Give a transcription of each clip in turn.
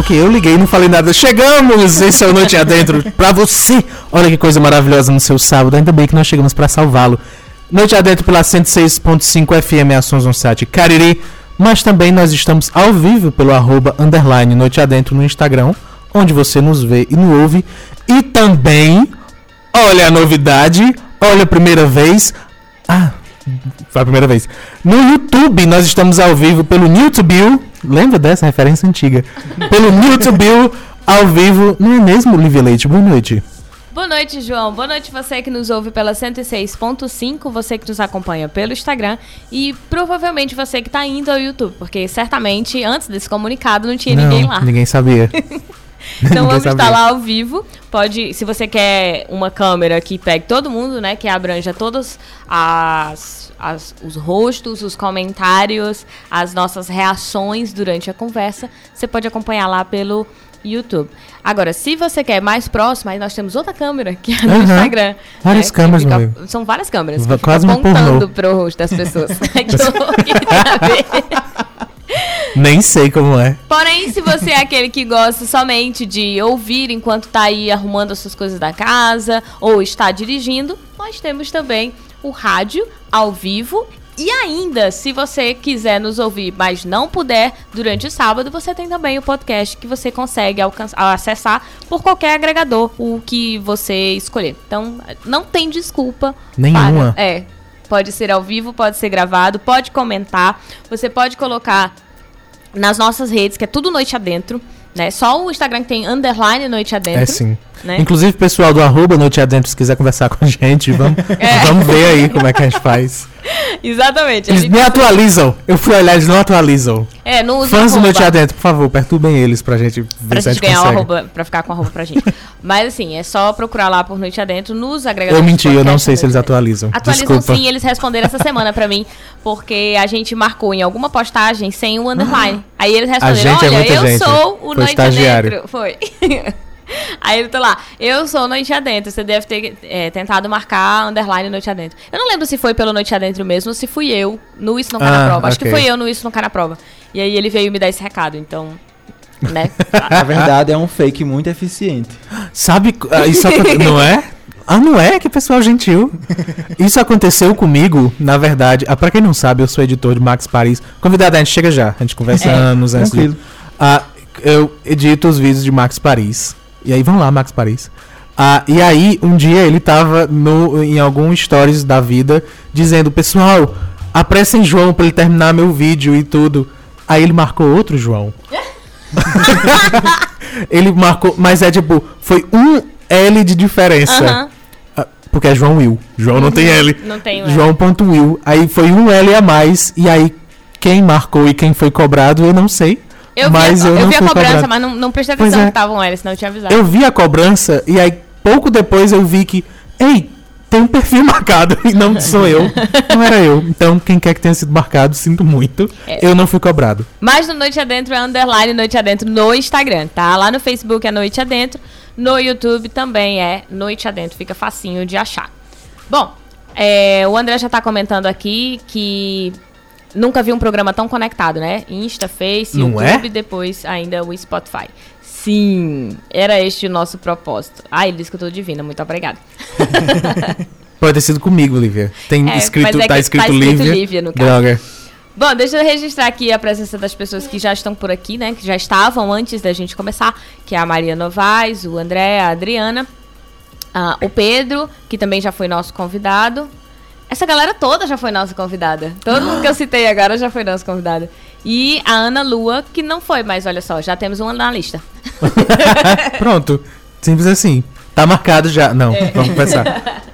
porque eu liguei e não falei nada. Chegamos, esse é o Noite Adentro pra você. Olha que coisa maravilhosa no seu sábado. Ainda bem que nós chegamos pra salvá-lo. Noite Adentro pela 106.5 FM, Ações no site Cariri. Mas também nós estamos ao vivo pelo @NoiteAdentro no Instagram, onde você nos vê e nos ouve. E também, olha a novidade, olha a primeira vez. Ah, foi a primeira vez. No YouTube nós estamos ao vivo pelo YouTube. Lembra dessa referência antiga? Pelo YouTube, ao vivo. Não é mesmo, Olivia Leite? Boa noite. Boa noite, João. Boa noite você que nos ouve pela 106.5, você que nos acompanha pelo Instagram e provavelmente você que está indo ao YouTube, porque certamente antes desse comunicado não tinha ninguém lá. Ninguém sabia. Então vamos estar lá ao vivo. Pode, se você quer uma câmera que pegue todo mundo, né, que abranja todos os rostos, os comentários, as nossas reações durante a conversa, você pode acompanhar lá pelo YouTube. Agora, se você quer mais próximo, aí nós temos outra câmera que é no Instagram. Várias câmeras, meu amigo. São várias câmeras. Quase me apontando pro rosto das pessoas. Nem sei como é. Porém, se você é aquele que gosta somente de ouvir enquanto está aí arrumando as suas coisas da casa ou está dirigindo, nós temos também o rádio ao vivo. E ainda, se você quiser nos ouvir, mas não puder, durante o sábado, você tem também o podcast que você consegue acessar por qualquer agregador, o que você escolher. Então, não tem desculpa. Nenhuma. Pode ser ao vivo, pode ser gravado, pode comentar. Você pode colocar nas nossas redes, que é tudo Noite Adentro, né? Só o Instagram que tem _ Noite Adentro. É sim. Né? Inclusive, pessoal do @ Noite Adentro, se quiser conversar com a gente, vamos ver aí como é que a gente faz. Exatamente. Eles nem atualizam. Eu fui olhar, eles não atualizam. Não usam fãs do Noite Adentro, por favor, perturbem eles pra gente ver pra se a gente ganhar consegue. Pra ficar com @ pra gente. Mas assim, é só procurar lá por Noite Adentro nos agregadores. Eu menti, eu não sei se eles atualizam. Atualizam. Desculpa. Sim, eles responderam essa semana pra mim, porque a gente marcou em alguma postagem sem o _ Aí eles responderam, olha, eu sou o Noite Adentro. Foi. Aí eu tô lá, eu sou Noite Adentro. Você deve ter tentado marcar _ Noite Adentro. Eu não lembro se foi pelo Noite Adentro mesmo, se fui eu no Isso Não Cai na Prova. Acho que foi eu no Isso Não Cai na Prova. E aí ele veio me dar esse recado, então, né? Na verdade é um fake muito eficiente. Sabe, isso não é? Ah, não é? Que pessoal gentil. Isso aconteceu comigo, na verdade. Pra quem não sabe, eu sou editor de Max Paris. Convidado, a gente chega já. A gente conversa anos antes. Tranquilo. Eu edito os vídeos de Max Paris. E aí, vamos lá, Max Paris. E aí, um dia ele tava em algum stories da vida dizendo, pessoal, apressem João pra ele terminar meu vídeo e tudo. Aí ele marcou outro João. Ele marcou, mas foi um L de diferença. Porque é João Will. João não tem L. Não tem L. João.Will. Aí foi um L a mais. E aí, quem marcou e quem foi cobrado, eu não sei. Eu vi a cobrança, mas não prestei atenção que estavam elas, senão eu tinha avisado. Eu vi a cobrança e aí pouco depois eu vi que, tem um perfil marcado e não sou eu, não era eu. Então quem quer que tenha sido marcado, sinto muito, eu não fui cobrado. Mas no Noite Adentro é _ Noite Adentro no Instagram, tá? Lá no Facebook é Noite Adentro, no YouTube também é Noite Adentro, fica facinho de achar. Bom, o André já tá comentando aqui que... Nunca vi um programa tão conectado, né? Insta, Face, não YouTube, depois ainda o Spotify. Sim, era este o nosso propósito. Ele disse que eu tô divina, muito obrigada. Pode ter sido comigo, Lívia. Tá escrito Lívia no caso. Droga. Bom, deixa eu registrar aqui a presença das pessoas que já estão por aqui, né? Que já estavam antes da gente começar, que é a Maria Novaes, o André, a Adriana, o Pedro, que também já foi nosso convidado. Essa galera toda já foi nossa convidada. Todo mundo que eu citei agora já foi nossa convidada. E a Ana Lua, que não foi, mas olha só, já temos uma na lista. Pronto. Simples assim. Tá marcado já. Não, vamos começar.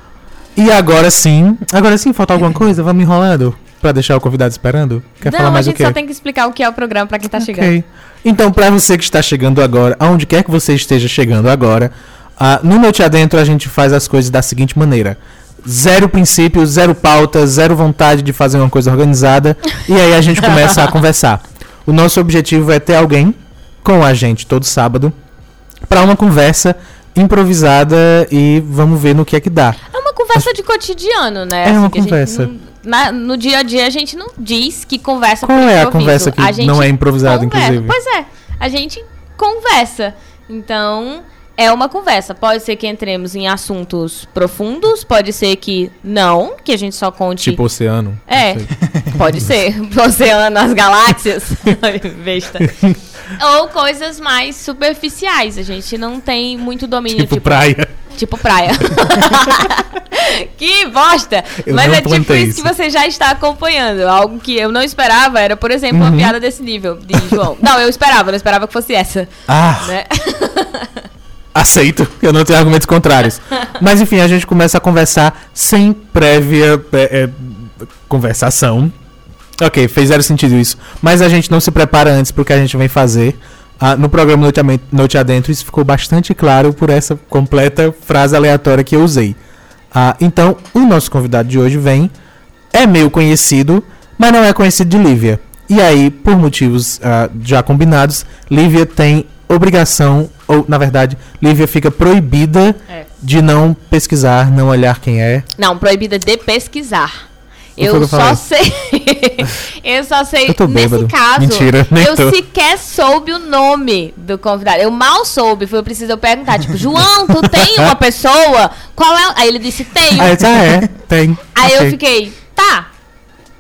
E agora sim. Agora sim, falta alguma coisa? Vamos enrolando pra deixar o convidado esperando? Falar mais o quê? Não, a gente só tem que explicar o que é o programa pra quem tá chegando. Então, pra você que está chegando agora, aonde quer que você esteja chegando agora, no Noite Adentro a gente faz as coisas da seguinte maneira. Zero princípio, zero pauta, zero vontade de fazer uma coisa organizada. E aí a gente começa a conversar. O nosso objetivo é ter alguém com a gente todo sábado para uma conversa improvisada e vamos ver no que é que dá. É uma conversa de cotidiano, né? É uma conversa. No dia a dia a gente não diz que conversa por improviso. Qual é a conversa que não é improvisada, inclusive? Pois é, a gente conversa. Então, é uma conversa. Pode ser que entremos em assuntos profundos, pode ser que não, que a gente só conte... Tipo oceano. É, pode ser. Oceano, as galáxias. Besta. Ou coisas mais superficiais. A gente não tem muito domínio. Tipo praia. Tipo praia. Que bosta! Eu Mas é tipo isso que você já está acompanhando. Algo que eu não esperava era, por exemplo, uma piada desse nível de João. Não, eu esperava que fosse essa. Ah! Né? Aceito, eu não tenho argumentos contrários. Mas enfim, a gente começa a conversar sem prévia conversação. Ok, fez zero sentido isso. Mas a gente não se prepara antes pro que a gente vem fazer. No programa Noite Adentro, isso ficou bastante claro por essa completa frase aleatória que eu usei. Então, o nosso convidado de hoje é meio conhecido, mas não é conhecido de Lívia. E aí, por motivos já combinados, Lívia tem obrigação, ou na verdade, Lívia fica proibida de não pesquisar, não olhar quem é. Não, proibida de pesquisar. Eu só sei, nesse caso, mentira, eu sequer soube o nome do convidado. Eu mal soube, foi preciso eu perguntar, tipo, João, tu tem uma pessoa? Qual é? Aí ele disse, tenho. Aí tem. Aí eu fiquei, tá,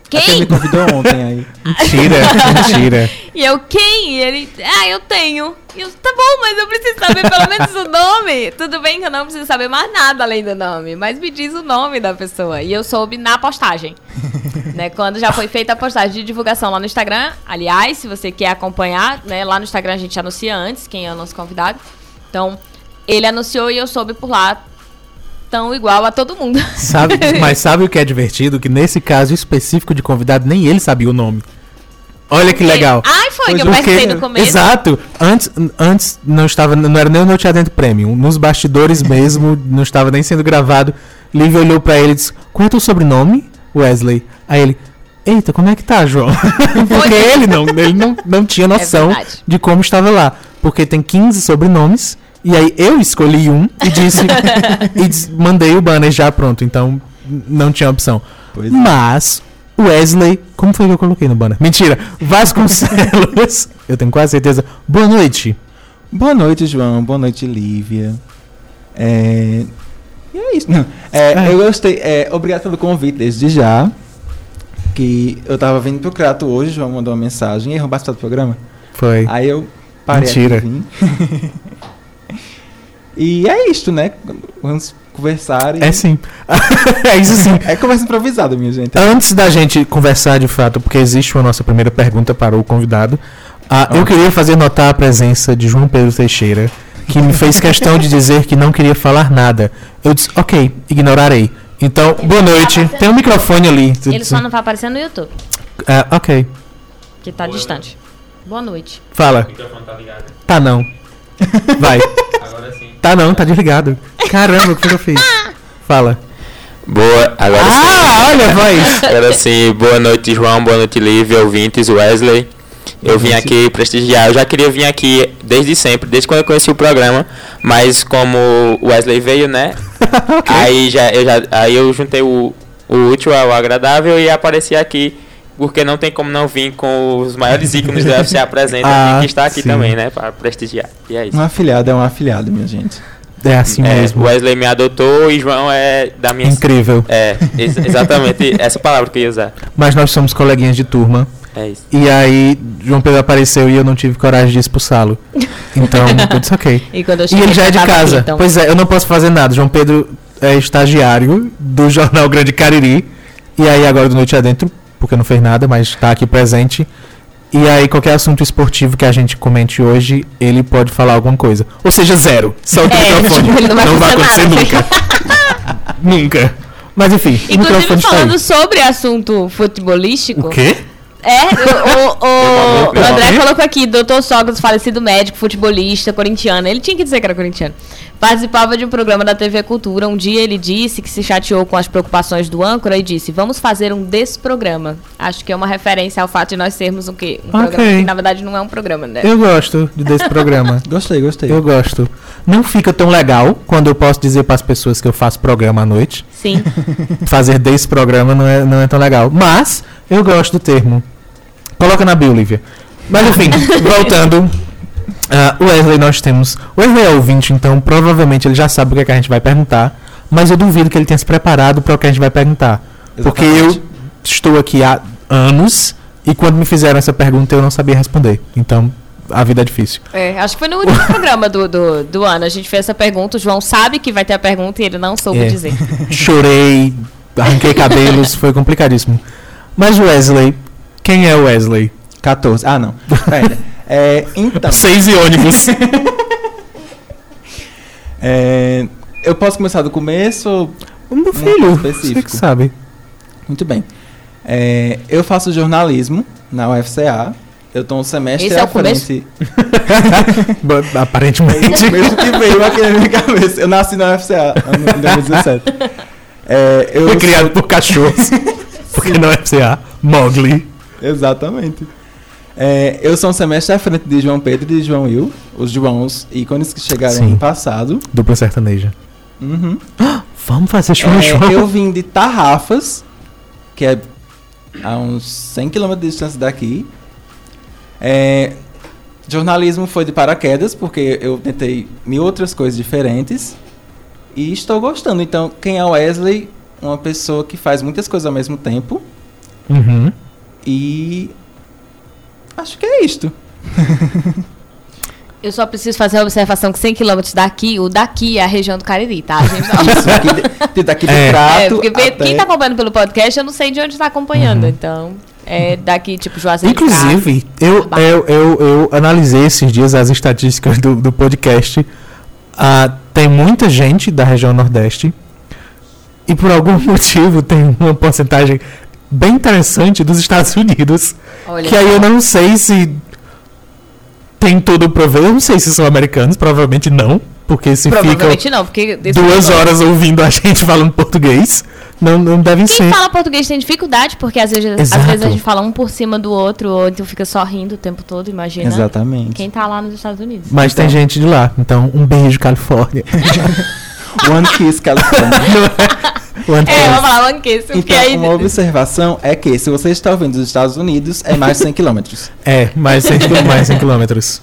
quem? Você me convidou ontem aí. Mentira. E eu, quem? E ele, eu tenho. E eu, tá bom, mas eu preciso saber pelo menos o nome. Tudo bem que eu não preciso saber mais nada além do nome, mas me diz o nome da pessoa. E eu soube na postagem. Né, quando já foi feita a postagem de divulgação lá no Instagram. Aliás, se você quer acompanhar, né, lá no Instagram a gente anuncia antes quem é o nosso convidado. Então, ele anunciou e eu soube por lá. Tão igual a todo mundo. Mas sabe o que é divertido? Que nesse caso específico de convidado, nem ele sabia o nome. Olha que legal. Ai, foi que eu pensei no começo. Exato. Antes não era nem o Noite Adentro Premium. Nos bastidores mesmo, não estava nem sendo gravado. Lívia olhou pra ele e disse, qual é teu sobrenome, Wesley? Aí ele, eita, como é que tá, João? Porque ele não tinha noção de como estava lá. Porque tem 15 sobrenomes. E aí eu escolhi um e disse... mandei o banner já pronto. Então, não tinha opção. Pois mas, Wesley... Como foi que eu coloquei no banner? Mentira! Vasconcelos. Eu tenho quase certeza. Boa noite. Boa noite, João. Boa noite, Lívia. E é isso. Não. Eu gostei. Obrigado pelo convite desde já. Que eu tava vindo pro Crato hoje. O João mandou uma mensagem. E aí, roubaste todo o programa? Foi. Aí eu parei. Mentira. E é isto, né? Vamos conversar. É sim. É isso sim. É conversa improvisada, minha gente. Antes da gente conversar de fato, porque existe uma nossa primeira pergunta para o convidado, eu queria fazer notar a presença de João Pedro Teixeira, que me fez questão de dizer que não queria falar nada. Eu disse, ok, ignorarei. Então, boa noite. Tem um microfone ali. Ele só não vai aparecer no YouTube. Ok. Que tá distante. Boa noite. Fala. O microfone tá ligado. Tá não. Vai. Agora sim. Tá não, tá desligado. Caramba, o que eu fiz? Fala. Boa, agora sim. Olha a voz. Agora sim, boa noite, João, boa noite, Lívia, ouvintes, Wesley. Eu vim aqui prestigiar, eu já queria vir aqui desde sempre, desde quando eu conheci o programa, mas como o Wesley veio, né? Okay. Aí eu juntei o útil ao agradável e apareci aqui. Porque não tem como não vir com os maiores ícones do UFCA presente, que está aqui sim. Também, né, para prestigiar. E é isso. Um afiliado, minha gente. É assim mesmo. Wesley me adotou e João é da minha... Incrível. Exatamente, essa palavra que eu ia usar. Mas nós somos coleguinhas de turma. É isso. E aí, João Pedro apareceu e eu não tive coragem de expulsá-lo. Então, eu disse ok. E ele já é de casa. Aqui, então. Pois é, eu não posso fazer nada. João Pedro é estagiário do jornal Grande Cariri. E aí, agora do Noite Adentro... porque não fez nada, mas está aqui presente. E aí, qualquer assunto esportivo que a gente comente hoje, ele pode falar alguma coisa. Ou seja, zero. Só o microfone. Tipo, não vai acontecer nunca. Nunca. Mas, enfim, inclusive, o microfone está falando aí. Sobre assunto futebolístico... O quê? O André colocou aqui, Dr. Sócrates, falecido médico, futebolista, corintiano. Ele tinha que dizer que era corintiano. Participava de um programa da TV Cultura. Um dia ele disse que se chateou com as preocupações do âncora e disse, vamos fazer um desprograma. Acho que é uma referência ao fato de nós sermos programa, que na verdade não é um programa, né? Eu gosto de desprograma. Gostei. Eu gosto. Não fica tão legal quando eu posso dizer para as pessoas que eu faço programa à noite. Sim. Fazer desprograma não é tão legal. Mas eu gosto do termo. Coloca na bio, Lívia. Mas enfim, voltando. Wesley, nós temos... Wesley é ouvinte, então provavelmente ele já sabe o que a gente vai perguntar. Mas eu duvido que ele tenha se preparado para o que a gente vai perguntar. Exatamente. Porque eu estou aqui há anos e quando me fizeram essa pergunta eu não sabia responder. Então... a vida é difícil. É, acho que foi no último programa do ano. A gente fez essa pergunta. O João sabe que vai ter a pergunta e ele não soube dizer. Chorei, arranquei cabelos, foi complicadíssimo. Mas Wesley, quem é Wesley? 14. Ah, não. Pera. Então. 6 e ônibus. Eu posso começar do começo? Meu filho, específico. Você que sabe. Muito bem. Eu faço jornalismo na UFCA. Eu estou um semestre à frente. Aparentemente. É o começo que veio aqui na minha cabeça. Eu nasci na UFCA em 2017. Fui criado por cachorros. Porque na UFCA, Mowgli. Exatamente. Eu sou um semestre à frente de João Pedro e de João Will. Os Joãos ícones que chegaram no passado. Dupla sertaneja. Uhum. Vamos fazer João. Eu vim de Tarrafas, que é a uns 100 km de distância daqui. Jornalismo foi de paraquedas, porque eu tentei mil outras coisas diferentes e estou gostando. Então, quem é Wesley? Uma pessoa que faz muitas coisas ao mesmo tempo. Uhum. E acho que é isto. Eu só preciso fazer uma observação que 100 km daqui, o daqui é a região do Cariri, tá? A gente não... daqui do prato. Porque quem está acompanhando pelo podcast, eu não sei de onde está acompanhando, então... daqui, tipo, Juazeiro. Inclusive, eu analisei esses dias as estatísticas do podcast. Tem muita gente da região Nordeste. E por algum motivo tem uma porcentagem bem interessante dos Estados Unidos. Olha, que aí eu não sei se tem todo o proveito. Eu não sei se são americanos, provavelmente não. Porque se ficam não, porque 2 horas ouvindo a gente falando português, não devem ser. Quem fala português tem dificuldade, porque às vezes a gente fala um por cima do outro, ou então fica só rindo o tempo todo, imagina. Exatamente. Quem tá lá nos Estados Unidos. Mas então, tem gente de lá, então um beijo, Califórnia. One kiss, Califórnia. Vamos falar one kiss. Então, aí... uma observação é que se você está ouvindo dos Estados Unidos, é mais de 100 km. Mais 100 km.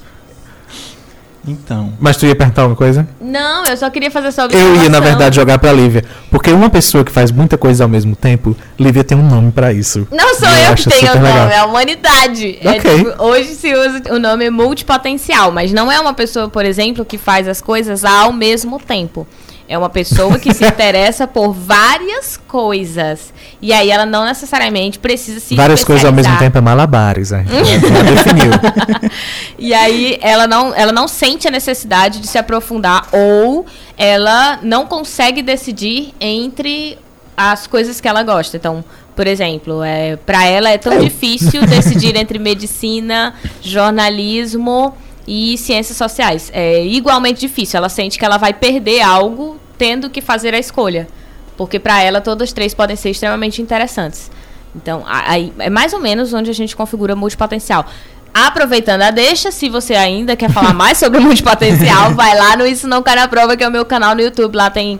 Então. Mas tu ia perguntar alguma coisa? Não, eu só queria fazer essa observação. Eu ia, na verdade, jogar pra Lívia. Porque uma pessoa que faz muita coisa ao mesmo tempo, Lívia tem um nome pra isso. Não sou eu que tenho o nome, é a humanidade. Okay. Hoje se usa o nome multipotencial, mas não é uma pessoa, por exemplo, que faz as coisas ao mesmo tempo. É uma pessoa que se interessa por várias coisas. E aí ela não necessariamente precisa se várias coisas ao mesmo tempo é malabares, a gente já definiu. E aí ela não sente a necessidade de se aprofundar ou ela não consegue decidir entre as coisas que ela gosta. Então, por exemplo, para ela é tão difícil decidir entre medicina, jornalismo e ciências sociais. É igualmente difícil. Ela sente que ela vai perder algo tendo que fazer a escolha. Porque para ela todas as três podem ser extremamente interessantes. Então, aí é mais ou menos onde a gente configura multipotencial. Aproveitando a deixa, se você ainda quer falar mais sobre multipotencial, vai lá no Isso Não Cai na Prova, que é o meu canal no YouTube. Lá tem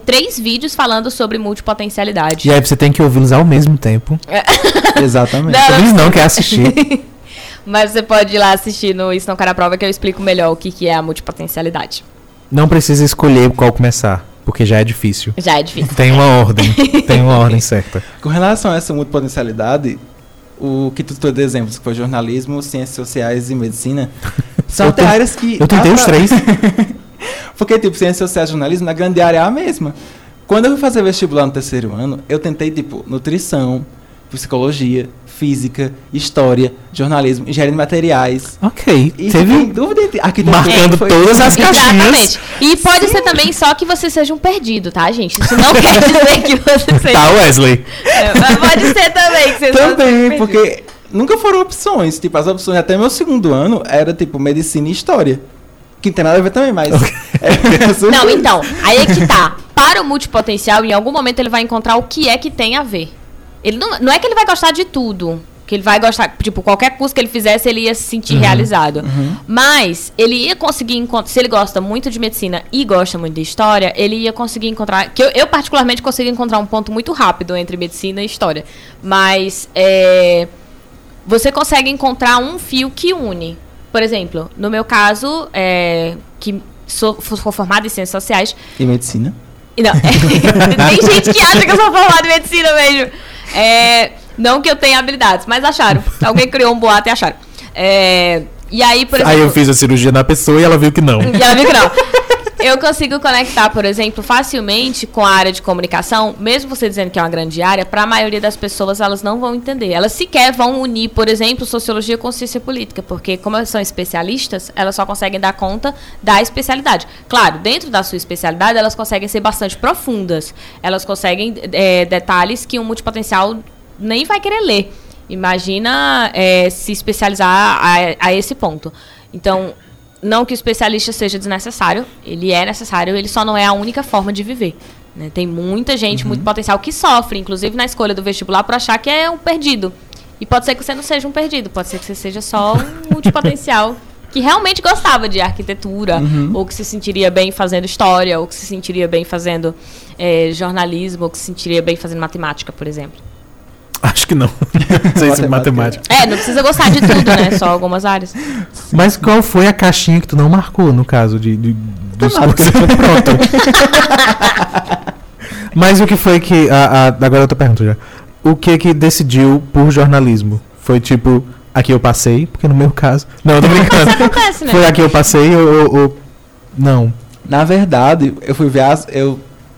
3 vídeos falando sobre multipotencialidade. E aí você tem que ouvi-los ao mesmo tempo. Exatamente. Eles não querem assistir. Mas você pode ir lá assistir no Isso Não Cai na Prova, que eu explico melhor o que é a multipotencialidade. Não precisa escolher qual começar, porque já é difícil. Tem uma ordem, certa. Com relação a essa multipotencialidade, o que tu trouxe de exemplos, que foi jornalismo, ciências sociais e medicina, são até áreas que... Eu tentei os 3. Porque, tipo, ciências sociais e jornalismo, na grande área é a mesma. Quando eu fui fazer vestibular no terceiro ano, eu tentei, tipo, nutrição, psicologia, física, história, jornalismo, engenharia de materiais. Ok. E teve dúvida. Aqui marcando todas as caixinhas. Exatamente. E pode ser também só que você seja um perdido, tá, gente? Isso não quer dizer que você seja... Tá, Wesley. Mas pode ser também que você seja um perdido. Porque nunca foram opções. Tipo, as opções até meu segundo ano era, tipo, medicina e história. Que não tem nada a ver também, mas... Okay. Não, então, aí é que tá. Para o multipotencial, em algum momento ele vai encontrar o que é que tem a ver. Ele não é que ele vai gostar de tudo, que ele vai gostar, tipo, qualquer curso que ele fizesse, ele ia se sentir realizado. Uhum. Mas ele ia conseguir encontrar, se ele gosta muito de medicina e gosta muito de história, ele ia conseguir encontrar, que eu particularmente consigo encontrar um ponto muito rápido entre medicina e história. Mas você consegue encontrar um fio que une. Por exemplo, no meu caso, que sou formada em ciências sociais... E medicina? Não, tem gente que acha que eu sou formada em medicina mesmo. Não que eu tenha habilidades, mas acharam. Alguém criou um boato e acharam. E aí, por exemplo... Aí eu fiz a cirurgia na pessoa e ela viu que não. E ela viu que não. Eu consigo conectar, por exemplo, facilmente com a área de comunicação, mesmo você dizendo que é uma grande área, para a maioria das pessoas elas não vão entender. Elas sequer vão unir, por exemplo, sociologia com ciência política, porque como elas são especialistas, elas só conseguem dar conta da especialidade. Claro, dentro da sua especialidade, elas conseguem ser bastante profundas. Elas conseguem detalhes que um multipotencial nem vai querer ler. Imagina se especializar a esse ponto. Então... Não que o especialista seja desnecessário, ele é necessário, ele só não é a única forma de viver. Né? Tem muita gente, muito potencial, que sofre, inclusive na escolha do vestibular, por achar que é um perdido. E pode ser que você não seja um perdido, pode ser que você seja só um multipotencial que realmente gostava de arquitetura, ou que se sentiria bem fazendo história, ou que se sentiria bem fazendo jornalismo, ou que se sentiria bem fazendo matemática, por exemplo. Acho que não. Não sei se matemática. Não precisa gostar de tudo, né? Só algumas áreas. Mas qual foi a caixinha que tu não marcou, no caso dos cursos? Pronto. Mas o que foi que... agora eu tô perguntando já. O que decidiu por jornalismo? Foi tipo, aqui eu passei, porque no meu caso... Não, eu tô brincando. Acontece, né? Foi aqui eu passei ou... Não. Na verdade, eu fui ver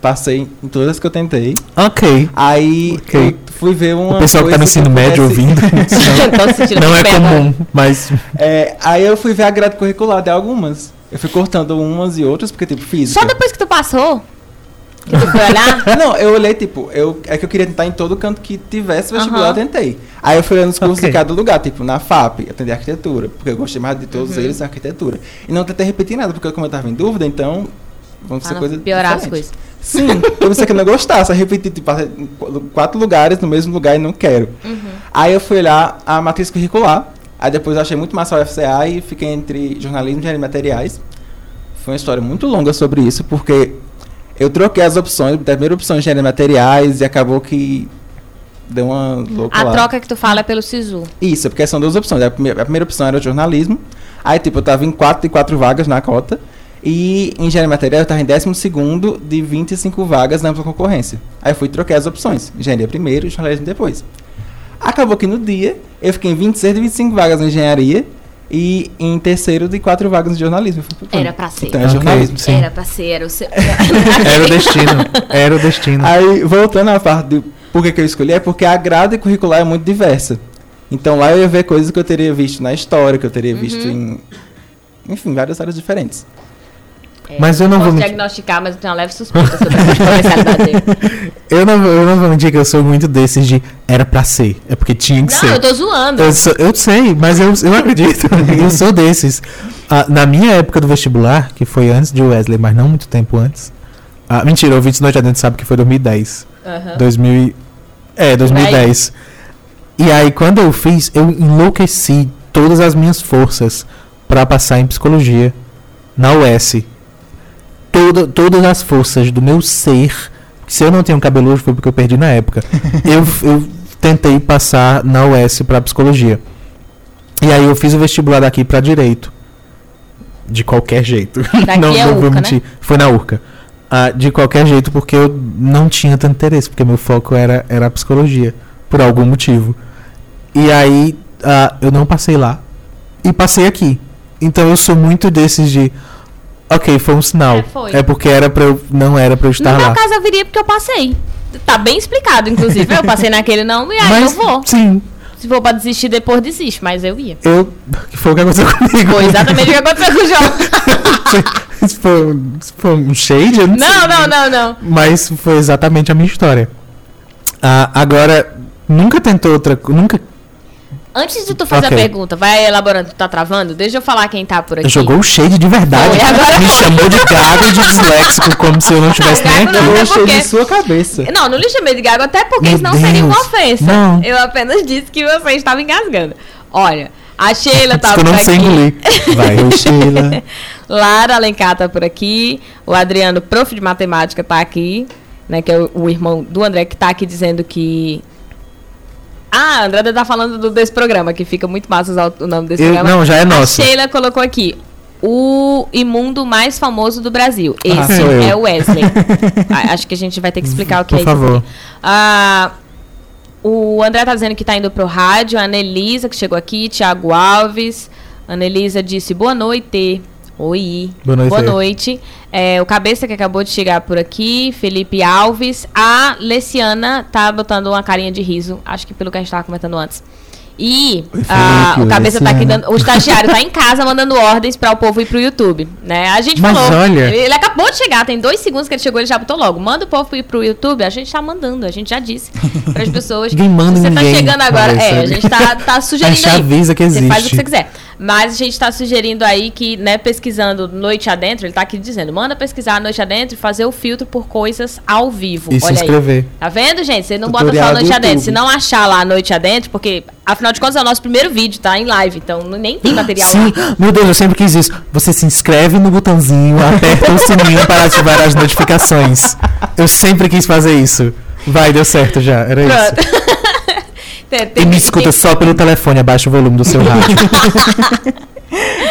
passei em todas que eu tentei. Ok. Aí eu fui ver uma. O pessoal que tá no ensino médio ouvindo. Não é comum, mas. Aí eu fui ver a grade curricular de algumas. Eu fui cortando umas e outras, porque, tipo, física. Só depois que tu passou? Que tu foi olhar? Não, eu olhei, tipo, que eu queria tentar em todo canto que tivesse vestibular, eu tentei. Aí eu fui olhando os cursos de cada lugar, tipo, na FAP, eu tentei arquitetura, porque eu gostei mais de todos eles, arquitetura. E não tentei repetir nada, porque como eu tava em dúvida, então. Vamos piorar as coisas. Sim, eu pensei que eu não gostasse, eu repeti tipo, 4 lugares no mesmo lugar e não quero. Aí eu fui olhar a matriz curricular, aí depois eu achei muito massa a UFCA e fiquei entre jornalismo e engenharia de materiais. Foi uma história muito longa sobre isso, porque eu troquei as opções, a primeira opção engenharia de materiais e acabou que deu uma louca lá. A troca que tu fala é pelo SISU. Isso, porque são 2 opções, a primeira opção era o jornalismo, aí tipo, eu tava em 4 vagas na cota. E em engenharia de materiais eu estava em 12º de 25 vagas na ampla concorrência. Aí eu fui trocar as opções. Engenharia primeiro e jornalismo depois. Acabou que no dia eu fiquei em 26 de 25 vagas na engenharia e em terceiro de 4 vagas no jornalismo. Era pra ser. Então é jornalismo, sim. Era pra ser, era o seu... Era o destino. Era o destino. Aí, voltando à parte do porquê que eu escolhi, é porque a grade curricular é muito diversa. Então lá eu ia ver coisas que eu teria visto na história, que eu teria visto em... Enfim, várias áreas diferentes. Mas eu não vou diagnosticar, mas eu tenho uma leve suspeita sobre a potencialidade. Eu não vou mentir que eu sou muito desses de era pra ser, é porque tinha que ser. Não, eu tô zoando. Eu sei, mas eu acredito. Eu sou desses. Na minha época do vestibular, que foi antes de Wesley, mas não muito tempo antes. Mentira, o ouvinte Noite Adentro sabe que foi 2010. 2010. E aí, quando eu fiz, eu enlouqueci todas as minhas forças pra passar em psicologia na UES. Todas as forças do meu ser, se eu não tenho cabelo hoje foi porque eu perdi na época, eu tentei passar na UES para psicologia. E aí eu fiz o vestibular daqui para direito. De qualquer jeito. Não vou mentir. Né? Foi na URCA. De qualquer jeito, porque eu não tinha tanto interesse, porque meu foco era a psicologia, por algum motivo. E aí eu não passei lá e passei aqui. Então eu sou muito desses de... Ok, foi um sinal. É porque não era pra eu estar lá. No meu caso, eu viria porque eu passei. Tá bem explicado, inclusive. Eu passei naquele não e aí mas, eu vou. Sim. Se for pra desistir depois, desiste, mas eu ia. Foi o que aconteceu comigo. Foi exatamente o que aconteceu com o João. Foi um shade? Eu não sei. Mas foi exatamente a minha história. Agora, nunca tentou outra... Nunca... Antes de tu fazer a pergunta, vai elaborando, tu tá travando? Deixa eu falar quem tá por aqui. Jogou o shade de verdade. Oi, agora... Me chamou de gago e de disléxico, como se eu não tivesse nem aqui. Eu achei de sua cabeça. Não, não lhe chamei de gago, até porque meu senão Deus. Seria uma ofensa. Não. Eu apenas disse que você estava engasgando. Olha, a Sheila tá por aqui. Eu não sei engolir. Vai, Sheila. Lara Alencar tá por aqui. O Adriano, prof de matemática, tá aqui. Né, que é o irmão do André, que tá aqui dizendo que... Ah, a Andréa tá falando desse programa, que fica muito massa usar o nome desse programa. Não, já é nosso. A Sheila colocou aqui. O imundo mais famoso do Brasil. Esse é o Wesley. Acho que a gente vai ter que explicar o que Por favor. Isso. O André tá dizendo que tá indo pro rádio. A Anelisa, que chegou aqui. Tiago Alves. A Anelisa disse boa noite. Oi. Boa noite. Boa noite. É, o Cabeça, que acabou de chegar por aqui. Felipe Alves. A Leciana tá botando uma carinha de riso. Acho que pelo que a gente tava comentando antes. E Oi, Felipe, o Cabeça tá aqui dando, o estagiário tá em casa mandando ordens para o povo ir pro YouTube, né? A gente Mas falou, olha... ele acabou de chegar, tem 2 segundos que ele chegou, ele já botou logo, manda o povo ir pro YouTube, a gente tá mandando, a gente já disse para as pessoas. Ninguém manda você ninguém. Tá chegando agora, a gente tá sugerindo aí. A gente avisa que existe. Você faz o que você quiser. Mas a gente tá sugerindo aí que, né, pesquisando Noite Adentro, ele tá aqui dizendo, manda pesquisar Noite Adentro e fazer o filtro por coisas ao vivo. E olha se inscrever. Aí. Tá vendo, gente? Você não Tutorial bota só Noite Adentro. Se não achar lá Noite Adentro, porque, afinal de contas, é o nosso primeiro vídeo, tá? Em live, então nem tem material. Sim, lá. Meu Deus, eu sempre quis isso. Você se inscreve no botãozinho, aperta o sininho para ativar as notificações. Eu sempre quis fazer isso. Vai, deu certo já, era Pronto. Isso. E me escuta só pelo telefone, abaixa o volume do seu rádio.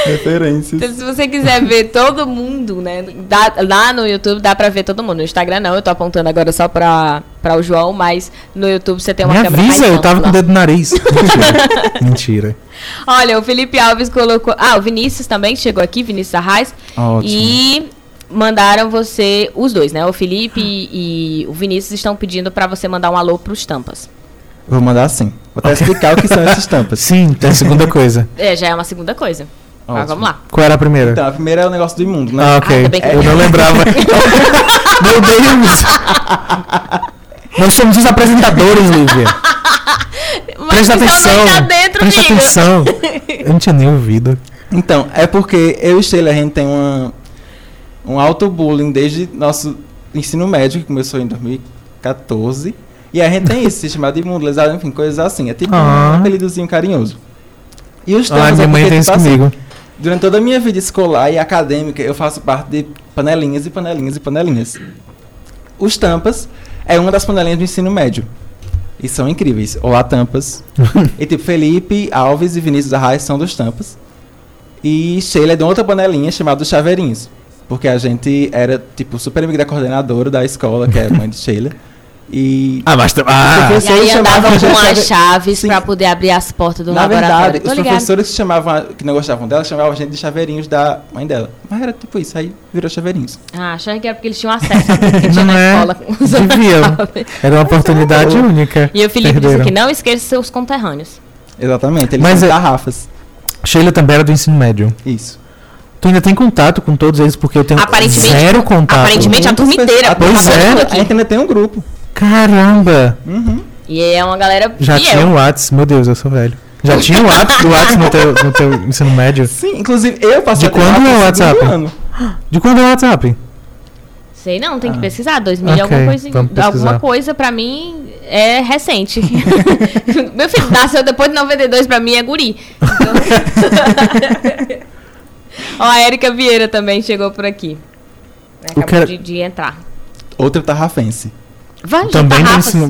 Referências. Então, se você quiser ver todo mundo, né? Lá no YouTube dá pra ver todo mundo. No Instagram não, eu tô apontando agora só pra o João, mas no YouTube você tem uma câmera mais ampla. Eu tava com o dedo no nariz. Mentira. Mentira. Olha, o Felipe Alves colocou... Ah, o Vinícius também chegou aqui, Vinícius Arraes. Ótimo. E... mandaram você... Os dois, né? O Felipe e o Vinícius estão pedindo pra você mandar um alô pros Tampas. Vou mandar sim. Vou até explicar o que são essas tampas. Sim, então é a segunda coisa. É, já é uma segunda coisa. Mas vamos lá. Qual era a primeira? Então, a primeira é o negócio do imundo, né? Ah, ok. Eu não lembrava. Meu Deus! Nós somos os apresentadores, Lívia. Presta atenção. Tá dentro, presta atenção. Eu não tinha nem ouvido. Então, é porque eu e Sheila, a gente tem um auto-bullying desde nosso ensino médio, que começou em 2014. E a gente tem isso, se chamar de imundizado, enfim, coisas assim. É tipo um apelidozinho carinhoso. E os termos minha mãe tem isso comigo. Durante toda a minha vida escolar e acadêmica, eu faço parte de panelinhas e panelinhas e panelinhas. Os tampas é uma das panelinhas do ensino médio. E são incríveis. Olá, tampas. E tipo, Felipe Alves e Vinícius Arraes são dos tampas. E Sheila é de outra panelinha chamada dos chaveirinhos. Porque a gente era, tipo, super amiga da coordenadora da escola, que é mãe de Sheila. E... e aí andavam com as chaves Sim. pra poder abrir as portas do laboratório. Na verdade, os professores que chamavam, que não gostavam dela, chamavam a gente de chaveirinhos da mãe dela. Mas era tipo isso, aí virou chaveirinhos. Ah, achava que era porque eles tinham acesso a que tinha na escola. Era uma oportunidade única. E o Felipe disse que não esqueça seus conterrâneos. Exatamente, eles são tarrafas. Sheila também era do ensino médio. Isso. Tu ainda tem contato com todos eles, porque eu tenho zero contato. Aparentemente a turma inteira. Pois é, a gente ainda tem um grupo. Caramba! Uhum. E é uma galera... Já tinha o Whats, meu Deus, eu sou velho. Já tinha o Whats no teu ensino médio? Sim, inclusive eu passei... De quando é o WhatsApp? De quando é o WhatsApp? Sei não, tem que pesquisar. 2000 alguma coisa pra mim é recente. Meu filho nasceu depois de 92, pra mim é guri. Então... Ó, a Érica Vieira também chegou por aqui. Acabou de entrar. Outra tarrafense. Vai, também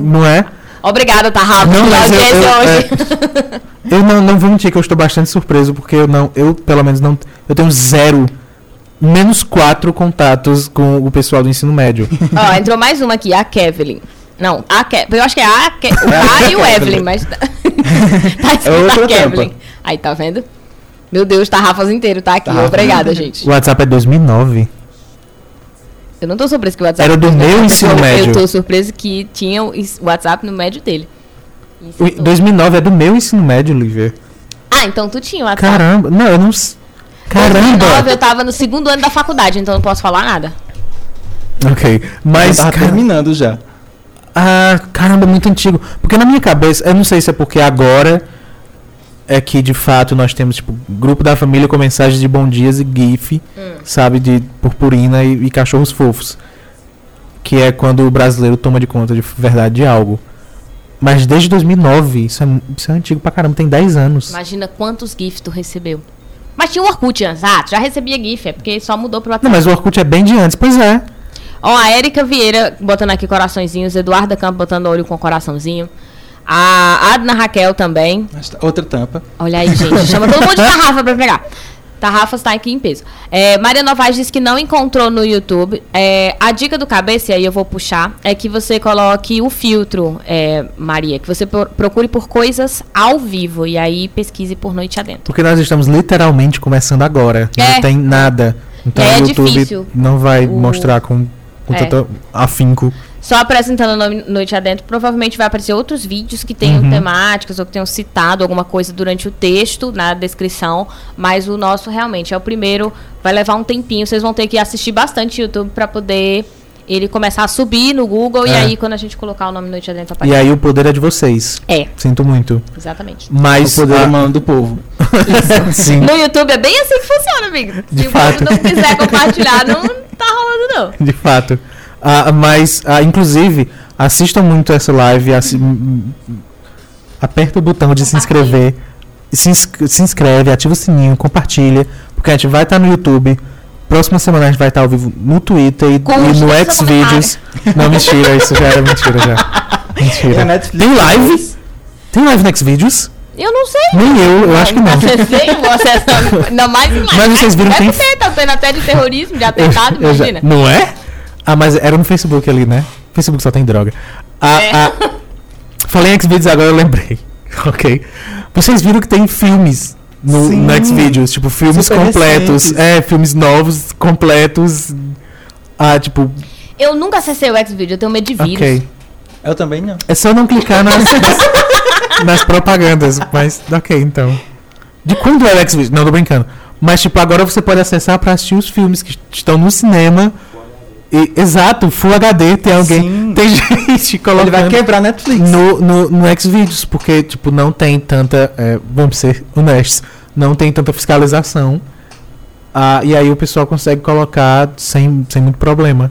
não é? Obrigada, Tarrafas, pela audiência hoje. Eu não vou mentir que eu estou bastante surpreso, porque eu tenho zero, menos 4 contatos com o pessoal do ensino médio. Ó, entrou mais uma aqui, a Kevlin. Não, eu acho que é a Kevlin, o A e o Evelyn, mas tá escrito a Kevlin. Aí, tá vendo? Meu Deus, Tarrafas inteiro tá aqui, obrigada, gente. O WhatsApp é 2009. Eu não tô surpresa que o WhatsApp... Era do meu ensino médio. Eu tô surpresa que tinha o WhatsApp no médio dele. 2009 é do meu ensino médio, Lívia. Ah, então tu tinha o WhatsApp. Caramba, não, eu não... Caramba! 2009 eu tava no segundo ano da faculdade, então não posso falar nada. Ok, mas... Eu tava terminando já. Ah, caramba, muito antigo. Porque na minha cabeça, eu não sei se é porque agora... É que, de fato, nós temos, tipo, grupo da família com mensagens de bom dias e gif, sabe, de purpurina e cachorros fofos. Que é quando o brasileiro toma de conta de verdade de algo. Mas desde 2009, isso é antigo pra caramba, tem 10 anos. Imagina quantos gifs tu recebeu. Mas tinha o Orkut antes, já recebia gif, é porque só mudou pro WhatsApp. Não, mas o Orkut é bem de antes, pois é. Ó, a Érica Vieira botando aqui coraçõezinhos, Eduarda Campos botando olho com coraçãozinho. A Adna Raquel também. Outra tampa. Olha aí, gente. Chama todo mundo de tarrafa pra pegar. Tarrafas tá aqui em peso. Maria Novaes disse que não encontrou no YouTube. A dica do cabeça, e aí eu vou puxar, é que você coloque o filtro, Maria, que você procure por coisas ao vivo e aí pesquise por Noite Adentro. Porque nós estamos literalmente começando agora. Não tem nada. Então o YouTube difícil. Não vai mostrar com tanto afinco. Só apresentando Noite Adentro, provavelmente vai aparecer outros vídeos que tenham temáticas ou que tenham citado alguma coisa durante o texto, na descrição, mas o nosso realmente é o primeiro, vai levar um tempinho, vocês vão ter que assistir bastante YouTube para poder ele começar a subir no Google, e aí quando a gente colocar o nome Noite Adentro aparece. E aí o poder é de vocês. Sinto muito. Exatamente. Mas o poder é mão do povo. Isso. Sim. No YouTube é bem assim que funciona, amigo. Se o povo não quiser compartilhar, não tá rolando não. De fato. Inclusive, assistam muito essa live, aperta o botão de se inscrever, se inscreve, ativa o sininho, compartilha, porque a gente vai estar no YouTube, próxima semana a gente vai estar ao vivo no Twitter e no Xvideos. Não, mentira, isso já era mentira já. Mentira. Tem live? Tem live no Xvideos? Eu não sei. Nem eu acho que não. Não, mas vocês viram que tem... Tá tendo até de terrorismo, de atentado, imagina. Não é? Ah, mas era no Facebook ali, né? Facebook só tem droga. Falei em Xvideos agora, eu lembrei. Ok. Vocês viram que tem filmes no Xvideos. Tipo, filmes super completos. Recentes. Filmes novos, completos. Eu nunca acessei o Xvideos, eu tenho medo de vírus. Ok. Eu também não. É só não clicar nas propagandas. Mas, ok, então. De quando era o Xvideos? Não, tô brincando. Mas, agora você pode acessar pra assistir os filmes que estão no cinema... Exato, Full HD, tem alguém. Sim. Tem gente colocando. Ele vai quebrar Netflix. No Xvideos, porque, não tem tanta. Vamos ser honestos, não tem tanta fiscalização. E aí o pessoal consegue colocar sem muito problema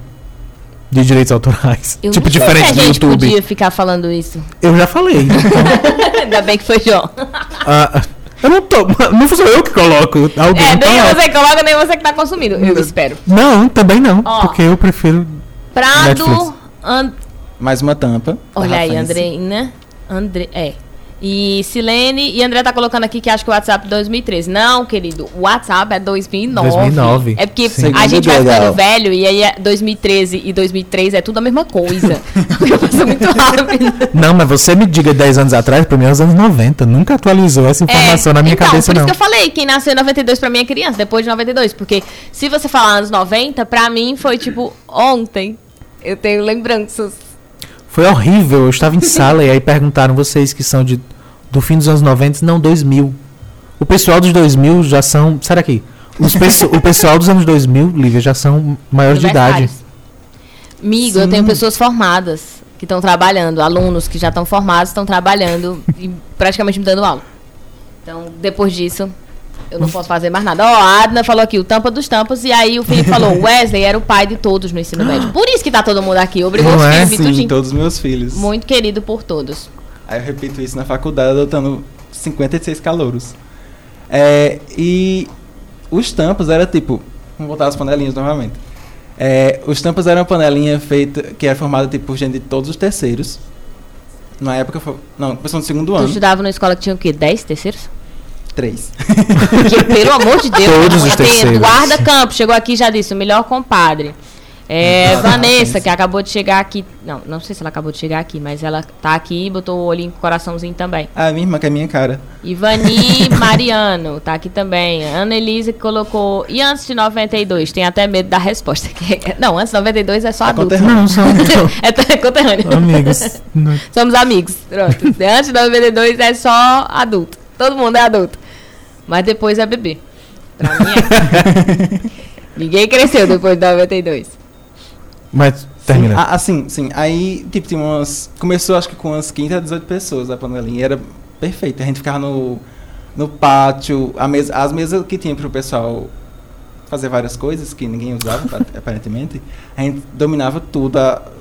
de direitos autorais. Eu diferente do YouTube. A gente podia ficar falando isso. Eu já falei. Então. Ainda bem que foi João. Eu não tô. Não sou eu que coloco. Alguém nem você coloca, nem você que tá consumindo. Eu espero. Não, também não. Porque eu prefiro. Prado. Mais uma tampa. Olha aí, Andreina. André. E Silene. E André tá colocando aqui que acha que o WhatsApp é 2013. Não, querido. O WhatsApp é 2009. 2009. É porque a gente vai ficando velho e aí 2013 e 2003 é tudo a mesma coisa. Porque eu passo muito rápido. Não, mas você me diga 10 anos atrás, pra mim é os anos 90. Nunca atualizou essa informação na minha cabeça, não. Por isso que eu falei, quem nasceu em 92 pra mim é criança, depois de 92. Porque se você falar anos 90, pra mim foi ontem. Eu tenho lembranças. Foi horrível, eu estava em sala e aí perguntaram vocês que são do fim dos anos 90, não, 2000. O pessoal dos 2000 já são... Será que? O pessoal dos anos 2000, Lívia, já são maiores de idade. Amigo, eu tenho pessoas formadas que estão trabalhando, alunos que já estão formados, estão trabalhando e praticamente me dando aula. Então, depois disso, eu não posso fazer mais nada. A Adna falou aqui, o tampa dos tampas, e aí o Felipe falou, Wesley era o pai de todos no ensino médio. Por isso que tá todo mundo aqui, obrigou os filhos e tudinho. Todos os meus filhos. Muito querido por todos. Aí eu repito isso na faculdade, adotando 56 calouros. E os tampas era vamos voltar às panelinhas novamente. Os tampas era uma panelinha que era formada por gente de todos os terceiros. Na época foi... Não, começou no segundo ano. Tu estudava numa escola que tinha o quê? 10 terceiros? 3. Porque, pelo amor de Deus, todos os terceiros. Guarda Campos chegou aqui e já disse, o melhor compadre. Vanessa, que acabou de chegar aqui. Não sei se ela acabou de chegar aqui, mas ela tá aqui e botou o olhinho com o coraçãozinho também. A minha irmã, que é minha cara. Ivani Mariano, tá aqui também. Ana Elisa, que colocou. E antes de 92? Tem até medo da resposta. Não, antes de 92 é só adulto. Não, são é conterrâneo. Amigos. Somos amigos. Pronto. Antes de 92 é só adulto. Todo mundo é adulto. Mas depois é bebê. Pra mim é. Ninguém cresceu depois de 92. Mas termina. Sim. Aí, tinha umas... Começou, acho que com umas 15 a 18 pessoas a panelinha. Era perfeito. A gente ficava no pátio. As mesas que tinha pro pessoal fazer várias coisas que ninguém usava, aparentemente. A gente dominava tudo,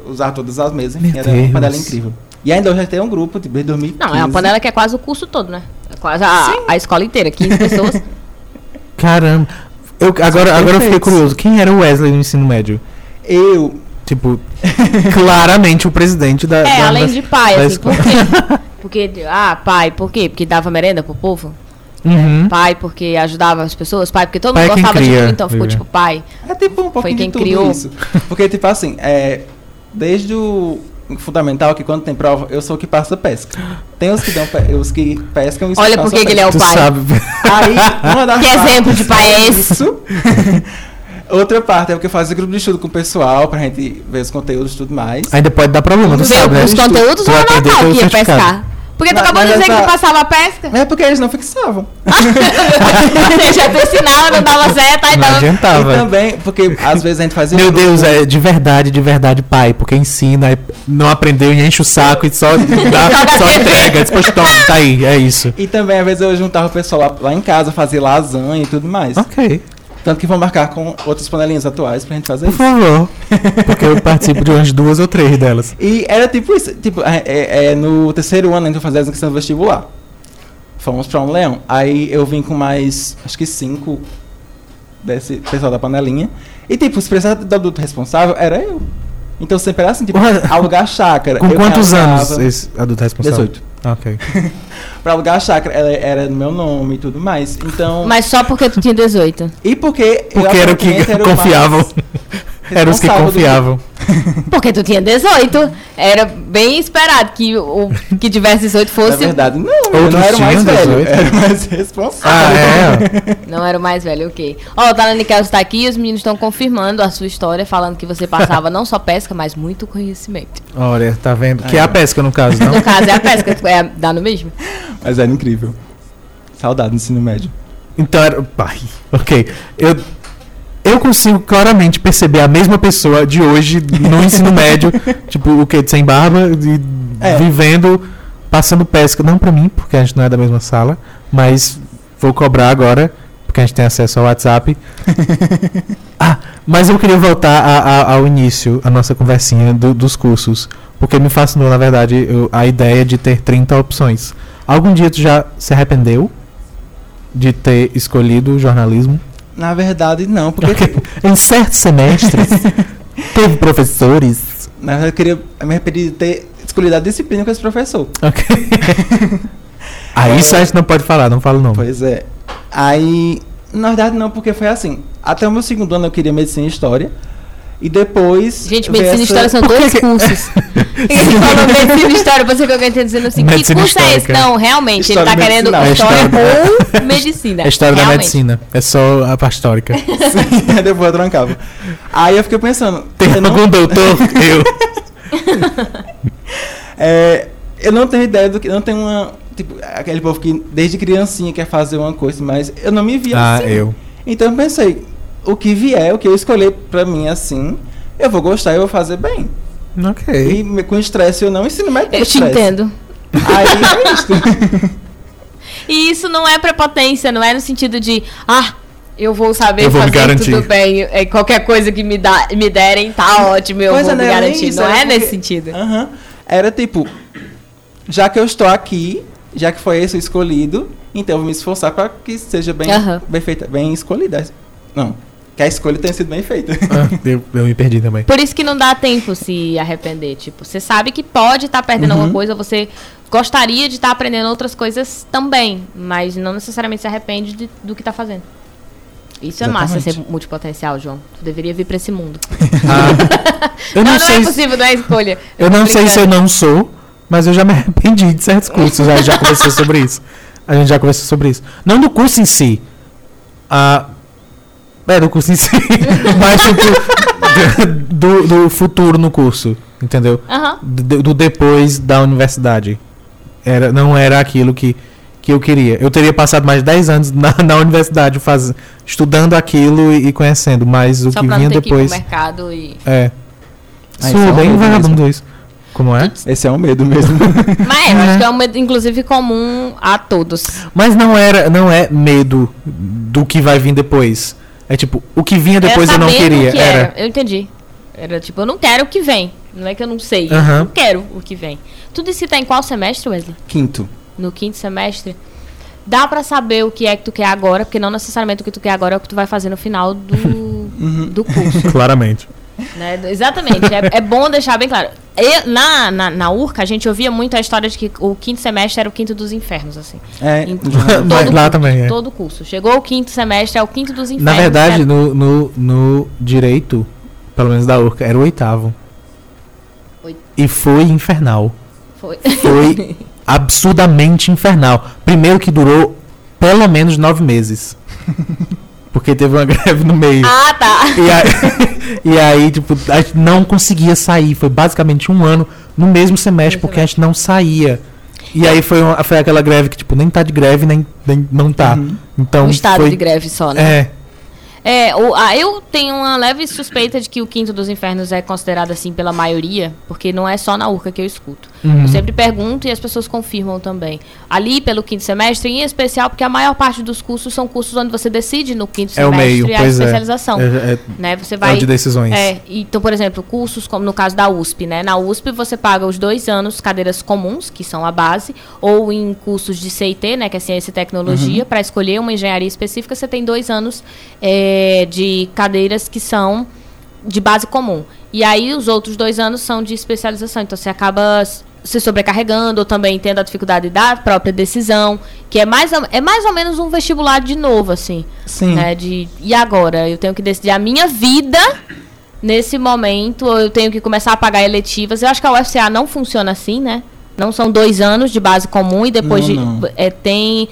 usava todas as mesas. Enfim, era uma panela incrível. E ainda hoje a gente tem um grupo de 2015. Não, é uma panela que é quase o curso todo, né? É quase a escola inteira, 15 pessoas. Caramba. Agora eu fiquei curioso. Quem era o Wesley no ensino médio? Eu. Claramente o presidente da além de pai, assim, porque Porque, pai, por quê? Porque dava merenda pro povo? Uhum. Pai, porque ajudava as pessoas? Pai, porque todo mundo gostava de mim, então ficou tipo pai. É tipo um pouquinho de tudo criou. Isso. Porque, tipo assim, desde o fundamental, que quando tem prova, eu sou o que passa pesca. Tem os que dão os que pescam e os olha por que ele é o pai. Aí, uma das que exemplo de pai é esse? Isso. Outra parte é porque eu faço grupo de estudo com o pessoal pra gente ver os conteúdos e tudo mais. Ainda pode dar problema, tu sabe, né? Os conteúdos ou o Natal que ia pescar? Porque tu acabou de dizer que tu passava a pesca? É porque eles não fixavam. Você já te ensinava, não dava certo, aí não adiantava. E também, porque às vezes a gente fazia... Meu Deus, é de verdade, pai, porque ensina, não aprendeu e enche o saco e só entrega, depois toma, tá aí, é isso. E também, às vezes, eu juntava o pessoal lá em casa, fazia lasanha e tudo mais. Ok. Tanto que vão marcar com outras panelinhas atuais pra gente fazer isso. Por favor. Porque eu participo de umas 2 ou 3 delas. E era tipo isso. Tipo, no terceiro ano a gente vai fazer a inscrição do vestibular. Fomos pra um leão. Aí eu vim com mais, acho que 5 desse pessoal da panelinha. E tipo, se precisasse do adulto responsável, era eu. Então sempre era assim, tipo, alugar chácara. Com quantos anos esse adulto responsável? 18. Ok. Pra alugar a chácara, ela era no meu nome e tudo mais. Então... Mas só porque tu tinha 18. E porque era o que confiavam. Eram os que confiavam. Porque tu tinha 18. Era bem esperado que o que tivesse 18 fosse. Na verdade, não. Não era o mais velho. 18? Era o mais responsável. Ah, é? Não era o mais velho, ok. Ó, o Talani Kelso tá aqui e os meninos estão confirmando a sua história, falando que você passava não só pesca, mas muito conhecimento. Olha, tá vendo? Que é a pesca, no caso, não? No caso, é a pesca. Dá no mesmo. Mas era incrível. Saudade do ensino médio. Então era. Pai. Ok. Eu consigo claramente perceber a mesma pessoa de hoje no ensino médio, tipo, o quê? Sem barba, vivendo, passando pesca. Não pra mim, porque a gente não é da mesma sala, mas vou cobrar agora, porque a gente tem acesso ao WhatsApp. Mas eu queria voltar ao início, a nossa conversinha dos cursos, porque me fascinou, na verdade, a ideia de ter 30 opções. Algum dia tu já se arrependeu de ter escolhido jornalismo? Na verdade, não, porque tipo, em certos semestres teve professores. Na verdade, eu queria me arrepender de ter escolhido a disciplina com esse professor. Ok. Aí isso a gente não pode falar, não falo não. Pois é. Aí, na verdade, não, porque foi assim. Até o meu segundo ano eu queria medicina e história. E depois... Gente, medicina e história são 2 cursos. Ele falou medicina e história, você que alguém tá dizendo assim, medicina que curso histórica. É esse? Não, realmente, história ele tá querendo história ou medicina. É história realmente. Da medicina, é só a parte histórica. Sim, aí depois eu trancava. Aí eu fiquei pensando... Tem algum doutor? Eu não tenho ideia do que... Não tenho uma... Tipo, aquele povo que desde criancinha quer fazer uma coisa, mas eu não me via assim. Então eu pensei... O que vier, o que eu escolher pra mim assim, eu vou gostar e eu vou fazer bem. Ok. E com estresse eu não ensino mais com estresse. Eu te entendo. Aí é isso. E isso não é prepotência, não é no sentido de, eu vou saber eu vou fazer tudo bem, qualquer coisa que me derem tá ótimo, eu vou me garantir. Isso, não é porque, nesse sentido. Uh-huh. Era tipo, já que eu estou aqui, já que foi esse o escolhido, então eu vou me esforçar pra que seja bem, bem feita, bem escolhida. Não. Que a escolha tenha sido bem feita. Eu me perdi também. Por isso que não dá tempo se arrepender. Tipo, você sabe que pode estar perdendo alguma coisa, você gostaria de estar aprendendo outras coisas também, mas não necessariamente se arrepende do que está fazendo. Isso é massa, ser multipotencial, João. Tu deveria vir para esse mundo. Eu não sei, é possível, não é escolha. Eu não sei se eu não sou, mas eu já me arrependi de certos cursos. A gente já conversou sobre isso. Não do curso em si. Do curso em si, mas tipo, do futuro no curso, entendeu? Uhum. Do depois da universidade. Não era aquilo que eu queria. Eu teria passado mais de 10 anos na universidade estudando aquilo e conhecendo, mas o só que vinha depois... Só pra não ter que ir pro mercado e... Sou bem vagabundo isso. Como é? Esse é um medo mesmo. Mas acho que é um medo, inclusive, comum a todos. Mas não é medo do que vai vir depois. É tipo, o que vinha depois eu não queria. Que era. Eu entendi. Era tipo, eu não quero o que vem. Não é que eu não sei. Uhum. Eu não quero o que vem. Tudo isso tá em qual semestre, Wesley? 5º. No 5º semestre? Dá pra saber o que é que tu quer agora, porque não necessariamente o que tu quer agora é o que tu vai fazer no final do curso. Claramente. Né? Exatamente. É bom deixar bem claro. Na URCA, a gente ouvia muito a história de que o quinto semestre era o quinto dos infernos, assim. É, mas lá também é. Todo curso. Chegou o quinto semestre, é o quinto dos infernos. Na verdade, era... no direito, pelo menos da URCA, era o oitavo. E foi infernal. Foi absurdamente infernal. Primeiro que durou pelo menos 9 meses. Porque teve uma greve no meio. Ah, tá. E aí, tipo, a gente não conseguia sair. Foi basicamente 1 ano no mesmo semestre, porque a gente não saía. E aí foi aquela greve que, tipo, nem tá de greve, nem não tá. Uhum. Então, um estado de greve só, né? Eu tenho uma leve suspeita de que o Quinto dos Infernos é considerado assim pela maioria, porque não é só na URCA que eu escuto. Eu sempre pergunto e as pessoas confirmam também. Ali pelo quinto semestre, em especial porque a maior parte dos cursos são cursos onde você decide no quinto semestre meio, a especialização. Né? Você vai, é o de decisões. Então, por exemplo, cursos como no caso da USP, né? Na USP você paga os 2 anos cadeiras comuns, que são a base, ou em cursos de CIT, né? Que é Ciência e Tecnologia, para escolher uma engenharia específica, você tem 2 anos de cadeiras que são de base comum. E aí os outros 2 anos são de especialização. Então você acaba se sobrecarregando ou também tendo a dificuldade da própria decisão, que é mais ou menos um vestibular de novo, assim. Sim. Né? E agora? Eu tenho que decidir a minha vida nesse momento, ou eu tenho que começar a pagar eletivas. Eu acho que a UFCA não funciona assim, né? Não são 2 anos de base comum e depois tem...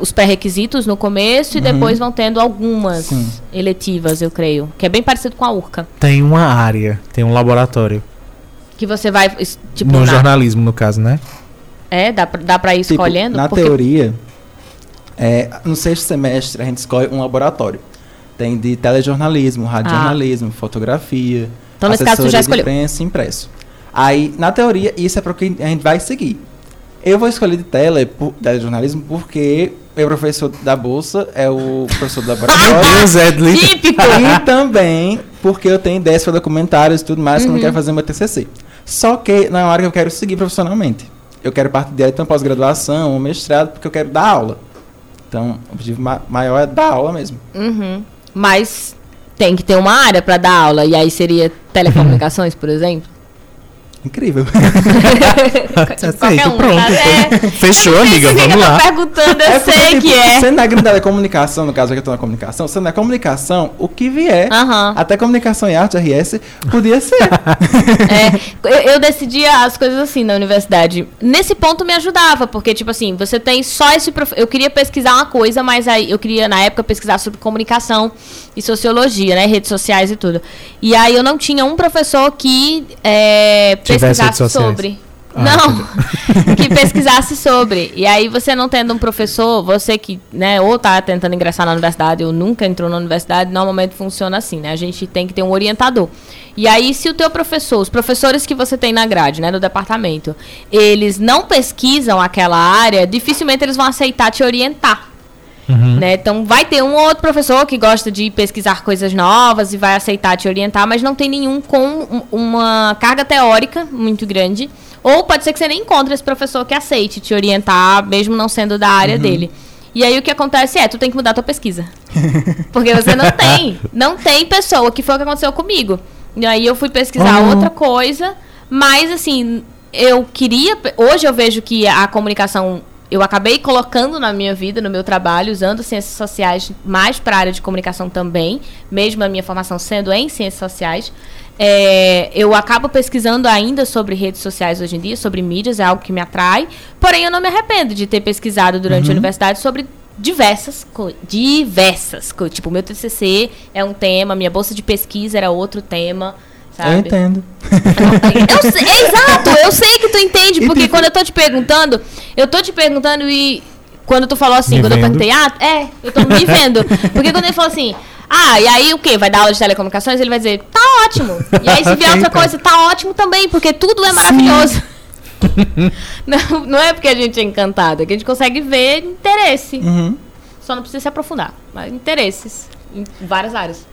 os pré-requisitos no começo e depois vão tendo algumas eletivas, eu creio. Que é bem parecido com a URCA. Tem uma área, tem um laboratório. Que você vai... Tipo, no jornalismo, no caso, né? Dá pra ir tipo, escolhendo? Na teoria, no 6º semestre a gente escolhe um laboratório. Tem de telejornalismo, radiojornalismo, fotografia, então, nesse caso, tu já escolheu. Imprensa e impresso. Aí, na teoria, isso é para o que a gente vai seguir. Eu vou escolher de telejornalismo porque o professor da bolsa é o professor da laboratório. Típico! E também porque eu tenho 10 para documentários e tudo mais, que eu não quero fazer meu TCC. Só que não é uma área que eu quero seguir profissionalmente. Eu quero partir dela, então, pós-graduação ou mestrado, porque eu quero dar aula. Então, o objetivo maior é dar aula mesmo. Mas tem que ter uma área para dar aula, e aí seria telecomunicações, por exemplo? Incrível. Aceito, pronto. Fechou, amiga, vamos lá. Eu tô perguntando, eu sei que é. Sendo na grande da comunicação, no caso, que eu tô na comunicação, sendo na comunicação, o que vier, até comunicação e arte, RS, podia ser. Eu decidia as coisas assim na universidade. Nesse ponto me ajudava, porque, tipo assim, você tem só esse... Eu queria pesquisar uma coisa, mas aí eu queria, na época, pesquisar sobre comunicação e sociologia, né, redes sociais e tudo. E aí eu não tinha um professor que... pesquisasse sobre. Que pesquisasse sobre. E aí você não tendo um professor, você que, né, ou tá tentando ingressar na universidade ou nunca entrou na universidade, normalmente funciona assim, né? A gente tem que ter um orientador. E aí se o teu professor, os professores que você tem na grade, né, do departamento, eles não pesquisam aquela área, dificilmente eles vão aceitar te orientar. Né? Então vai ter um ou outro professor que gosta de pesquisar coisas novas e vai aceitar te orientar, mas não tem nenhum com uma carga teórica muito grande, ou pode ser que você nem encontre esse professor que aceite te orientar mesmo não sendo da área dele. E aí o que acontece tu tem que mudar a tua pesquisa porque você não tem pessoa, que foi o que aconteceu comigo. E aí eu fui pesquisar outra coisa, mas assim, hoje eu vejo que a comunicação eu acabei colocando na minha vida, no meu trabalho, usando ciências sociais mais para a área de comunicação também, mesmo a minha formação sendo em ciências sociais. Eu acabo pesquisando ainda sobre redes sociais hoje em dia, sobre mídias, é algo que me atrai. Porém, eu não me arrependo de ter pesquisado durante a universidade sobre diversas coisas. Tipo, meu TCC é um tema, minha bolsa de pesquisa era outro tema. Sabe? Eu entendo. Exato, eu sei que tu entende, porque quando eu tô te perguntando, e quando tu falou assim, eu perguntei, eu tô me vendo. Porque quando ele falou assim, e aí o quê? Vai dar aula de telecomunicações? Ele vai dizer, tá ótimo. E aí se vier outra coisa, tá ótimo também, porque tudo é maravilhoso. Não é porque a gente é encantado, é que a gente consegue ver interesse. Só não precisa se aprofundar, mas interesses em várias áreas.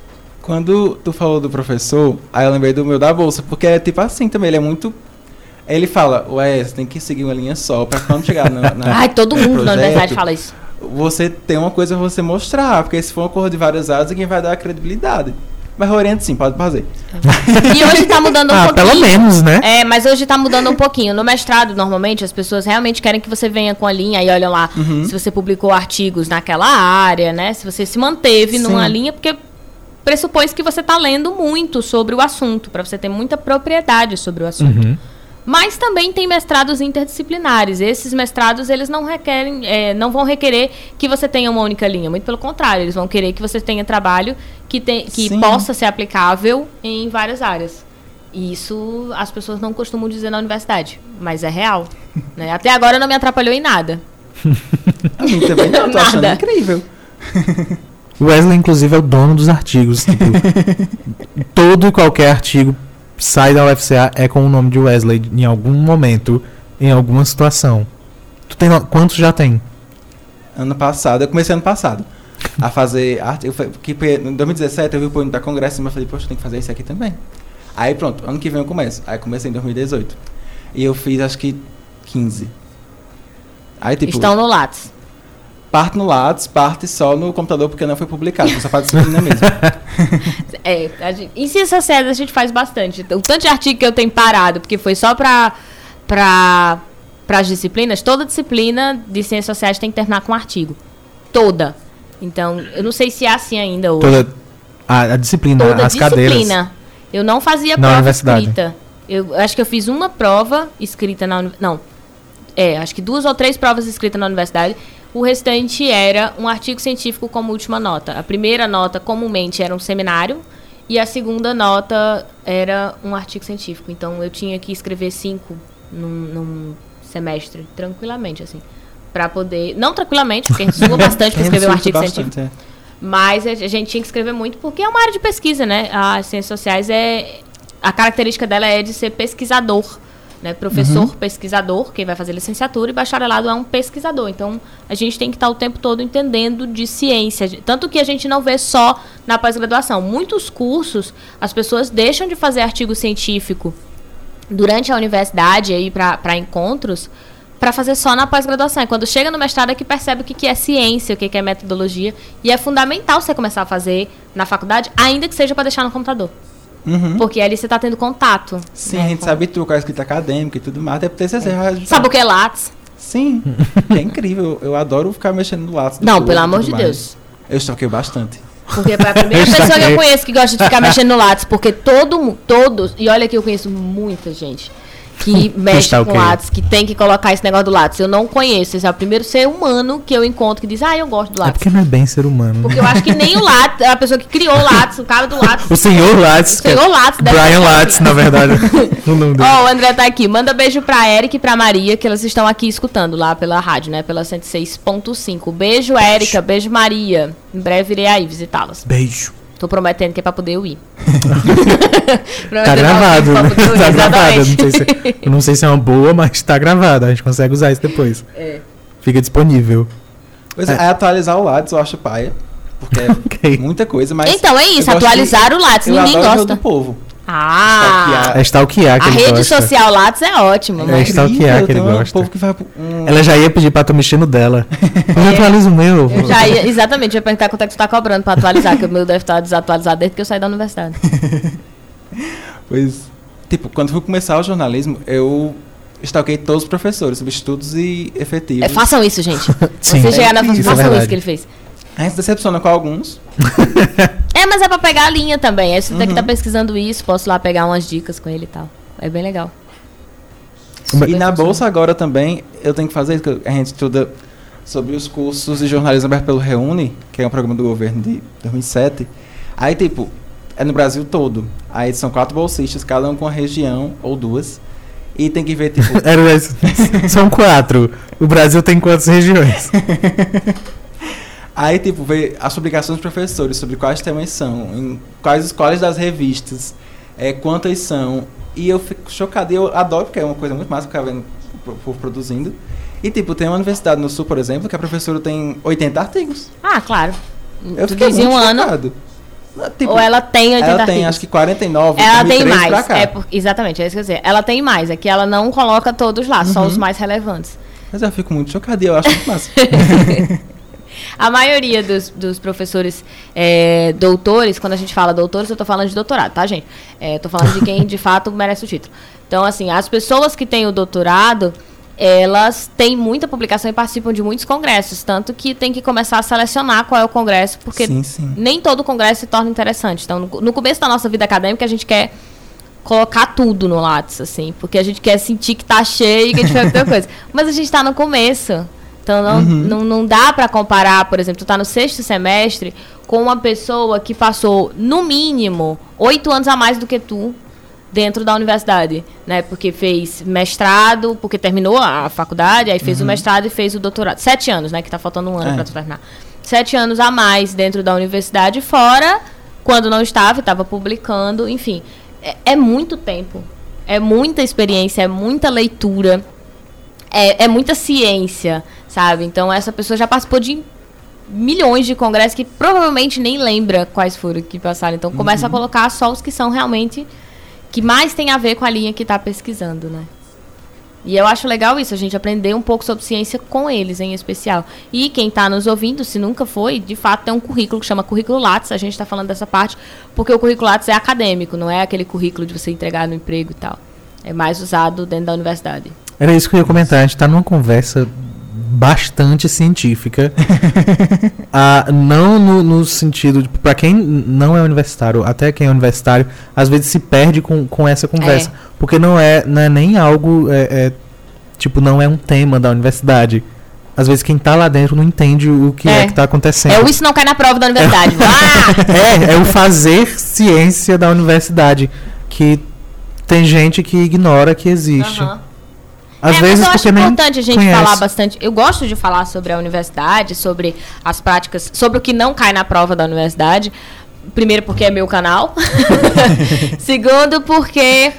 Quando tu falou do professor, aí eu lembrei do meu da bolsa, porque é tipo assim também, ele é muito... Ele fala, você tem que seguir uma linha só, pra quando chegar na todo mundo projeto, na universidade fala isso. Você tem uma coisa pra você mostrar, porque se for uma cor de várias áreas, quem vai dar a credibilidade. Mas Oriente sim, pode fazer. E hoje tá mudando um pouquinho. Pelo menos, né? É, mas hoje tá mudando um pouquinho. No mestrado, normalmente, as pessoas realmente querem que você venha com a linha e olham lá se você publicou artigos naquela área, né? Se você se manteve numa linha, porque pressupõe que você tá lendo muito sobre o assunto, para você ter muita propriedade sobre o assunto. Uhum. Mas também tem mestrados interdisciplinares. Esses mestrados, eles não requerem, não vão requerer que você tenha uma única linha. Muito pelo contrário, eles vão querer que você tenha trabalho que possa ser aplicável em várias áreas. E isso as pessoas não costumam dizer na universidade, mas é real. Né? Até agora não me atrapalhou em nada. A mim também não, tô achando incrível. O Wesley, inclusive, é o dono dos artigos. Tipo, todo e qualquer artigo sai da UFCA é com o nome de Wesley em algum momento, em alguma situação. Tu tem quantos já tem? Ano passado, eu comecei ano passado a fazer arte. Em 2017 eu vi o poema da Congresso e eu falei, poxa, eu tenho que fazer isso aqui também. Aí pronto, ano que vem eu começo. Aí comecei em 2018. E eu fiz acho que 15. Aí, tipo, estão no Lattes. Parte no Lattes, parte só no computador, porque não foi publicado, só faz disciplina mesmo. Em ciências sociais a gente faz bastante. O tanto de artigo que eu tenho parado, porque foi só para as disciplinas, toda disciplina de ciências sociais tem que terminar com um artigo. Toda. Então, eu não sei se é assim ainda hoje. Toda a disciplina, toda as disciplina. Cadeiras. Eu não fazia prova escrita. Eu acho que eu fiz uma prova escrita na universidade. Não. Acho que 2 ou 3 provas escritas na universidade. O restante era um artigo científico como última nota. A primeira nota, comumente, era um seminário. E a segunda nota era um artigo científico. Então, eu tinha que escrever 5 num semestre, tranquilamente, assim. Pra poder... Não tranquilamente, porque a gente sugou bastante pra escrever um artigo científico. Mas a gente tinha que escrever muito, porque é uma área de pesquisa, né? As ciências sociais, a característica dela é de ser pesquisador. Né? Professor, pesquisador, quem vai fazer licenciatura, e bacharelado é um pesquisador. Então, a gente tem que estar o tempo todo entendendo de ciência. Tanto que a gente não vê só na pós-graduação. Muitos cursos, as pessoas deixam de fazer artigo científico durante a universidade, para encontros, para fazer só na pós-graduação. E quando chega no mestrado é que percebe o que é ciência, o que é metodologia. E é fundamental você começar a fazer na faculdade, ainda que seja para deixar no computador. Porque ali você está tendo contato. Sim, né, a gente sabe tudo com a escrita acadêmica e tudo mais. Até porque você sabe o que é Lattes? Sim, é incrível. Eu adoro ficar mexendo no Lattes. Não, pelo amor de Deus. Eu estoquei bastante. Porque é a primeira pessoa que eu conheço que gosta de ficar mexendo no Lattes. Porque todos, e olha que eu conheço muita gente que mexe com Lattes, que tem que colocar esse negócio do Lattes. Eu não conheço, esse é o primeiro ser humano que eu encontro que diz, eu gosto do Lattes. É porque não é bem ser humano. Porque eu acho que nem o Lattes, a pessoa que criou o Lattes, o cara do Lattes. O senhor Lattes. O senhor Lattes. Brian Lattes, na verdade. O André tá aqui. Manda beijo pra Érica e pra Maria, que elas estão aqui escutando lá pela rádio, né? Pela 106.5. Beijo, Érica. Beijo, Maria. Em breve irei aí visitá-las. Beijo. Tô prometendo que é pra poder eu ir. Tá gravado, né? Tá gravado. Eu não sei se é uma boa, mas tá gravado. A gente consegue usar isso depois. Fica disponível. Pois é, atualizar o Lattes, eu acho paia. Porque é muita coisa, mas... Então é isso, atualizar o Lattes, ninguém gosta. Eu do povo. É stalkear que ele gosta. A rede social Lattes é ótima. É stalkear que ele gosta. Ela já ia pedir pra tu mexer no dela. Eu atualizo o meu. Exatamente, eu ia perguntar quanto é que tu tá cobrando pra atualizar, que o meu deve estar desatualizado desde que eu saí da universidade. Pois, tipo, quando fui começar o jornalismo, eu stalkei todos os professores, substitutos e efetivos. Façam isso, gente. Vocês chegaram na façam isso que ele fez. A gente se decepciona com alguns. Mas é pra pegar a linha também. Aí você tem que estar pesquisando isso, posso lá pegar umas dicas com ele e tal. É bem legal. E na bolsa agora também, eu tenho que fazer isso. A gente estuda sobre os cursos de jornalismo aberto pelo Reúne, que é um programa do governo de 2007. Aí, tipo, é no Brasil todo. Aí são 4 bolsistas, cada um com a região, ou 2. E tem que ver, tipo... São 4. O Brasil tem quantas regiões? Aí, tipo, ver as publicações dos professores, sobre quais temas são, em quais escolas das revistas, quantas são. E eu fico chocado. E eu adoro, porque é uma coisa muito massa ficar vendo o povo produzindo. E, tipo, tem uma universidade no Sul, por exemplo, que a professora tem 80 artigos. Claro. Eu fiquei muito chocado. Tipo, ou ela tem 80 artigos. Ela tem, acho que 49, ela tem mais pra cá. Exatamente, é isso que eu ia dizer. Ela tem mais, é que ela não coloca todos lá, só os mais relevantes. Mas eu fico muito chocado e eu acho muito massa. A maioria dos professores doutores, quando a gente fala doutores, eu tô falando de doutorado, tá, gente? Tô falando de quem, de fato, merece o título. Então, assim, as pessoas que têm o doutorado, elas têm muita publicação e participam de muitos congressos, tanto que tem que começar a selecionar qual é o congresso, porque nem todo congresso se torna interessante. Então, no começo da nossa vida acadêmica, a gente quer colocar tudo no lápis, assim, porque a gente quer sentir que tá cheio e que a gente vai fazer coisa. Mas a gente tá no começo, então não dá para comparar, por exemplo, tu tá no sexto semestre com uma pessoa que passou, no mínimo, 8 anos a mais do que tu, dentro da universidade, né? Porque fez mestrado, porque terminou a faculdade, aí fez o mestrado e fez o doutorado. 7 anos, né? Que tá faltando um ano pra tu terminar. 7 anos a mais dentro da universidade, fora quando não estava publicando, enfim. É muito tempo, é muita experiência, é muita leitura, é muita ciência, sabe? Então essa pessoa já participou de milhões de congressos que provavelmente nem lembra quais foram que passaram. Então começa a colocar só os que são realmente, que mais tem a ver com a linha que está pesquisando, né? E eu acho legal isso, a gente aprender um pouco sobre ciência com eles, em especial. E quem está nos ouvindo, se nunca foi, de fato tem um currículo que chama Currículo Lattes, a gente está falando dessa parte, porque o Currículo Lattes é acadêmico, não é aquele currículo de você entregar no emprego e tal. É mais usado dentro da universidade. Era isso que eu ia comentar, a gente está numa conversa bastante científica, não no sentido de, para quem não é universitário, até quem é universitário, às vezes se perde com essa conversa, porque não é nem algo, tipo, não é um tema da universidade. Às vezes quem tá lá dentro não entende o que é que tá acontecendo. É o Isso Não Cai na Prova da universidade. É o fazer ciência da universidade, que tem gente que ignora que existe. Às vezes, mas eu acho importante a gente falar bastante. Eu gosto de falar sobre a universidade, sobre as práticas, sobre o que não cai na prova da universidade. Primeiro, porque é meu canal. Segundo, porque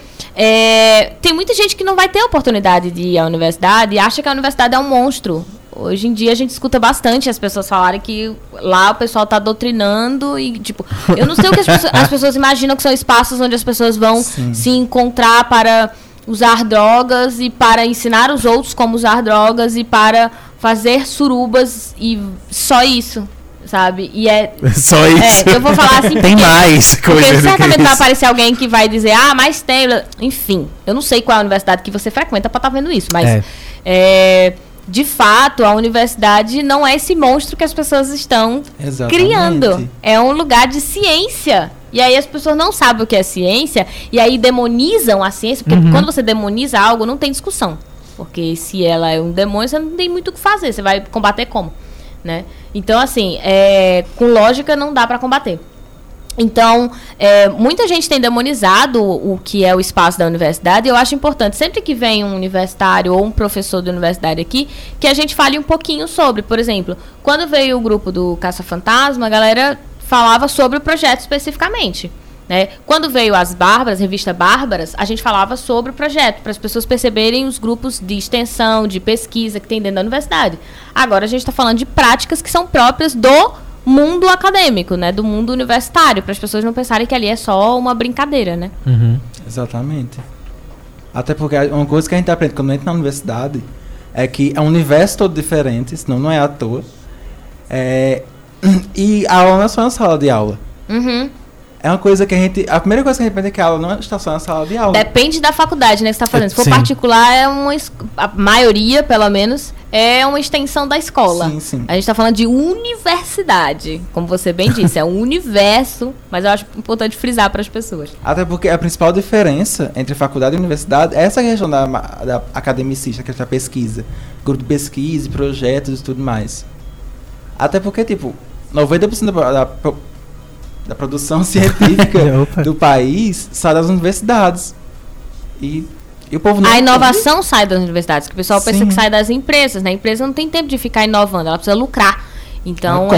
tem muita gente que não vai ter oportunidade de ir à universidade e acha que a universidade é um monstro. Hoje em dia a gente escuta bastante as pessoas falarem que lá o pessoal tá doutrinando e, tipo, eu não sei o que as pessoas imaginam que são espaços onde as pessoas vão se encontrar para usar drogas e para ensinar os outros como usar drogas e para fazer surubas e só isso, sabe? E é só isso. Eu vou falar assim. Tem mais coisa. Porque certamente vai aparecer alguém que vai dizer, mas tem. Enfim, eu não sei qual é a universidade que você frequenta para estar vendo isso, mas de fato a universidade não é esse monstro que as pessoas estão criando. É um lugar de ciência. E aí as pessoas não sabem o que é ciência, e aí demonizam a ciência, porque quando você demoniza algo, não tem discussão. Porque se ela é um demônio, você não tem muito o que fazer, você vai combater como? Né? Então, assim, com lógica não dá para combater. Então, muita gente tem demonizado o que é o espaço da universidade, e eu acho importante, sempre que vem um universitário ou um professor da universidade aqui, que a gente fale um pouquinho sobre. Por exemplo, quando veio o grupo do Caça-Fantasma, a galera falava sobre o projeto especificamente, né? Quando veio as Bárbaras, a revista Bárbaras, a gente falava sobre o projeto, para as pessoas perceberem os grupos de extensão, de pesquisa que tem dentro da universidade. Agora a gente está falando de práticas que são próprias do mundo acadêmico, né? Do mundo universitário, para as pessoas não pensarem que ali é só uma brincadeira, né? Exatamente. Até porque uma coisa que a gente aprende quando entra na universidade é que é um universo todo diferente, senão não é à toa. E a aula não é só na sala de aula. É uma coisa que a gente... A primeira coisa que a gente pensa é que a aula não está só na sala de aula. Depende da faculdade, né, que você está fazendo. Se for particular, a maioria, pelo menos, é uma extensão da escola. A gente está falando de universidade. Como você bem disse, é um universo. Mas eu acho importante frisar para as pessoas. Até porque a principal diferença entre faculdade e universidade é essa questão da academicista, que é a pesquisa. Grupo de pesquisa, projetos e tudo mais. Até porque, tipo... 90% da produção científica do país sai das universidades. E o povo não... A inovação sai das universidades, que o pessoal pensa que sai das empresas, né? A empresa não tem tempo de ficar inovando, ela precisa lucrar. Então,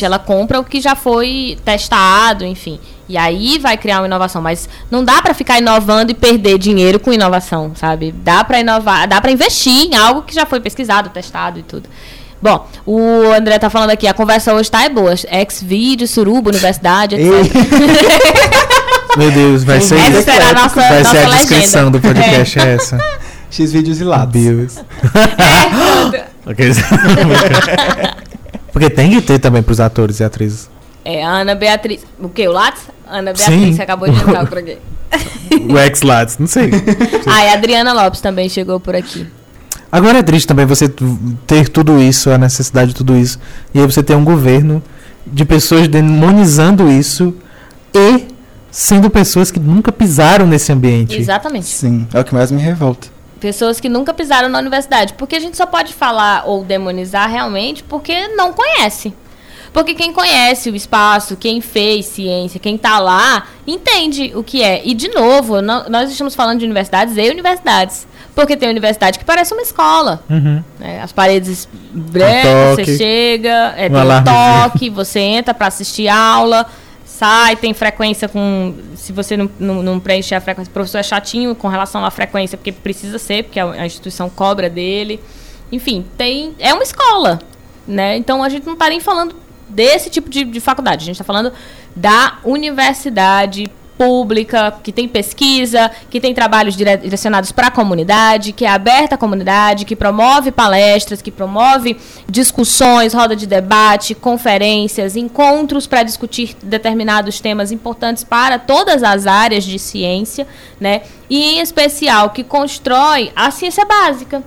ela compra o que já foi testado, enfim. E aí vai criar uma inovação, mas não dá para ficar inovando e perder dinheiro com inovação, sabe? Dá para inovar, dá para investir em algo que já foi pesquisado, testado e tudo. Bom, o André tá falando aqui, a conversa hoje tá boa. Ex-vídeo, suruba, universidade, etc. Meu Deus, vai ser isso. Será a nossa, vai nossa ser a legenda. Descrição do podcast é essa. X-vídeos e lados. Meu Deus. Porque tem que ter também pros atores e atrizes. É, Ana Beatriz... O quê? O Lattes? Ana Beatriz, você acabou de entrar por aqui. O ex-Lattes, não sei. Ah, e a Adriana Lopes também chegou por aqui. Agora é triste também você ter tudo isso, a necessidade de tudo isso. E aí você tem um governo de pessoas demonizando isso e sendo pessoas que nunca pisaram nesse ambiente. Exatamente. Sim, é o que mais me revolta. Pessoas que nunca pisaram na universidade. Porque a gente só pode falar ou demonizar realmente porque não conhece. Porque quem conhece o espaço, quem fez ciência, quem está lá, entende o que é. E, de novo, nós estamos falando de universidades e universidades. Porque tem universidade que parece uma escola. Uhum. É, as paredes brancas, você chega, tem um toque, você entra para assistir aula, sai, tem frequência com... Se você não preencher a frequência... O professor é chatinho com relação à frequência, porque precisa ser, porque a instituição cobra dele. Enfim, é uma escola, né? Então, a gente não está nem falando... desse tipo de faculdade. A gente está falando da universidade pública, que tem pesquisa, que tem trabalhos direcionados para a comunidade, que é aberta à comunidade, que promove palestras, que promove discussões, roda de debate, conferências, encontros para discutir determinados temas importantes para todas as áreas de ciência, né? E, em especial, que constrói a ciência básica,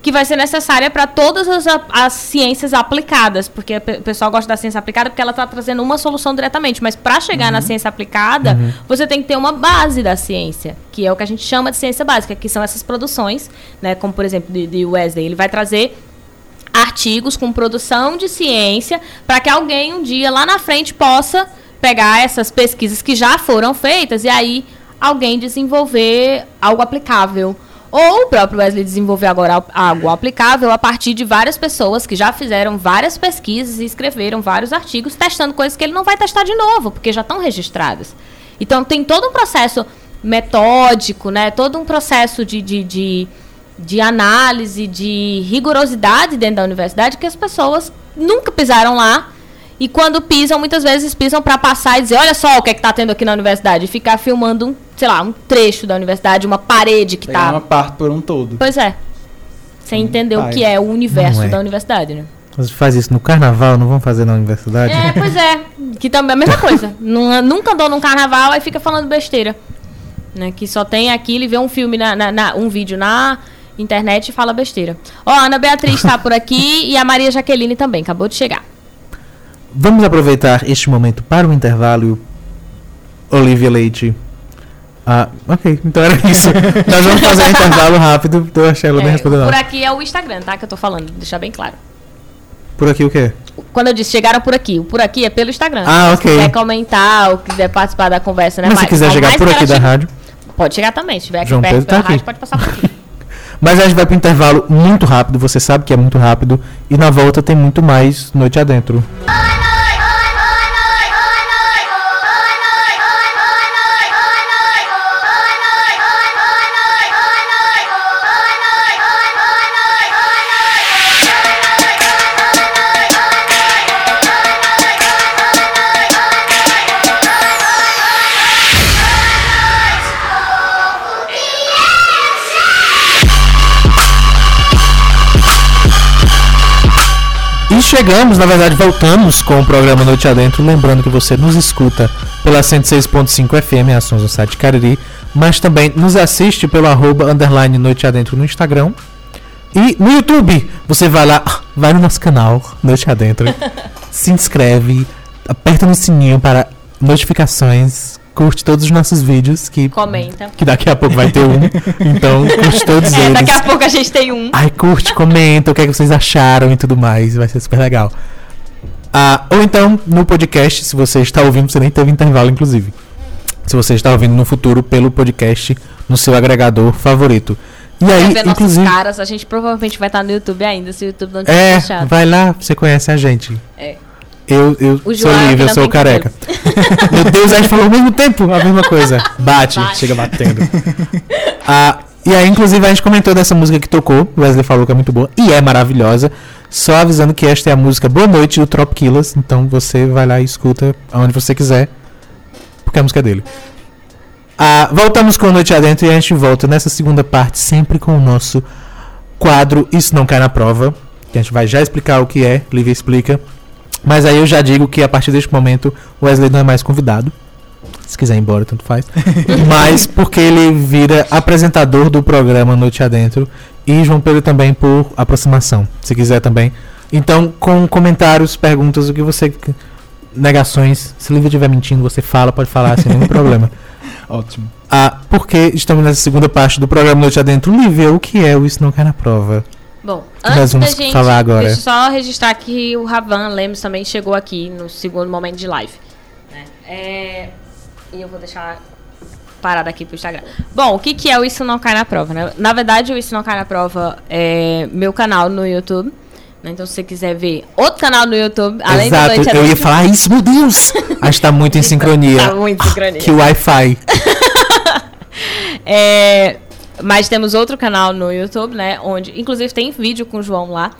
que vai ser necessária para todas as ciências aplicadas, porque o pessoal gosta da ciência aplicada porque ela está trazendo uma solução diretamente, mas para chegar na ciência aplicada, você tem que ter uma base da ciência, que é o que a gente chama de ciência básica, que são essas produções, né, como, por exemplo, de Wesley, ele vai trazer artigos com produção de ciência para que alguém um dia lá na frente possa pegar essas pesquisas que já foram feitas e aí alguém desenvolver algo aplicável. Ou o próprio Wesley desenvolveu agora algo aplicável a partir de várias pessoas que já fizeram várias pesquisas e escreveram vários artigos testando coisas que ele não vai testar de novo, porque já estão registradas. Então, tem todo um processo metódico, né? Todo um processo de análise, de rigorosidade dentro da universidade que as pessoas nunca pisaram lá. E quando pisam, muitas vezes pisam para passar e dizer, olha só o que é que está tendo aqui na universidade. E ficar filmando, um trecho da universidade, uma parede que está... uma parte por um todo. Pois é. Sem entender o que é o universo da universidade, né? Mas faz isso no carnaval, não vão fazer na universidade? É, pois é. Que também é a mesma coisa. Nunca andou num carnaval e fica falando besteira. Né? Que só tem aquilo e vê um filme, um vídeo na internet e fala besteira. Ó, a Ana Beatriz está por aqui e a Maria Jaqueline também, acabou de chegar. Vamos aproveitar este momento para o intervalo. Olivia Leite. Ah, ok, então era isso. Nós vamos fazer um intervalo rápido. Eu achei ela nem respondendo. Por aqui é o Instagram, tá? Que eu tô falando, deixar bem claro. Por aqui o quê? Quando eu disse chegaram por aqui, o por aqui é pelo Instagram. Ah, ok. Se quiser comentar ou quiser participar da conversa, né? Mas se quiser chegar por aqui da rádio, pode chegar também. Se tiver aqui perto da rádio, pode passar por aqui. Mas a gente vai para o intervalo muito rápido, você sabe que é muito rápido. E na volta tem muito mais Noite Adentro. Chegamos, na verdade voltamos com o programa Noite Adentro, lembrando que você nos escuta pela 106.5 FM, ações no site Cariri, mas também nos assiste pelo @ Noite Adentro no Instagram e no YouTube, você vai lá, vai no nosso canal Noite Adentro, se inscreve, aperta no sininho para notificações, curte todos os nossos vídeos, comenta, que daqui a pouco vai ter um, então curte todos eles. Daqui a pouco a gente tem um. Ai, curte, comenta o que é que vocês acharam e tudo mais, vai ser super legal. Ah, ou então, no podcast, se você está ouvindo, você nem teve intervalo, inclusive. Se você está ouvindo no futuro pelo podcast, no seu agregador favorito. E aí, inclusive, caras, a gente provavelmente vai estar no YouTube ainda, se o YouTube não tiver fechado. Vai lá, você conhece a gente. É. Eu sou livre, eu sou careca. Meu Deus, a gente falou ao mesmo tempo a mesma coisa. Bate. Chega batendo. E aí, inclusive, a gente comentou dessa música que tocou. O Wesley falou que é muito boa e é maravilhosa. Só avisando que esta é a música Boa Noite do Trop Killers. Então você vai lá e escuta aonde você quiser, porque a música é dele. Voltamos com Noite Adentro e a gente volta nessa segunda parte sempre com o nosso quadro Isso Não Cai na Prova, que a gente vai já explicar o que é. Lívia explica. Mas aí eu já digo que a partir deste momento o Wesley não é mais convidado. Se quiser ir embora, tanto faz. Mas porque ele vira apresentador do programa Noite Adentro. E João Pedro também por aproximação, se quiser também. Então, com comentários, perguntas, o que você... Negações, se o livro estiver mentindo, você fala, pode falar, sem nenhum problema. Ótimo. Ah, porque estamos nessa segunda parte do programa Noite Adentro. Lívia, o que é o Isso Não Cai na Prova? Bom, antes da gente falar agora. Deixa eu só registrar que o Ravan Lemos também chegou aqui no segundo momento de live, né? E eu vou deixar parada aqui pro Instagram. Bom, o que, que é o Isso Não Cai na Prova, né? Na verdade, o Isso Não Cai na Prova é meu canal no YouTube. Então, se você quiser ver outro canal no YouTube, além da Noite Adentro... Exato, eu ia falar isso, meu Deus! A gente tá muito em sincronia. Tá muito em sincronia. Que Wi-Fi. Mas temos outro canal no YouTube, né? Onde, inclusive, tem vídeo com o João lá,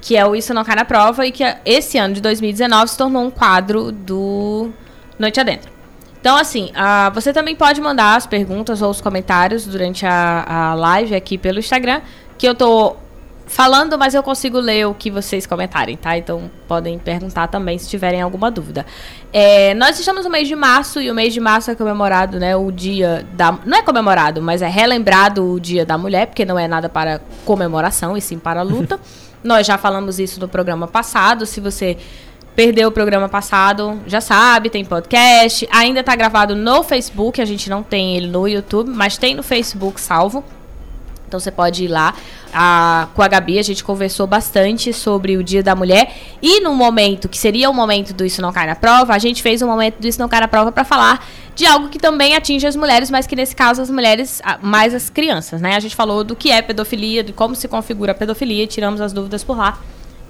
que é o Isso Não Cai na Prova, e que esse ano de 2019 se tornou um quadro do Noite Adentro. Então, assim, você também pode mandar as perguntas ou os comentários durante a live aqui pelo Instagram, que eu tô... falando, mas eu consigo ler o que vocês comentarem, tá? Então, podem perguntar também se tiverem alguma dúvida. Nós estamos no mês de março, e o mês de março é comemorado, né? O dia da... Não é comemorado, mas é relembrado o Dia da Mulher, porque não é nada para comemoração, e sim para luta. Nós já falamos isso no programa passado. Se você perdeu o programa passado, já sabe, tem podcast. Ainda tá gravado no Facebook, a gente não tem ele no YouTube, mas tem no Facebook salvo. Então, você pode ir lá. Com a Gabi, a gente conversou bastante sobre o Dia da Mulher. E no momento, que seria o momento do Isso Não Cai na Prova, a gente fez um momento do Isso Não Cai na Prova para falar de algo que também atinge as mulheres, mas que, nesse caso, as mulheres, mais as crianças, né? A gente falou do que é pedofilia, de como se configura a pedofilia, e tiramos as dúvidas por lá,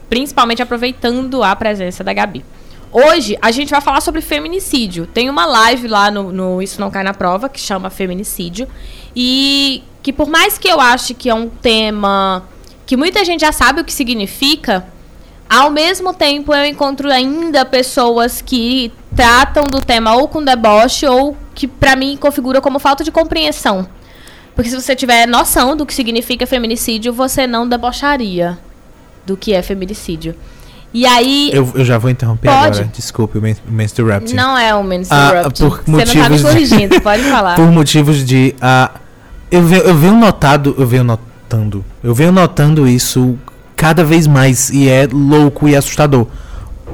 principalmente aproveitando a presença da Gabi. Hoje, a gente vai falar sobre feminicídio. Tem uma live lá no Isso Não Cai na Prova, que chama Feminicídio. E... que por mais que eu ache que é um tema que muita gente já sabe o que significa, ao mesmo tempo eu encontro ainda pessoas que tratam do tema ou com deboche ou que pra mim configura como falta de compreensão. Porque se você tiver noção do que significa feminicídio, você não debocharia do que é feminicídio. E aí... Eu já vou interromper agora. Desculpe, o Men's Interrupting. Não é o Men's Interrupting. Você não tá me corrigindo, pode falar. Por motivos de... Eu venho notando isso cada vez mais, e é louco e assustador.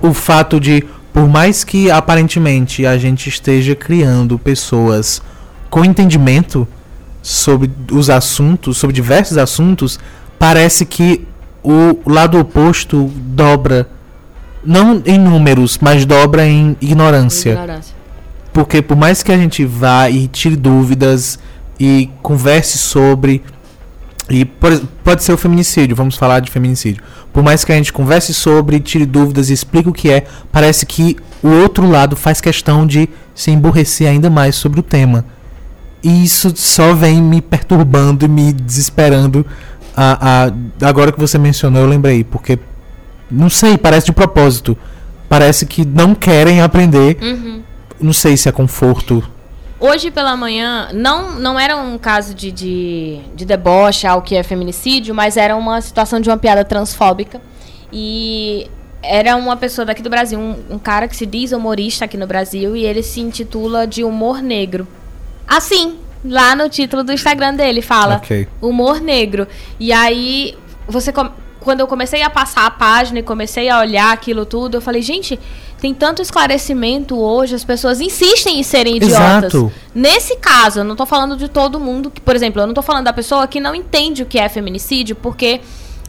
O fato de, por mais que aparentemente a gente esteja criando pessoas com entendimento sobre os assuntos, sobre diversos assuntos, parece que o lado oposto dobra, não em números, mas dobra em ignorância. Porque por mais que a gente vá e tire dúvidas e converse sobre, e pode ser o feminicídio, vamos falar de feminicídio, por mais que a gente converse sobre, tire dúvidas e explique o que é, parece que o outro lado faz questão de se emburrecer ainda mais sobre o tema, e isso só vem me perturbando e me desesperando. Agora que você mencionou, eu lembrei, porque, não sei, parece de propósito, parece que não querem aprender. Não sei se é conforto. Hoje pela manhã, não era um caso de deboche ao que é feminicídio, mas era uma situação de uma piada transfóbica. E era uma pessoa daqui do Brasil, um cara que se diz humorista aqui no Brasil, e ele se intitula de humor negro. Assim, lá no título do Instagram dele fala, okay, humor negro. E aí, quando eu comecei a passar a página e comecei a olhar aquilo tudo, eu falei, gente... Tem tanto esclarecimento hoje, as pessoas insistem em serem idiotas. Exato. Nesse caso, eu não tô falando de todo mundo, que, por exemplo, eu não tô falando da pessoa que não entende o que é feminicídio, porque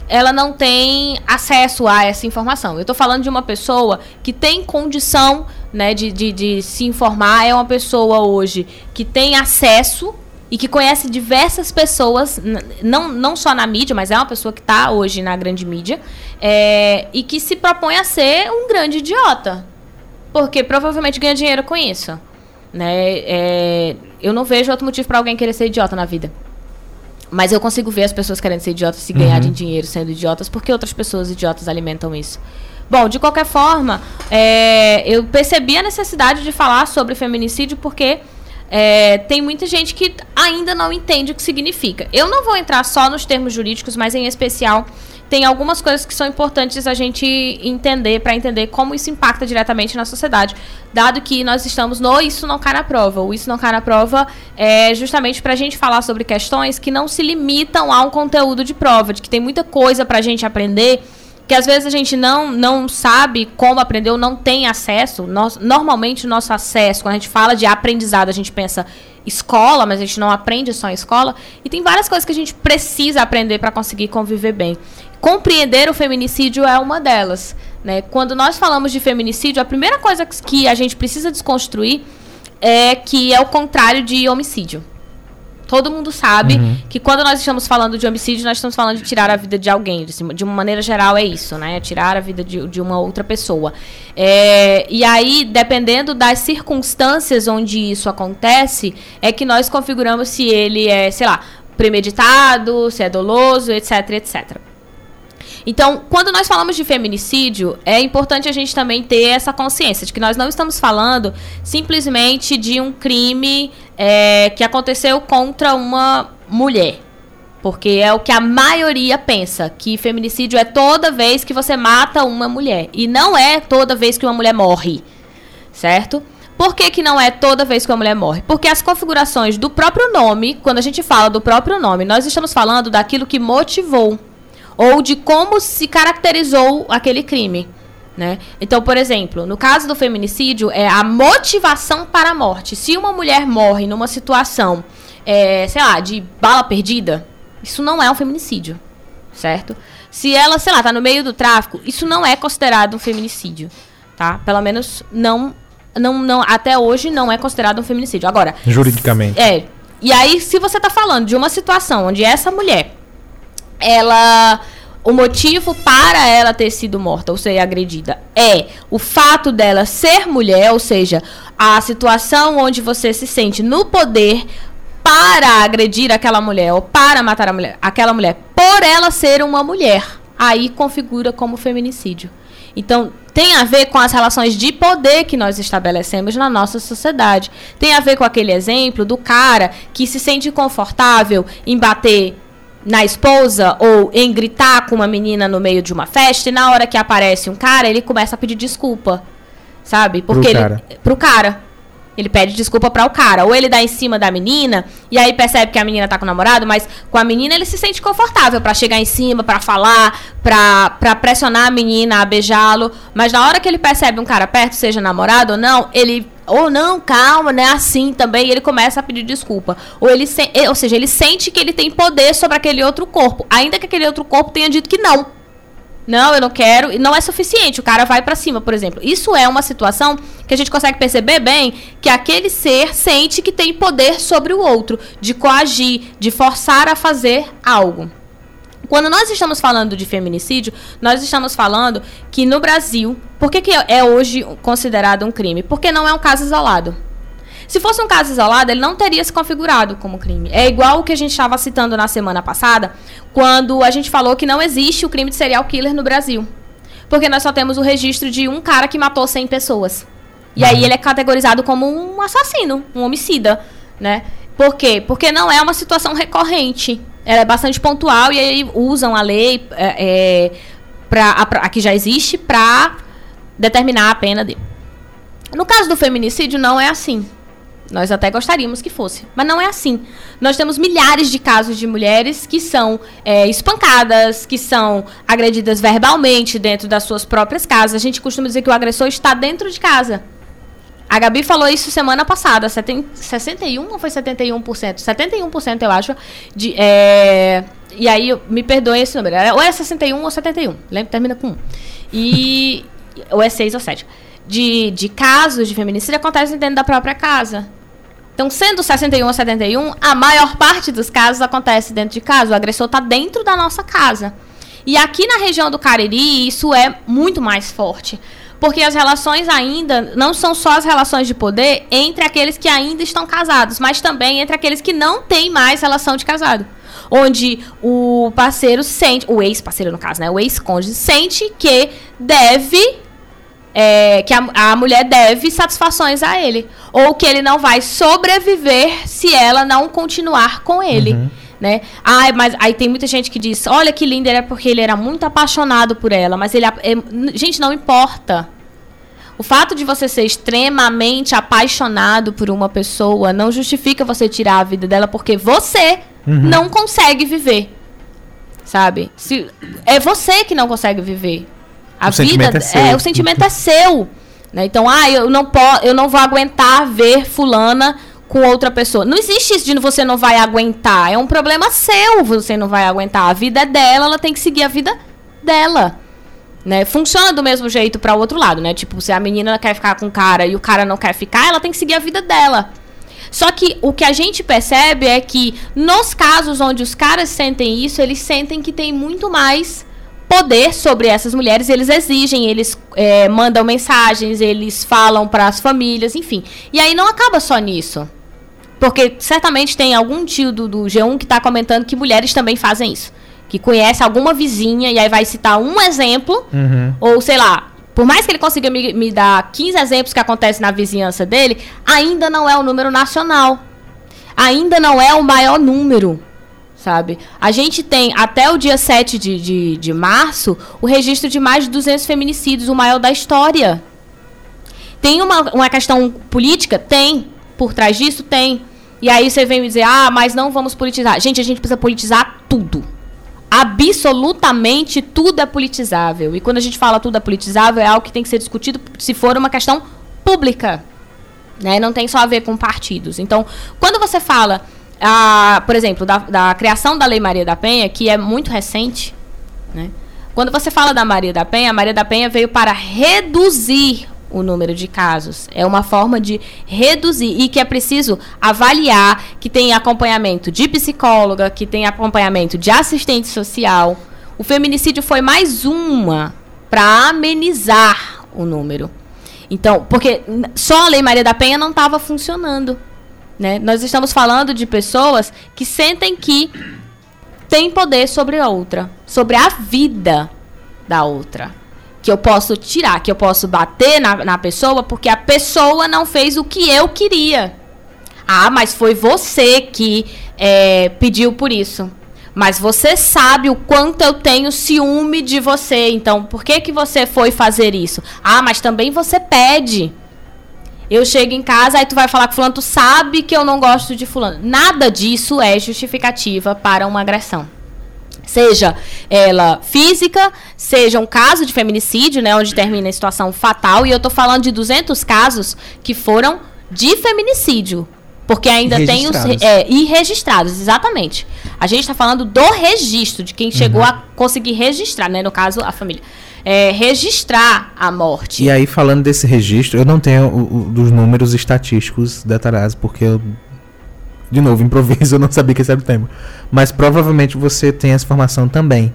ela não tem acesso a essa informação. Eu tô falando de uma pessoa que tem condição, né, de se informar, é uma pessoa hoje que tem acesso e que conhece diversas pessoas, não só na mídia, mas é uma pessoa que está hoje na grande mídia, e que se propõe a ser um grande idiota, porque provavelmente ganha dinheiro com isso, né? Eu não vejo outro motivo para alguém querer ser idiota na vida, mas eu consigo ver as pessoas querendo ser idiotas se ganharem dinheiro sendo idiotas, porque outras pessoas idiotas alimentam isso. Bom, de qualquer forma, eu percebi a necessidade de falar sobre feminicídio porque... tem muita gente que ainda não entende o que significa. Eu não vou entrar só nos termos jurídicos, mas em especial tem algumas coisas que são importantes a gente entender, para entender como isso impacta diretamente na sociedade, dado que nós estamos no Isso Não Cai na Prova. O Isso Não Cai na Prova é justamente para a gente falar sobre questões que não se limitam a um conteúdo de prova, de que tem muita coisa para a gente aprender, que às vezes a gente não sabe como aprender ou não tem acesso. Normalmente o nosso acesso, quando a gente fala de aprendizado, a gente pensa escola, mas a gente não aprende só em escola. E tem várias coisas que a gente precisa aprender para conseguir conviver bem. Compreender o feminicídio é uma delas, né? Quando nós falamos de feminicídio, a primeira coisa que a gente precisa desconstruir é que é o contrário de homicídio. Todo mundo sabe que quando nós estamos falando de homicídio, nós estamos falando de tirar a vida de alguém. De uma maneira geral é isso, né? Tirar a vida de uma outra pessoa. E aí, dependendo das circunstâncias onde isso acontece, é que nós configuramos se ele é, sei lá, premeditado, se é doloso, etc, etc. Então, quando nós falamos de feminicídio, é importante a gente também ter essa consciência de que nós não estamos falando simplesmente de um crime que aconteceu contra uma mulher. Porque é o que a maioria pensa, que feminicídio é toda vez que você mata uma mulher. E não é toda vez que uma mulher morre, certo? Por que que não é toda vez que uma mulher morre? Porque as configurações do próprio nome, quando a gente fala do próprio nome, nós estamos falando daquilo que motivou ou de como se caracterizou aquele crime, né? Então, por exemplo, no caso do feminicídio, é a motivação para a morte. Se uma mulher morre numa situação, de bala perdida, isso não é um feminicídio, certo? Se ela, tá no meio do tráfico, isso não é considerado um feminicídio, tá? Pelo menos não, até hoje não é considerado um feminicídio. Agora, juridicamente. E aí, se você tá falando de uma situação onde essa mulher, o motivo para ela ter sido morta ou ser agredida é o fato dela ser mulher, ou seja, a situação onde você se sente no poder para agredir aquela mulher ou para matar a mulher, aquela mulher, por ela ser uma mulher, aí configura como feminicídio. Então, tem a ver com as relações de poder que nós estabelecemos na nossa sociedade. Tem a ver com aquele exemplo do cara que se sente confortável em bater na esposa ou em gritar com uma menina no meio de uma festa, e na hora que aparece um cara, ele começa a pedir desculpa, sabe? Porque ele pede desculpa para o cara, ou ele dá em cima da menina e aí percebe que a menina tá com o namorado, mas com a menina ele se sente confortável para chegar em cima, para falar, para pressionar a menina a beijá-lo, mas na hora que ele percebe um cara perto, seja namorado ou não, ele calma, né? Assim também, ele começa a pedir desculpa. Ou seja, ele sente que ele tem poder sobre aquele outro corpo, ainda que aquele outro corpo tenha dito que não. Não, eu não quero, e não é suficiente, o cara vai pra cima, por exemplo. Isso é uma situação que a gente consegue perceber bem que aquele ser sente que tem poder sobre o outro, de coagir, de forçar a fazer algo. Quando nós estamos falando de feminicídio, nós estamos falando que no Brasil, por que é hoje considerado um crime? Porque não é um caso isolado. Se fosse um caso isolado, ele não teria se configurado como crime. É igual o que a gente estava citando na semana passada, quando a gente falou que não existe o crime de serial killer no Brasil. Porque nós só temos o registro de um cara que matou 100 pessoas. E aí ele é categorizado como um assassino, um homicida, né? Por quê? Porque não é uma situação recorrente. Ela é bastante pontual e aí usam a lei a que já existe para determinar a pena dele. No caso do feminicídio, não é assim. Nós até gostaríamos que fosse, mas não é assim. Nós temos milhares de casos de mulheres que são espancadas, que são agredidas verbalmente dentro das suas próprias casas. A gente costuma dizer que o agressor está dentro de casa. A Gabi falou isso semana passada, 61% ou foi 71%? 71% eu acho. E aí, me perdoem esse número. Ou é 61 ou 71, lembra? Termina com 1. Ou é 6 ou 7. De casos de feminicídio acontecem dentro da própria casa. Então, sendo 61 ou 71, a maior parte dos casos acontece dentro de casa. O agressor está dentro da nossa casa. E aqui na região do Cariri, isso é muito mais forte. Porque as relações ainda não são só as relações de poder entre aqueles que ainda estão casados, mas também entre aqueles que não têm mais relação de casado. Onde o parceiro sente, o ex-parceiro no caso, né? O ex-cônjuge sente que a mulher deve satisfações a ele. Ou que ele não vai sobreviver se ela não continuar com ele. né? Ai, mas aí tem muita gente que diz, olha que lindo ele é porque ele era muito apaixonado por ela, mas ele... gente, não importa. O fato de você ser extremamente apaixonado por uma pessoa não justifica você tirar a vida dela, porque você não consegue viver, sabe? É você que não consegue viver. A vida, o sentimento é seu, né? Então, eu não vou aguentar ver fulana com outra pessoa. Não existe isso de você não vai aguentar. É um problema seu, você não vai aguentar. A vida é dela, ela tem que seguir a vida dela, né? Funciona do mesmo jeito para o outro lado, né? Tipo, se a menina quer ficar com o cara e o cara não quer ficar, ela tem que seguir a vida dela. Só que o que a gente percebe é que nos casos onde os caras sentem isso, eles sentem que tem muito mais poder sobre essas mulheres, eles exigem, eles mandam mensagens, eles falam para as famílias, enfim. E aí não acaba só nisso, porque certamente tem algum tio do G1 que está comentando que mulheres também fazem isso, que conhece alguma vizinha e aí vai citar um exemplo, ou sei lá, por mais que ele consiga me dar 15 exemplos que acontecem na vizinhança dele, ainda não é o número nacional, ainda não é o maior número, sabe? A gente tem, até o dia 7 de março, o registro de mais de 200 feminicídios, o maior da história. Tem uma questão política? Tem. Por trás disso? Tem. E aí você vem me dizer, mas não vamos politizar. Gente, a gente precisa politizar tudo. Absolutamente tudo é politizável. E quando a gente fala tudo é politizável, é algo que tem que ser discutido se for uma questão pública, né? Não tem só a ver com partidos. Então, quando você fala... por exemplo, da criação da Lei Maria da Penha, que é muito recente, né? Quando você fala da Maria da Penha, a Maria da Penha veio para reduzir o número de casos. É uma forma de reduzir e que é preciso avaliar, que tem acompanhamento de psicóloga, que tem acompanhamento de assistente social. O feminicídio foi mais uma para amenizar o número. Então, porque só a Lei Maria da Penha não estava funcionando, né? Nós estamos falando de pessoas que sentem que têm poder sobre a outra, sobre a vida da outra, que eu posso tirar, que eu posso bater na pessoa porque a pessoa não fez o que eu queria. Mas foi você que pediu por isso. Mas você sabe o quanto eu tenho ciúme de você, então por que você foi fazer isso? Mas também você pede. Eu chego em casa, aí tu vai falar com fulano, tu sabe que eu não gosto de fulano. Nada disso é justificativa para uma agressão. Seja ela física, seja um caso de feminicídio, né, onde termina em situação fatal. E eu tô falando de 200 casos que foram de feminicídio, porque ainda tem os irregistrados, exatamente. A gente tá falando do registro, de quem chegou a conseguir registrar, né, no caso a família. Registrar a morte. E aí, falando desse registro, eu não tenho dos números estatísticos detalhados, porque eu, de novo, improviso, eu não sabia que esse era o tema. Mas provavelmente você tem essa informação também.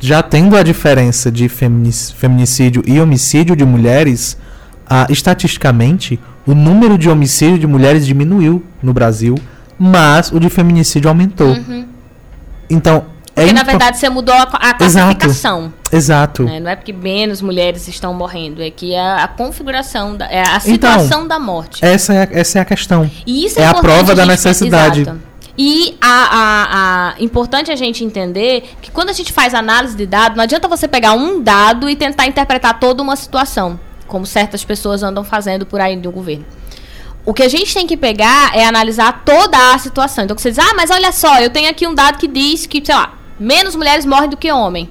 Já tendo a diferença de feminicídio e homicídio de mulheres, estatisticamente, o número de homicídio de mulheres diminuiu no Brasil, mas o de feminicídio aumentou. Então... Porque, na verdade, você mudou a classificação. Exato. Né? Não é porque menos mulheres estão morrendo, é que a configuração, a situação da morte. Essa é a questão. E isso é a prova da necessidade. Exato. E importante a gente entender que quando a gente faz análise de dados, não adianta você pegar um dado e tentar interpretar toda uma situação, como certas pessoas andam fazendo por aí no governo. O que a gente tem que pegar é analisar toda a situação. Então, você diz, mas olha só, eu tenho aqui um dado que diz que, sei lá, menos mulheres morrem do que homem.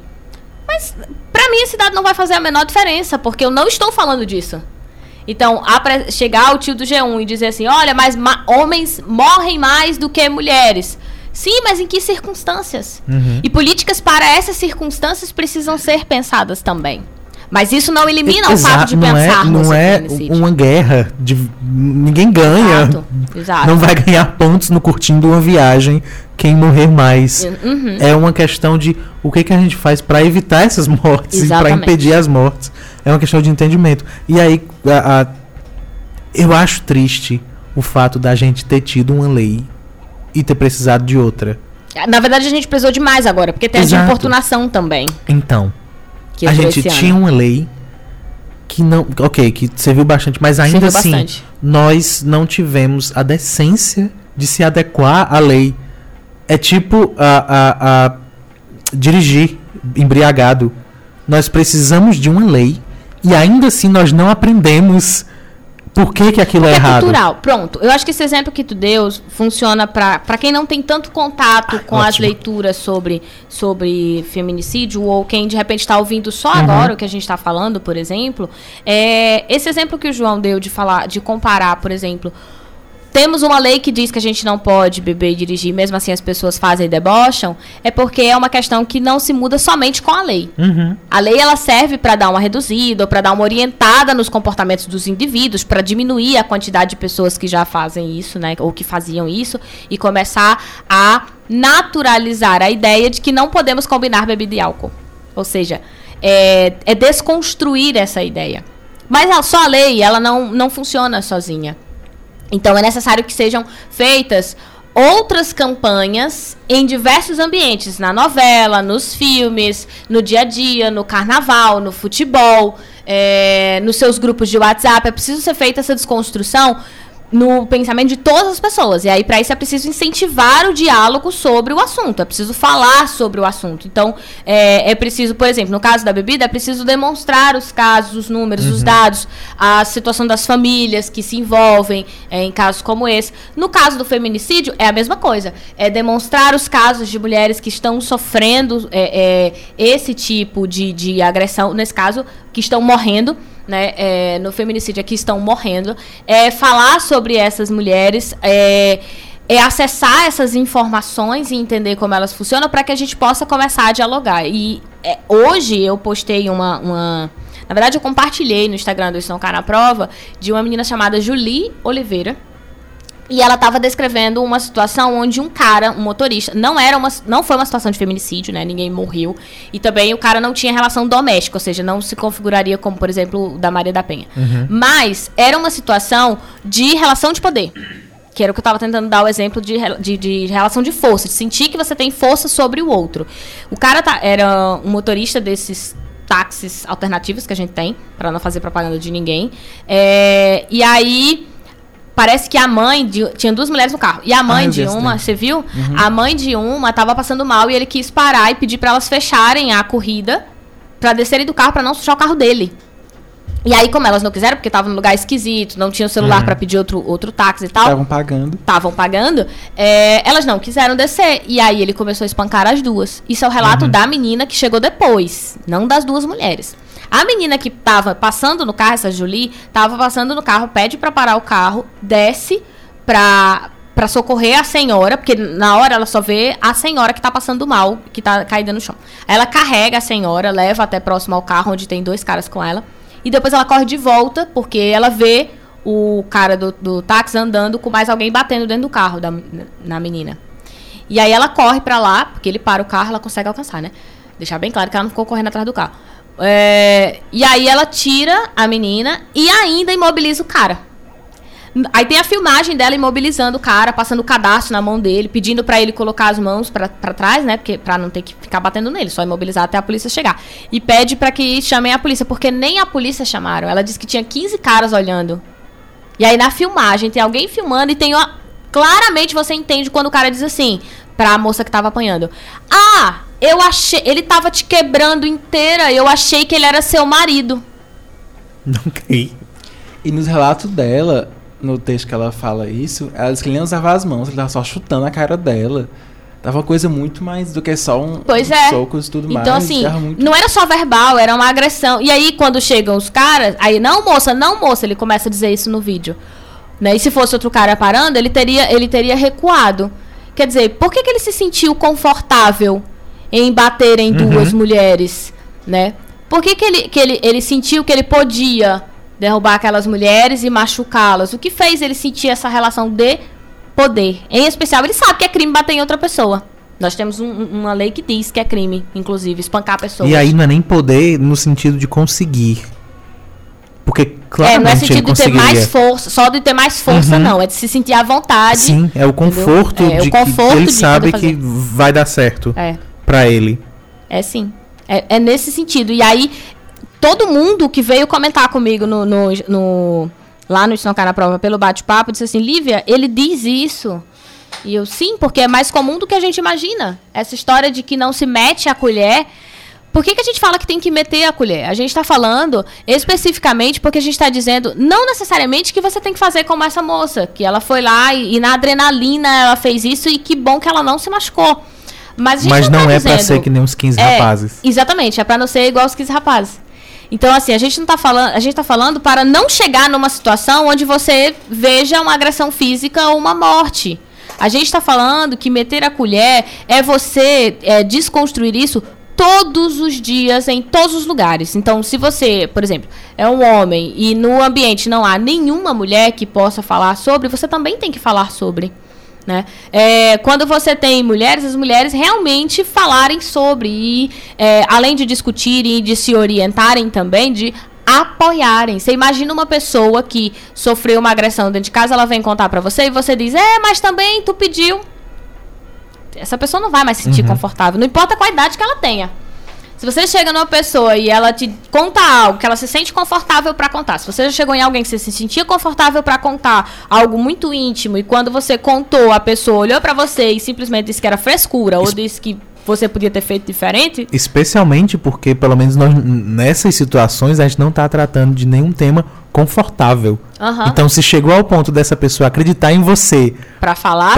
Mas, pra mim, esse dado não vai fazer a menor diferença, porque eu não estou falando disso. Então, chegar o tio do G1 e dizer assim, olha, mas homens morrem mais do que mulheres. Sim, mas em que circunstâncias? E políticas para essas circunstâncias precisam ser pensadas também. Mas isso não elimina o fato de pensarmos. Não é uma guerra. Ninguém ganha. Exato. Não vai ganhar pontos no curtindo de uma viagem quem morrer mais. É uma questão de o que a gente faz para evitar essas mortes e para impedir as mortes. É uma questão de entendimento. E aí, eu acho triste o fato da gente ter tido uma lei e ter precisado de outra. Na verdade, a gente precisou de mais agora, porque tem a de importunação também. Então... A gente tinha uma lei que não... Ok, que serviu bastante, mas ainda assim, nós não tivemos a decência de se adequar à lei. É tipo a dirigir embriagado. Nós precisamos de uma lei e ainda assim nós não aprendemos por que aquilo é errado. É cultural. Pronto. Eu acho que esse exemplo que tu deu funciona para quem não tem tanto contato com as leituras sobre feminicídio, ou quem de repente está ouvindo só agora o que a gente está falando, por exemplo. Esse exemplo que o João deu de comparar, por exemplo... Temos uma lei que diz que a gente não pode beber e dirigir, mesmo assim as pessoas fazem e debocham, é porque é uma questão que não se muda somente com a lei. A lei, ela serve para dar uma reduzida, ou para dar uma orientada nos comportamentos dos indivíduos, para diminuir a quantidade de pessoas que já fazem isso, né, ou que faziam isso, e começar a naturalizar a ideia de que não podemos combinar bebida e álcool. Ou seja, é desconstruir essa ideia. Mas só a lei, ela não funciona sozinha. Então, é necessário que sejam feitas outras campanhas em diversos ambientes, na novela, nos filmes, no dia a dia, no carnaval, no futebol, nos seus grupos de WhatsApp. É preciso ser feita essa desconstrução no pensamento de todas as pessoas. E aí, para isso, é preciso incentivar o diálogo sobre o assunto. É preciso falar sobre o assunto. Então, é preciso, por exemplo, no caso da bebida, é preciso demonstrar os casos, os números, os dados, a situação das famílias que se envolvem em casos como esse. No caso do feminicídio, é a mesma coisa. É demonstrar os casos de mulheres que estão sofrendo esse tipo de agressão, nesse caso, que estão morrendo. Né, no feminicídio aqui estão morrendo, falar sobre essas mulheres, acessar essas informações e entender como elas funcionam para que a gente possa começar a dialogar. E hoje eu postei uma... Na verdade, eu compartilhei no Instagram do Isso Não Cai na Prova de uma menina chamada Julie Oliveira. E ela estava descrevendo uma situação onde um cara, um motorista, não foi uma situação de feminicídio, né? Ninguém morreu. E também o cara não tinha relação doméstica, ou seja, não se configuraria como, por exemplo, o da Maria da Penha. Mas era uma situação de relação de poder, que era o que eu estava tentando dar o exemplo de relação de força, de sentir que você tem força sobre o outro. O cara era um motorista desses táxis alternativos que a gente tem, para não fazer propaganda de ninguém. E aí... Parece que a mãe tinha duas mulheres no carro. E a mãe de uma, você viu? A mãe de uma estava passando mal e ele quis parar e pedir para elas fecharem a corrida para descerem do carro para não sujar o carro dele. E aí, como elas não quiseram, porque estava num lugar esquisito, não tinha o celular para pedir outro táxi e tal. Estavam pagando. Elas não quiseram descer. E aí ele começou a espancar as duas. Isso é o relato da menina que chegou depois, não das duas mulheres. A menina que estava passando no carro, essa Julie, estava passando no carro, pede para parar o carro, desce para socorrer a senhora, porque na hora ela só vê a senhora que está passando mal, que está caída no chão. Ela carrega a senhora, leva até próximo ao carro, onde tem dois caras com ela, e depois ela corre de volta, porque ela vê o cara do táxi andando com mais alguém batendo dentro do carro na menina. E aí ela corre para lá, porque ele para o carro, ela consegue alcançar, né? Deixar bem claro que ela não ficou correndo atrás do carro. E aí ela tira a menina e ainda imobiliza o cara. Aí tem a filmagem dela imobilizando o cara, passando o cadastro na mão dele, pedindo pra ele colocar as mãos pra trás, né, porque pra não ter que ficar batendo nele, só imobilizar até a polícia chegar. E pede pra que chamem a polícia, porque nem a polícia chamaram. Ela disse que tinha 15 caras olhando. E aí na filmagem tem alguém filmando e tem claramente você entende quando o cara diz assim pra moça que tava apanhando: "Ah, eu achei... Ele tava te quebrando inteira. Eu achei que ele era seu marido." Ok. E nos relatos dela, no texto que ela fala isso, ela diz que ele nem usava as mãos. Ele tava só chutando a cara dela. Tava uma coisa muito mais do que só socos e tudo mais. Então, assim, não era só verbal, era uma agressão. E aí, quando chegam os caras... Aí, não, moça. Ele começa a dizer isso no vídeo. Né? E se fosse outro cara parando, ele teria recuado. Quer dizer, por que ele se sentiu confortável em bater em duas mulheres, né? Por que ele sentiu que ele podia derrubar aquelas mulheres e machucá-las? O que fez ele sentir essa relação de poder? Em especial, ele sabe que é crime bater em outra pessoa. Nós temos uma lei que diz que é crime, inclusive, espancar a pessoa. E aí não é nem poder no sentido de conseguir. Porque, claramente, não é sentido de ter mais força, só de ter mais força, não. É de se sentir à vontade. Sim, é o conforto, de ele sabe que vai dar certo. Pra ele. Sim. É nesse sentido. E aí, todo mundo que veio comentar comigo lá no Isso Não Cai na Prova, pelo bate-papo, disse assim: "Lívia, ele diz isso E eu, sim, porque é mais comum do que a gente imagina. Essa história de que não se mete a colher. Por que a gente fala que tem que meter a colher? A gente está falando especificamente porque a gente está dizendo, não necessariamente que você tem que fazer como essa moça, que ela foi lá e na adrenalina ela fez isso e que bom que ela não se machucou. Mas, a gente mas não, não tá é dizendo, pra ser que nem uns 15 rapazes. Exatamente, é pra não ser igual aos 15 rapazes. Então, assim, a gente não tá falando, a gente tá falando para não chegar numa situação onde você veja uma agressão física ou uma morte. A gente tá falando que meter a colher é você desconstruir isso todos os dias, em todos os lugares. Então, se você, por exemplo, é um homem e no ambiente não há nenhuma mulher que possa falar sobre, você também tem que falar sobre, né? Quando você tem mulheres, as mulheres realmente falarem sobre e, além de discutirem, de se orientarem também, de apoiarem. Você imagina uma pessoa que sofreu uma agressão dentro de casa, ela vem contar pra você e você diz, mas também tu pediu. Essa pessoa não vai mais se sentir confortável, não importa a qualidade que ela tenha. Se você chega numa pessoa e ela te conta algo que ela se sente confortável pra contar, se você já chegou em alguém que você se sentia confortável pra contar algo muito íntimo e quando você contou, a pessoa olhou pra você e simplesmente disse que era frescura ou disse que você podia ter feito diferente. Especialmente porque, pelo menos nós, nessas situações, a gente não tá tratando de nenhum tema confortável. Então, se chegou ao ponto dessa pessoa acreditar em você pra falar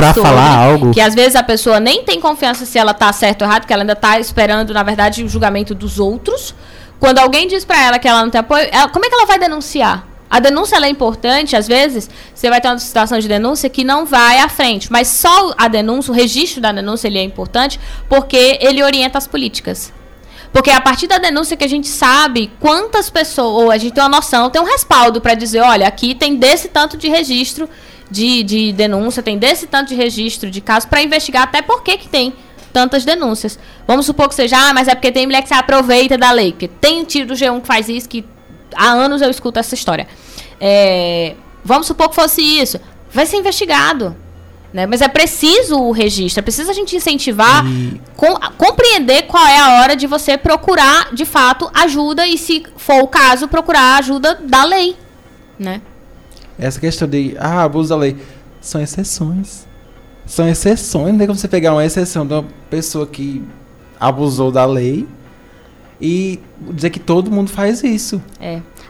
algo... Que às vezes a pessoa nem tem confiança se ela tá certo ou errado, porque ela ainda tá esperando, na verdade, o julgamento dos outros. Quando alguém diz pra ela que ela não tem apoio, como é que ela vai denunciar? A denúncia ela é importante, às vezes você vai ter uma situação de denúncia que não vai à frente, mas só a denúncia, o registro da denúncia ele é importante porque ele orienta as políticas. Porque é a partir da denúncia que a gente sabe quantas pessoas, ou a gente tem uma noção, tem um respaldo para dizer, olha, aqui tem desse tanto de registro de denúncia, tem desse tanto de registro de casos para investigar até por que tem tantas denúncias. Vamos supor que seja, mas é porque tem mulher que se aproveita da lei, porque tem um tiro do G1 que faz isso, que há anos eu escuto essa história. Vamos supor que fosse isso. Vai ser investigado, né? Mas é preciso o registro. É preciso a gente incentivar, compreender qual é a hora de você procurar, de fato, ajuda. E se for o caso, procurar a ajuda da lei, né? Essa questão de abuso da lei são exceções. São exceções. Não tem como você pegar uma exceção de uma pessoa que abusou da lei e dizer que todo mundo faz isso.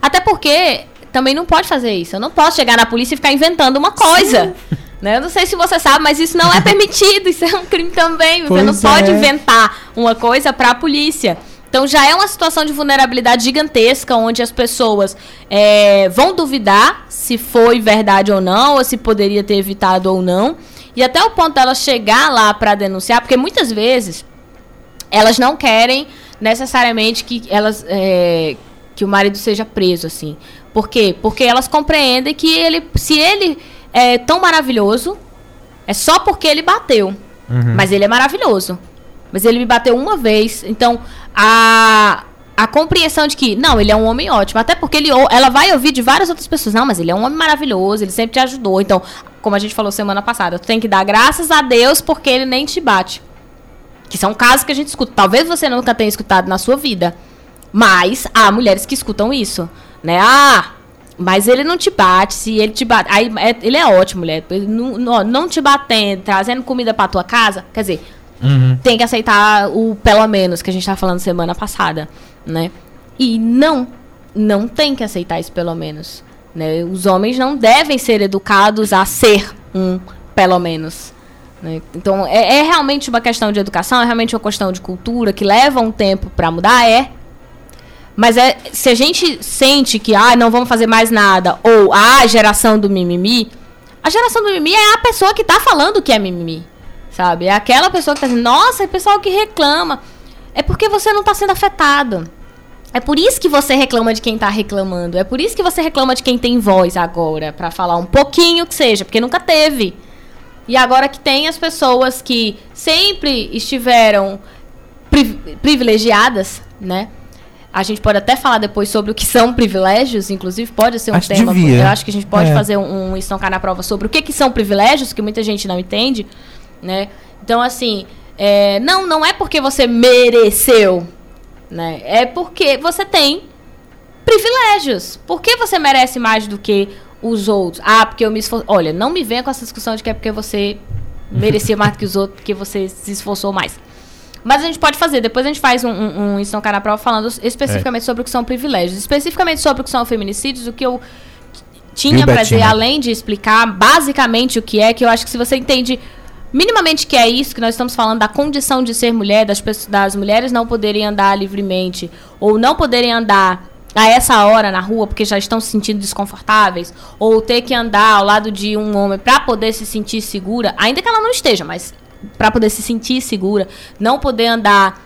Até porque também não pode fazer isso. Eu não posso chegar na polícia e ficar inventando uma coisa. Né? Eu não sei se você sabe, mas isso não é permitido. Isso é um crime também. Pois você não pode inventar uma coisa para a polícia. Então já é uma situação de vulnerabilidade gigantesca, onde as pessoas vão duvidar se foi verdade ou não, ou se poderia ter evitado ou não. E até o ponto dela chegar lá para denunciar, porque muitas vezes elas não querem necessariamente que elas... que o marido seja preso, assim. Por quê? Porque elas compreendem que se ele é tão maravilhoso, é só porque ele bateu. Mas ele é maravilhoso. Mas ele me bateu uma vez. Então, a compreensão de que, não, ele é um homem ótimo. Até porque ela vai ouvir de várias outras pessoas, não, mas ele é um homem maravilhoso, ele sempre te ajudou. Então, como a gente falou semana passada, tu tem que dar graças a Deus porque ele nem te bate. Que são casos que a gente escuta. Talvez você nunca tenha escutado na sua vida. Mas há mulheres que escutam isso, né? Mas ele não te bate, se ele te bate... Aí, ele é ótimo, mulher. Não te batendo, trazendo comida pra tua casa, quer dizer, tem que aceitar o pelo menos, que a gente tava falando semana passada, né? E não tem que aceitar esse pelo menos, né? Os homens não devem ser educados a ser um pelo menos. Então, é realmente uma questão de educação, é realmente uma questão de cultura que leva um tempo pra mudar, Mas se a gente sente que, não vamos fazer mais nada, ou a geração do mimimi, a geração do mimimi é a pessoa que tá falando que é mimimi, sabe? É aquela pessoa que tá dizendo, nossa, é o pessoal que reclama. É porque você não tá sendo afetado. É por isso que você reclama de quem tá reclamando. É por isso que você reclama de quem tem voz agora, pra falar um pouquinho que seja, porque nunca teve. E agora que tem as pessoas que sempre estiveram privilegiadas, né? A gente pode até falar depois sobre o que são privilégios, inclusive pode ser um tema. Eu acho que a gente pode fazer um Isso Não Cai na Prova sobre o que são privilégios, que muita gente não entende, né? Então, assim, não é porque você mereceu, né? É porque você tem privilégios. Por que você merece mais do que os outros? Porque eu me esforço. Olha, não me venha com essa discussão de que é porque você merecia mais do que os outros porque você se esforçou mais. Mas a gente pode fazer, depois a gente faz um Isso Não Cai na Prova falando especificamente sobre o que são privilégios, especificamente sobre o que são feminicídios, o que eu tinha pra dizer, além de explicar basicamente o que eu acho que se você entende minimamente que é isso que nós estamos falando, da condição de ser mulher, das mulheres não poderem andar livremente, ou não poderem andar a essa hora na rua porque já estão se sentindo desconfortáveis, ou ter que andar ao lado de um homem pra poder se sentir segura, ainda que ela não esteja, mas pra poder se sentir segura, não poder andar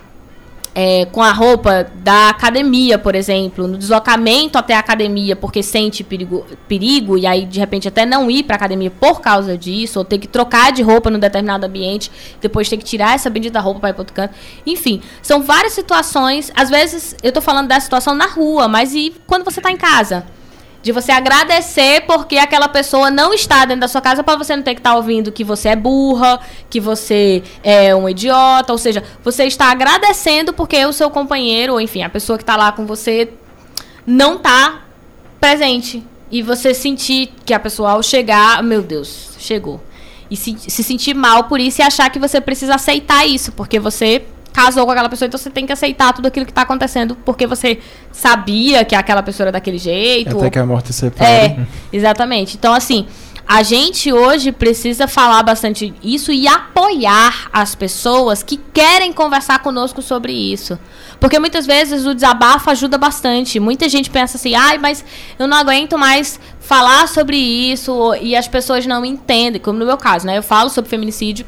com a roupa da academia, por exemplo, no deslocamento até a academia porque sente perigo e aí de repente até não ir pra academia por causa disso, ou ter que trocar de roupa num determinado ambiente, depois ter que tirar essa bendita roupa pra ir pro outro canto. Enfim, são várias situações. Às vezes eu tô falando da situação na rua, mas e quando você tá em casa? De você agradecer porque aquela pessoa não está dentro da sua casa para você não ter que estar ouvindo que você é burra, que você é um idiota. Ou seja, você está agradecendo porque o seu companheiro, ou enfim, a pessoa que está lá com você, não está presente. E você sentir que a pessoa ao chegar, meu Deus, chegou. E se sentir mal por isso e achar que você precisa aceitar isso, porque você casou com aquela pessoa, então você tem que aceitar tudo aquilo que tá acontecendo, porque você sabia que aquela pessoa era daquele jeito. Até que a morte separe. Exatamente. Então, assim, a gente hoje precisa falar bastante isso e apoiar as pessoas que querem conversar conosco sobre isso. Porque muitas vezes o desabafo ajuda bastante. Muita gente pensa assim, mas eu não aguento mais falar sobre isso, e as pessoas não entendem, como no meu caso, né? Eu falo sobre feminicídio,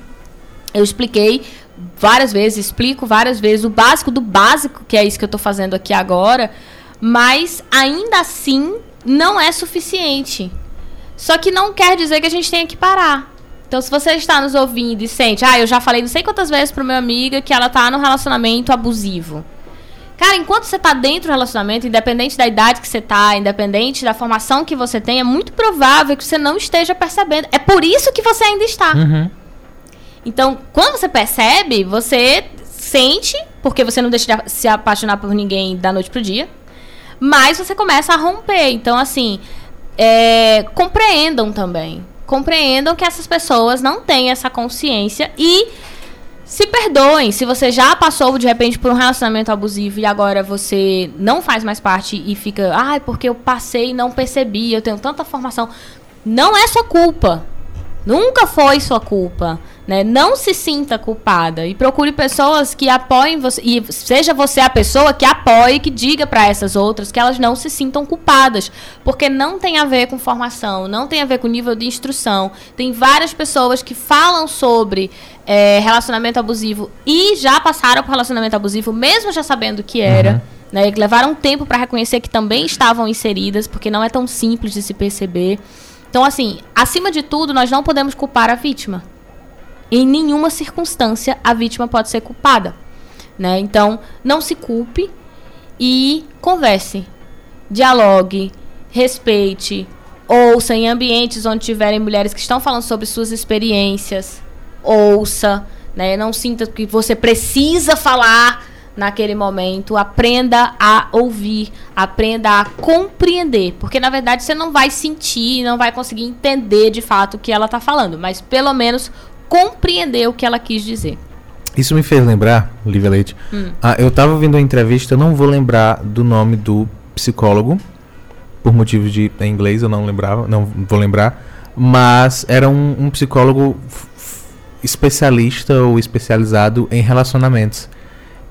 eu expliquei várias vezes, explico várias vezes o básico do básico, que é isso que eu tô fazendo aqui agora, mas ainda assim não é suficiente. Só que não quer dizer que a gente tenha que parar. Então, se você está nos ouvindo e sente, eu já falei não sei quantas vezes pro meu amiga que ela tá num relacionamento abusivo. Cara, enquanto você tá dentro do relacionamento, independente da idade que você tá, independente da formação que você tem, é muito provável que você não esteja percebendo. É por isso que você ainda está. Uhum. Então, quando você percebe, você sente, porque você não deixa de se apaixonar por ninguém da noite pro dia, mas você começa a romper. Então, assim, compreendam também. Compreendam que essas pessoas não têm essa consciência e se perdoem. Se você já passou, de repente, por um relacionamento abusivo e agora você não faz mais parte e fica, porque eu passei e não percebi, eu tenho tanta formação. Não é sua culpa. Nunca foi sua culpa, né? Não se sinta culpada e procure pessoas que apoiem você, e seja você a pessoa que apoie, que diga para essas outras que elas não se sintam culpadas, porque não tem a ver com formação, não tem a ver com nível de instrução. Tem várias pessoas que falam sobre relacionamento abusivo e já passaram por relacionamento abusivo, mesmo já sabendo que era. Uhum. Né? Levaram tempo para reconhecer que também estavam inseridas, porque não é tão simples de se perceber. Então, assim, acima de tudo, nós não podemos culpar a vítima. Em nenhuma circunstância a vítima pode ser culpada, né? Então, não se culpe e converse, dialogue, respeite, ouça em ambientes onde tiverem mulheres que estão falando sobre suas experiências, ouça, né? Não sinta que você precisa falar naquele momento, aprenda a ouvir, aprenda a compreender, porque na verdade você não vai sentir, não vai conseguir entender de fato o que ela está falando, mas pelo menos compreender o que ela quis dizer. Isso me fez lembrar, Lívia Leite, eu estava ouvindo uma entrevista, eu não vou lembrar do nome do psicólogo, por motivos de inglês eu não lembrava, não vou lembrar, mas era um psicólogo especialista ou especializado em relacionamentos.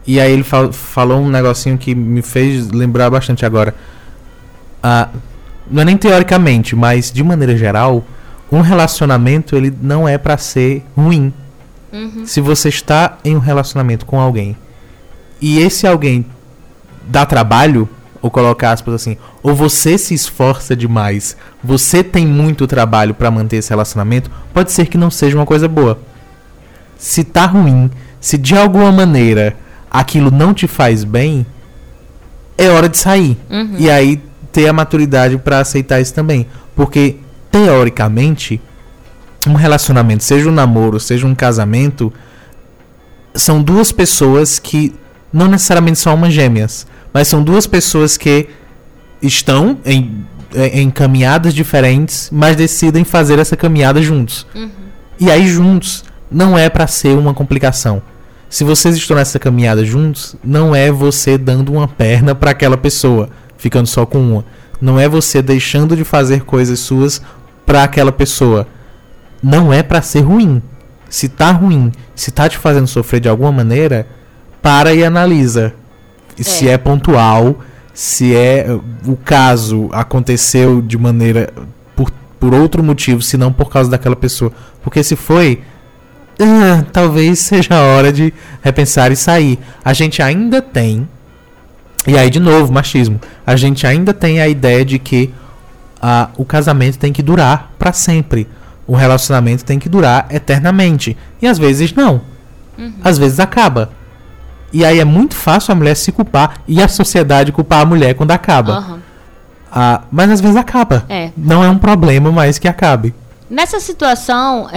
E aí ele falou um negocinho que me fez lembrar bastante agora. Não é nem teoricamente, mas de maneira geral, um relacionamento ele não é pra ser ruim. Uhum. Se você está em um relacionamento com alguém e esse alguém dá trabalho, ou coloca aspas assim, ou você se esforça demais, você tem muito trabalho pra manter esse relacionamento, pode ser que não seja uma coisa boa. Se tá ruim, se de alguma maneira aquilo não te faz bem, é hora de sair. Uhum. E aí ter a maturidade para aceitar isso também. Porque, teoricamente, um relacionamento, seja um namoro, seja um casamento, são duas pessoas que não necessariamente são almas gêmeas, mas são duas pessoas que estão em caminhadas diferentes, mas decidem fazer essa caminhada juntos. Uhum. E aí juntos não é para ser uma complicação. Se vocês estão nessa caminhada juntos, não é você dando uma perna para aquela pessoa, ficando só com uma. Não é você deixando de fazer coisas suas para aquela pessoa. Não é para ser ruim. Se tá ruim, se tá te fazendo sofrer de alguma maneira, para e analisa. Se é pontual, se é o caso aconteceu de maneira por outro motivo, se não por causa daquela pessoa. Porque se foi... talvez seja a hora de repensar e sair. A gente ainda tem, e aí de novo, machismo, a gente ainda tem a ideia de que o casamento tem que durar pra sempre, o relacionamento tem que durar eternamente, e às vezes não. Às vezes acaba, e aí é muito fácil a mulher se culpar e a sociedade culpar a mulher quando acaba. Mas às vezes acaba, não é um problema mais que acabe. Nessa situação,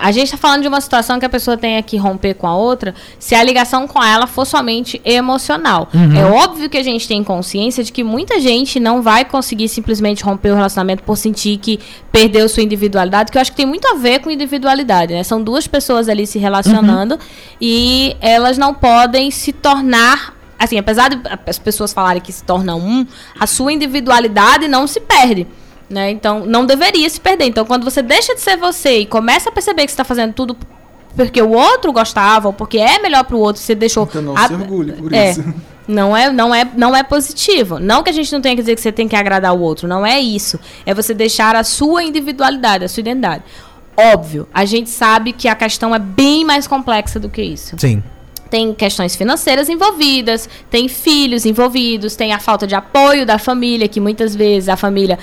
a gente está falando de uma situação que a pessoa tenha que romper com a outra, se a ligação com ela for somente emocional. É óbvio que a gente tem consciência de que muita gente não vai conseguir simplesmente romper o relacionamento por sentir que perdeu sua individualidade, que eu acho que tem muito a ver com individualidade, né? São duas pessoas ali se relacionando e elas não podem se tornar... Assim, apesar de as pessoas falarem que se tornam um, a sua individualidade não se perde. Né? Então, não deveria se perder. Então, quando você deixa de ser você e começa a perceber que você está fazendo tudo porque o outro gostava, ou porque é melhor para o outro, você deixou... Então, não se orgulhe por isso. Não é positivo. Não que a gente não tenha que dizer que você tem que agradar o outro. Não é isso. É você deixar a sua individualidade, a sua identidade. Óbvio, a gente sabe que a questão é bem mais complexa do que isso. Sim. Tem questões financeiras envolvidas, tem filhos envolvidos, tem a falta de apoio da família, que muitas vezes a família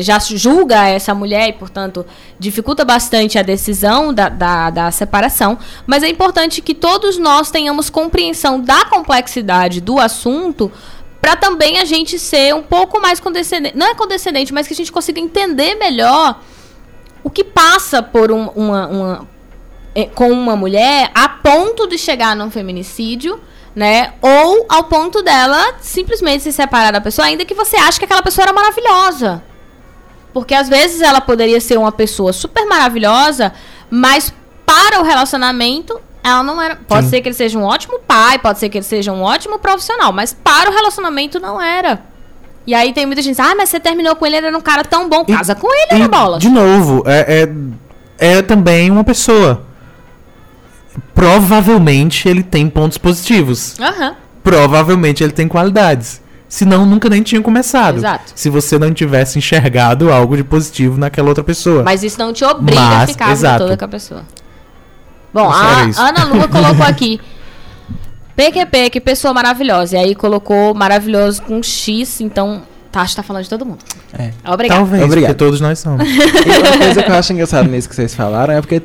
já julga essa mulher e, portanto, dificulta bastante a decisão da separação. Mas é importante que todos nós tenhamos compreensão da complexidade do assunto, para também a gente ser um pouco mais condescendente, não é condescendente, mas que a gente consiga entender melhor o que passa por com uma mulher a ponto de chegar num feminicídio, né? Ou ao ponto dela simplesmente se separar da pessoa, ainda que você ache que aquela pessoa era maravilhosa. Porque às vezes ela poderia ser uma pessoa super maravilhosa, mas para o relacionamento ela não era. Pode ser que ele seja um ótimo pai, pode ser que ele seja um ótimo profissional, mas para o relacionamento não era. E aí tem muita gente que diz, mas você terminou com ele, ele era um cara tão bom, casa com ele na bola. De novo, é também uma pessoa. Provavelmente ele tem pontos positivos. Provavelmente ele tem qualidades. Senão nunca nem tinha começado. Exato. Se você não tivesse enxergado algo de positivo naquela outra pessoa. Mas isso não te obriga a ficar toda com a pessoa. Bom, a Ana Lua colocou aqui PQP, que pessoa maravilhosa. E aí colocou maravilhoso com X, então... Tasha tá falando de todo mundo. Obrigado. Talvez, porque todos nós somos. E uma coisa que eu acho engraçada nisso que vocês falaram é porque,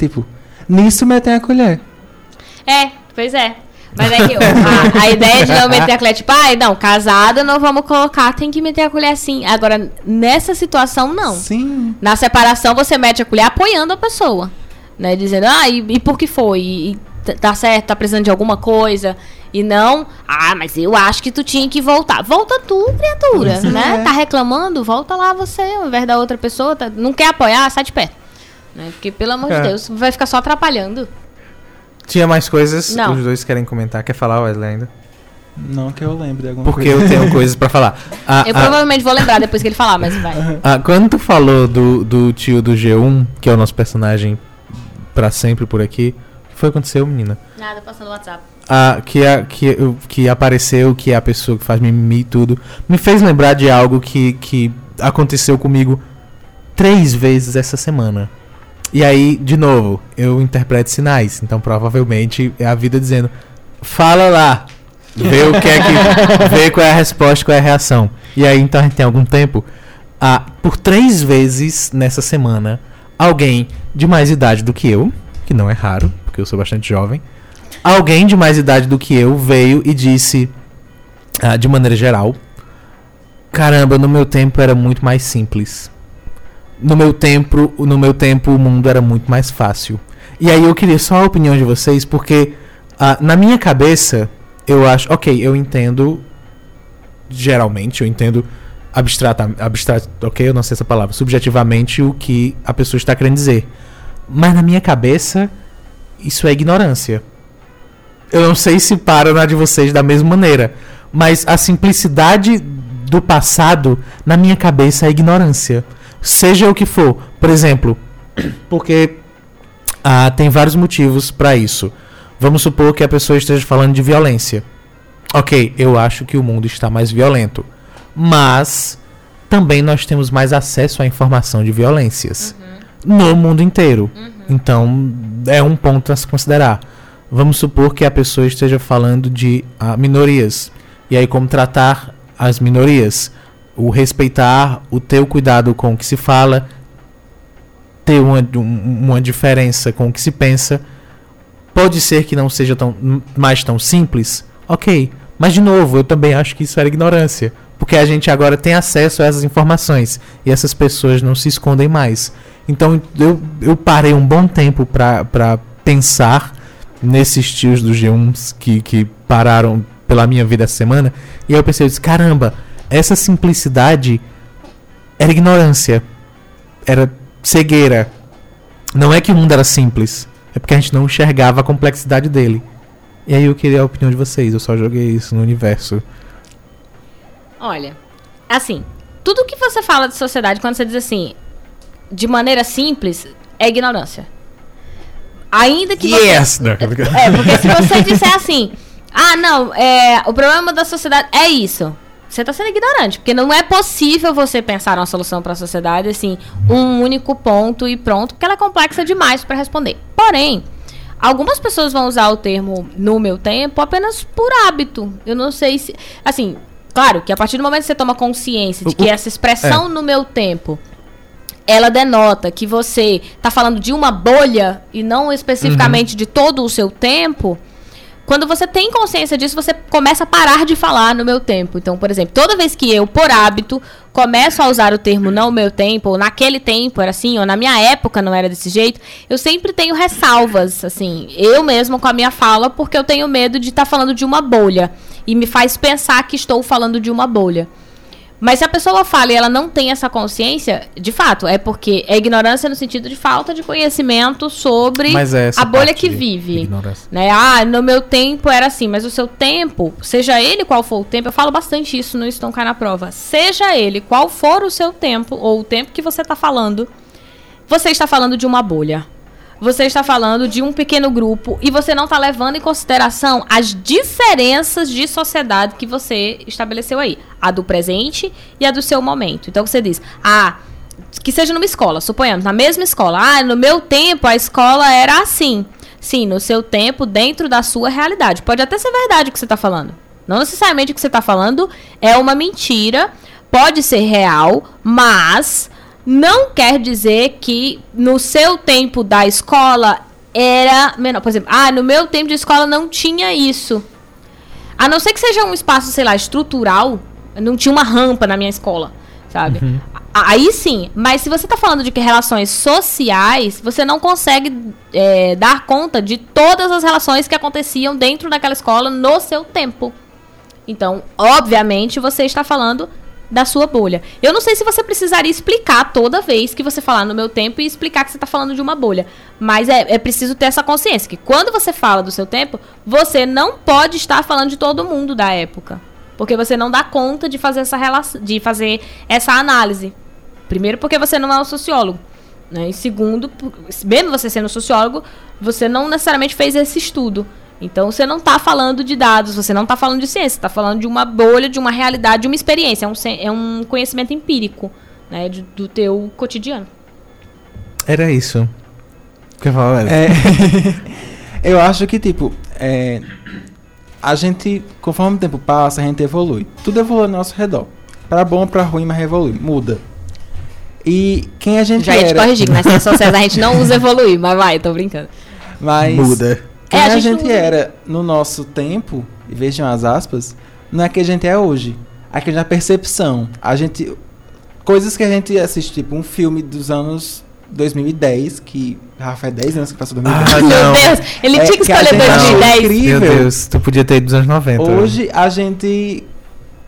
nisso metem a colher. Pois é. Mas é que a ideia de não meter a colher, casada não vamos colocar, tem que meter a colher sim. Agora, nessa situação, não. Sim. Na separação, você mete a colher apoiando a pessoa, né? Dizendo, e por que foi? E tá certo, tá precisando de alguma coisa. E não, mas eu acho que tu tinha que voltar. Volta tu, criatura, né? Tá reclamando? Volta lá você, ao invés da outra pessoa. Não quer apoiar? Sai de perto. Né? Porque, pelo amor de Deus, vai ficar só atrapalhando. Tinha mais coisas, não. Os dois querem comentar. Quer falar, Wesley, ainda? Não que eu lembre de alguma coisa. Porque eu tenho coisas pra falar. Eu provavelmente vou lembrar depois que ele falar, mas vai. Quando tu falou do tio do G1, que é o nosso personagem pra sempre por aqui, o que foi que aconteceu, menina? Nada, passando o WhatsApp. Que apareceu, que é a pessoa que faz mimimi e tudo, me fez lembrar de algo que aconteceu comigo 3 vezes essa semana. E aí, de novo, eu interpreto sinais. Então, provavelmente, é a vida dizendo, fala lá. Vê o que é que... Vê qual é a resposta, qual é a reação. E aí, então, a gente tem algum tempo. Por 3 vezes nessa semana, alguém de mais idade do que eu, que não é raro, porque eu sou bastante jovem, alguém de mais idade do que eu veio e disse, de maneira geral, caramba, no meu tempo era muito mais simples. No meu tempo, o mundo era muito mais fácil. E aí eu queria só a opinião de vocês, porque na minha cabeça, eu acho... Ok, eu entendo... Geralmente, eu entendo abstrato, ok? Eu não sei essa palavra. Subjetivamente, o que a pessoa está querendo dizer. Mas na minha cabeça, Isso é ignorância. Eu não sei se para na de vocês da mesma maneira, mas a simplicidade do passado, na minha cabeça, é ignorância. Seja o que for. Por exemplo, porque tem vários motivos para isso. Vamos supor que a pessoa esteja falando de violência. Ok, eu acho que o mundo está mais violento, mas também nós temos mais acesso à informação de violências no mundo inteiro. Então, é um ponto a se considerar. Vamos supor que a pessoa esteja falando de minorias. E aí, como tratar as minorias? O respeitar, o ter o cuidado com o que se fala, ter uma diferença com o que se pensa. Pode ser que não seja mais tão simples. Ok, mas de novo, eu também acho que isso era ignorância. Porque a gente agora tem acesso a essas informações e essas pessoas não se escondem mais. Então eu parei um bom tempo para pensar nesses tios do G1 que pararam pela minha vida essa semana. E eu pensei, caramba, essa simplicidade era ignorância, era cegueira. Não é que o mundo era simples, é porque a gente não enxergava a complexidade dele. E aí eu queria a opinião de vocês, eu só joguei isso no universo. Olha, assim, tudo que você fala de sociedade, quando você diz assim, de maneira simples, é ignorância. Ainda que você... É, porque se você disser assim, o problema da sociedade é isso, você está sendo ignorante, porque não é possível você pensar uma solução para a sociedade, assim, um único ponto e pronto, porque ela é complexa demais para responder. Porém, algumas pessoas vão usar o termo "no meu tempo" apenas por hábito. Eu não sei se... Assim, claro que a partir do momento que você toma consciência de que essa expressão "no meu tempo", ela denota que você está falando de uma bolha e não especificamente de todo o seu tempo. Quando você tem consciência disso, você começa a parar de falar "no meu tempo". Então, por exemplo, toda vez que eu, por hábito, começo a usar o termo "não meu tempo", ou "naquele tempo era assim", ou "na minha época não era desse jeito", eu sempre tenho ressalvas, assim, eu mesma com a minha fala, porque eu tenho medo de estar falando de uma bolha. E me faz pensar que estou falando de uma bolha. Mas se a pessoa fala e ela não tem essa consciência, de fato, é porque é ignorância no sentido de falta de conhecimento sobre a bolha que vive. Né? No meu tempo era assim, mas o seu tempo, seja ele qual for o tempo, eu falo bastante isso no Isso Não Cai na Prova, seja ele qual for o seu tempo, ou o tempo que você está falando de uma bolha. Você está falando de um pequeno grupo e você não está levando em consideração as diferenças de sociedade que você estabeleceu aí. A do presente e a do seu momento. Então você diz, que seja numa escola, suponhamos, na mesma escola. No meu tempo a escola era assim. Sim, no seu tempo, dentro da sua realidade. Pode até ser verdade o que você está falando. Não necessariamente o que você está falando é uma mentira. Pode ser real, mas... não quer dizer que no seu tempo da escola era menor. Por exemplo, no meu tempo de escola não tinha isso. A não ser que seja um espaço, sei lá, estrutural, não tinha uma rampa na minha escola, sabe? Aí sim, mas se você está falando de que relações sociais, você não consegue dar conta de todas as relações que aconteciam dentro daquela escola no seu tempo. Então, obviamente, você está falando da sua bolha. Eu não sei se você precisaria explicar toda vez que você falar "no meu tempo" e explicar que você está falando de uma bolha. Mas é preciso ter essa consciência, que quando você fala do seu tempo, você não pode estar falando de todo mundo da época. Porque você não dá conta de fazer essa análise. Primeiro, porque você não é um sociólogo. Né? E segundo, mesmo você sendo sociólogo, você não necessariamente fez esse estudo. Então, você não está falando de dados, você não está falando de ciência, você está falando de uma bolha, de uma realidade, de uma experiência. É um conhecimento empírico, né, do teu cotidiano. Era isso. Quer falar? Eu acho que, a gente, conforme o tempo passa, a gente evolui. Tudo evolui ao nosso redor. Para bom, para ruim, mas evolui, muda. E quem a gente já era... Já ia te corrigir, mas na sociedade a gente não usa "evoluir", mas vai, tô brincando. Mas... muda. Quem a gente não... era no nosso tempo, e vejam as aspas, não é que a gente é hoje. É que a percepção. Coisas que a gente assiste, um filme dos anos 2010, que Rafa, é 10 anos que passou 2010. Meu Deus, ele tinha que escolher 2010. Incrível. Meu Deus, tu podia ter ido dos anos 90. Hoje, né? A gente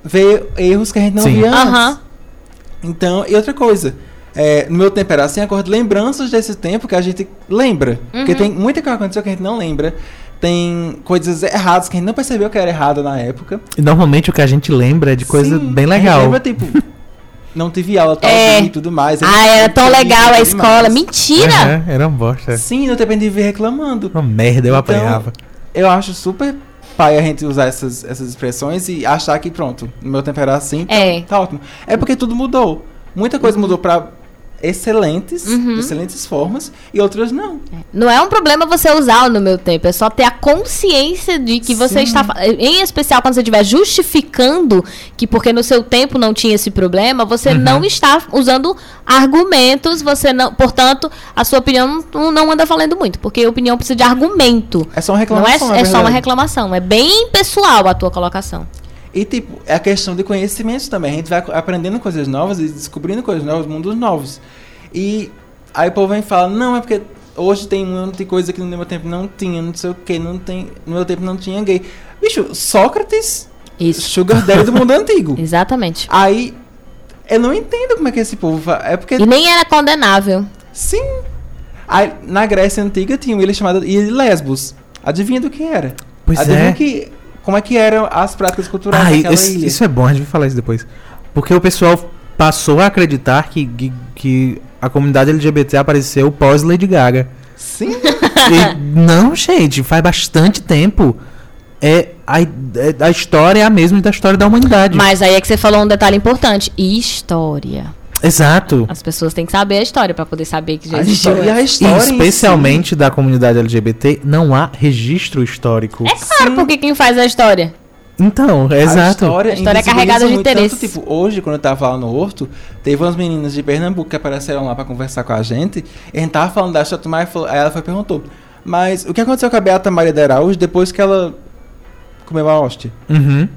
vê erros que a gente não via antes. Então, e outra coisa, no meu tempo era assim, acordo lembranças desse tempo que a gente lembra. Uhum. Porque tem muita coisa que aconteceu que a gente não lembra. Tem coisas erradas que a gente não percebeu que era errada na época. E normalmente o que a gente lembra é de coisa bem legal. A gente lembra, tipo, não tive aula, tal, e tudo mais. Era tão legal a escola. Demais. Mentira! Era uma bosta. Sim, não depende de vir reclamando. Uma merda, eu apanhava. Eu acho super pai a gente usar essas expressões e achar que pronto, no meu tempo era assim, tá ótimo. É porque tudo mudou. Muita coisa mudou pra excelentes formas e outras não. Não é um problema você usar o no meu tempo, é só ter a consciência de que você está, em especial quando você estiver justificando que porque no seu tempo não tinha esse problema, você não está usando argumentos, você não, portanto, a sua opinião não anda valendo muito, porque a opinião precisa de argumento. É só uma reclamação. Não é só uma reclamação, é bem pessoal a tua colocação. E, tipo, é a questão de conhecimento também. A gente vai aprendendo coisas novas e descobrindo coisas novas, mundos novos. E aí o povo vem e fala, não, é porque hoje tem um monte de coisa que no meu tempo não tinha, não sei o que, no meu tempo não tinha gay. Bicho, Sócrates, Sugar Daddy do mundo antigo. Exatamente. Aí, eu não entendo como é que esse povo fala. É porque... E nem era condenável. Sim. Aí, na Grécia Antiga tinha uma ilha chamada Ilha Lesbos. Adivinha do que era? Pois Adivinha que... Como é que eram as práticas culturais daquela ilha? Isso é bom, a gente vai falar isso depois. Porque o pessoal passou a acreditar que a comunidade LGBT apareceu pós-Lady Gaga. Sim. E, não, gente, faz bastante tempo. A história é a mesma da história da humanidade. Mas aí é que você falou um detalhe importante. História. Exato. As pessoas têm que saber a história para poder saber que já existiu. E a história, especialmente da comunidade LGBT, não há registro histórico. É claro, porque quem faz a história? Então, exato. A história é carregada de interesse. Tanto, tipo, hoje, quando eu tava lá no Horto, teve umas meninas de Pernambuco que apareceram lá para conversar com a gente. E a gente tava falando da história, aí ela perguntou, mas o que aconteceu com a Beata Maria da Araújo depois que ela comeu a hóstia? Uhum.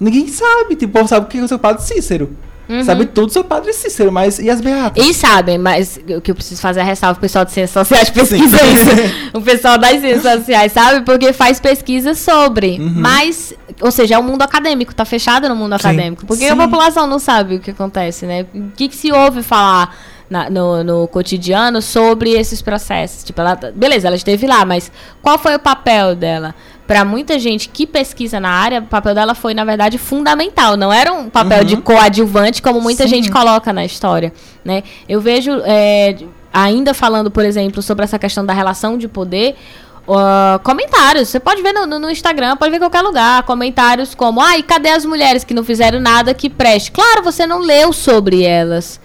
Ninguém sabe, tipo, o povo sabe o que aconteceu com o padre Cícero. Uhum. Sabe tudo sobre o padre Cícero, mas e as beatas? E sabem, mas o que eu preciso fazer é ressalva pro pessoal de ciências sociais pesquisa isso. O pessoal das ciências sociais, sabe? Porque faz pesquisa sobre. Uhum. Mas, ou seja, é o mundo acadêmico, tá fechado no mundo acadêmico. Porque a população não sabe o que acontece, né? O que se ouve falar no cotidiano sobre esses processos? Tipo, ela esteve lá, mas qual foi o papel dela? Para muita gente que pesquisa na área, o papel dela foi, na verdade, fundamental. Não era um papel de coadjuvante, como muita gente coloca na história, né? Eu vejo, ainda falando, por exemplo, sobre essa questão da relação de poder, comentários. Você pode ver no Instagram, pode ver em qualquer lugar. Comentários como, e cadê as mulheres que não fizeram nada que preste? Claro, você não leu sobre elas.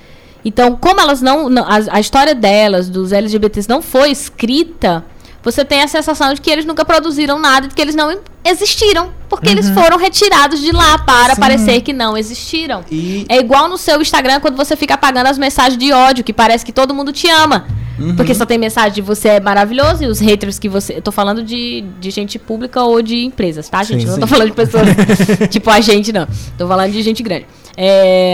Então, como elas não a história delas, dos LGBTs, não foi escrita... Você tem a sensação de que eles nunca produziram nada, de que eles não existiram, porque eles foram retirados de lá para parecer que não existiram. E... É igual no seu Instagram, quando você fica apagando as mensagens de ódio, que parece que todo mundo te ama. Uhum. Porque só tem mensagem de você é maravilhoso e os haters que você... Eu tô falando de gente pública ou de empresas, tá, gente? Não tô falando de pessoas tipo a gente, não. Tô falando de gente grande.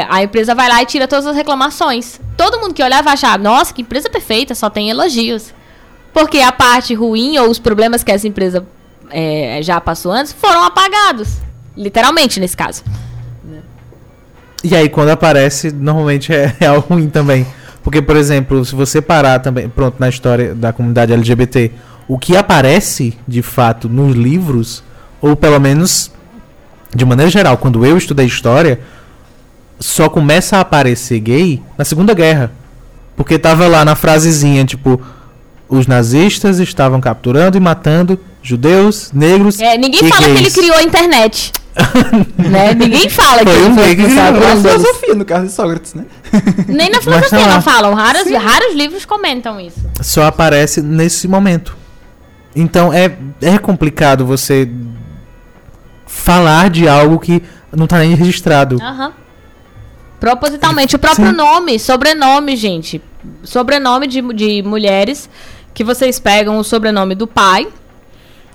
A empresa vai lá e tira todas as reclamações. Todo mundo que olhar vai achar, nossa, que empresa perfeita, só tem elogios. Porque a parte ruim ou os problemas que essa empresa já passou antes foram apagados. Literalmente, nesse caso. E aí, quando aparece, normalmente é algo ruim também. Porque, por exemplo, se você parar também... Pronto, na história da comunidade LGBT, o que aparece, de fato, nos livros, ou pelo menos, de maneira geral, quando eu estudei história, só começa a aparecer gay na Segunda Guerra. Porque tava lá na frasezinha, tipo... Os nazistas estavam capturando e matando judeus, negros ninguém fala gays. Que ele criou a internet. Né? Ninguém fala que ele foi criado. Na filosofia, no caso de Sócrates, né? Nem na filosofia não falam. Raros livros comentam isso. Só aparece nesse momento. Então é complicado você falar de algo que não está nem registrado. Propositalmente. O próprio nome, sobrenome, gente. Sobrenome de mulheres... Que vocês pegam o sobrenome do pai.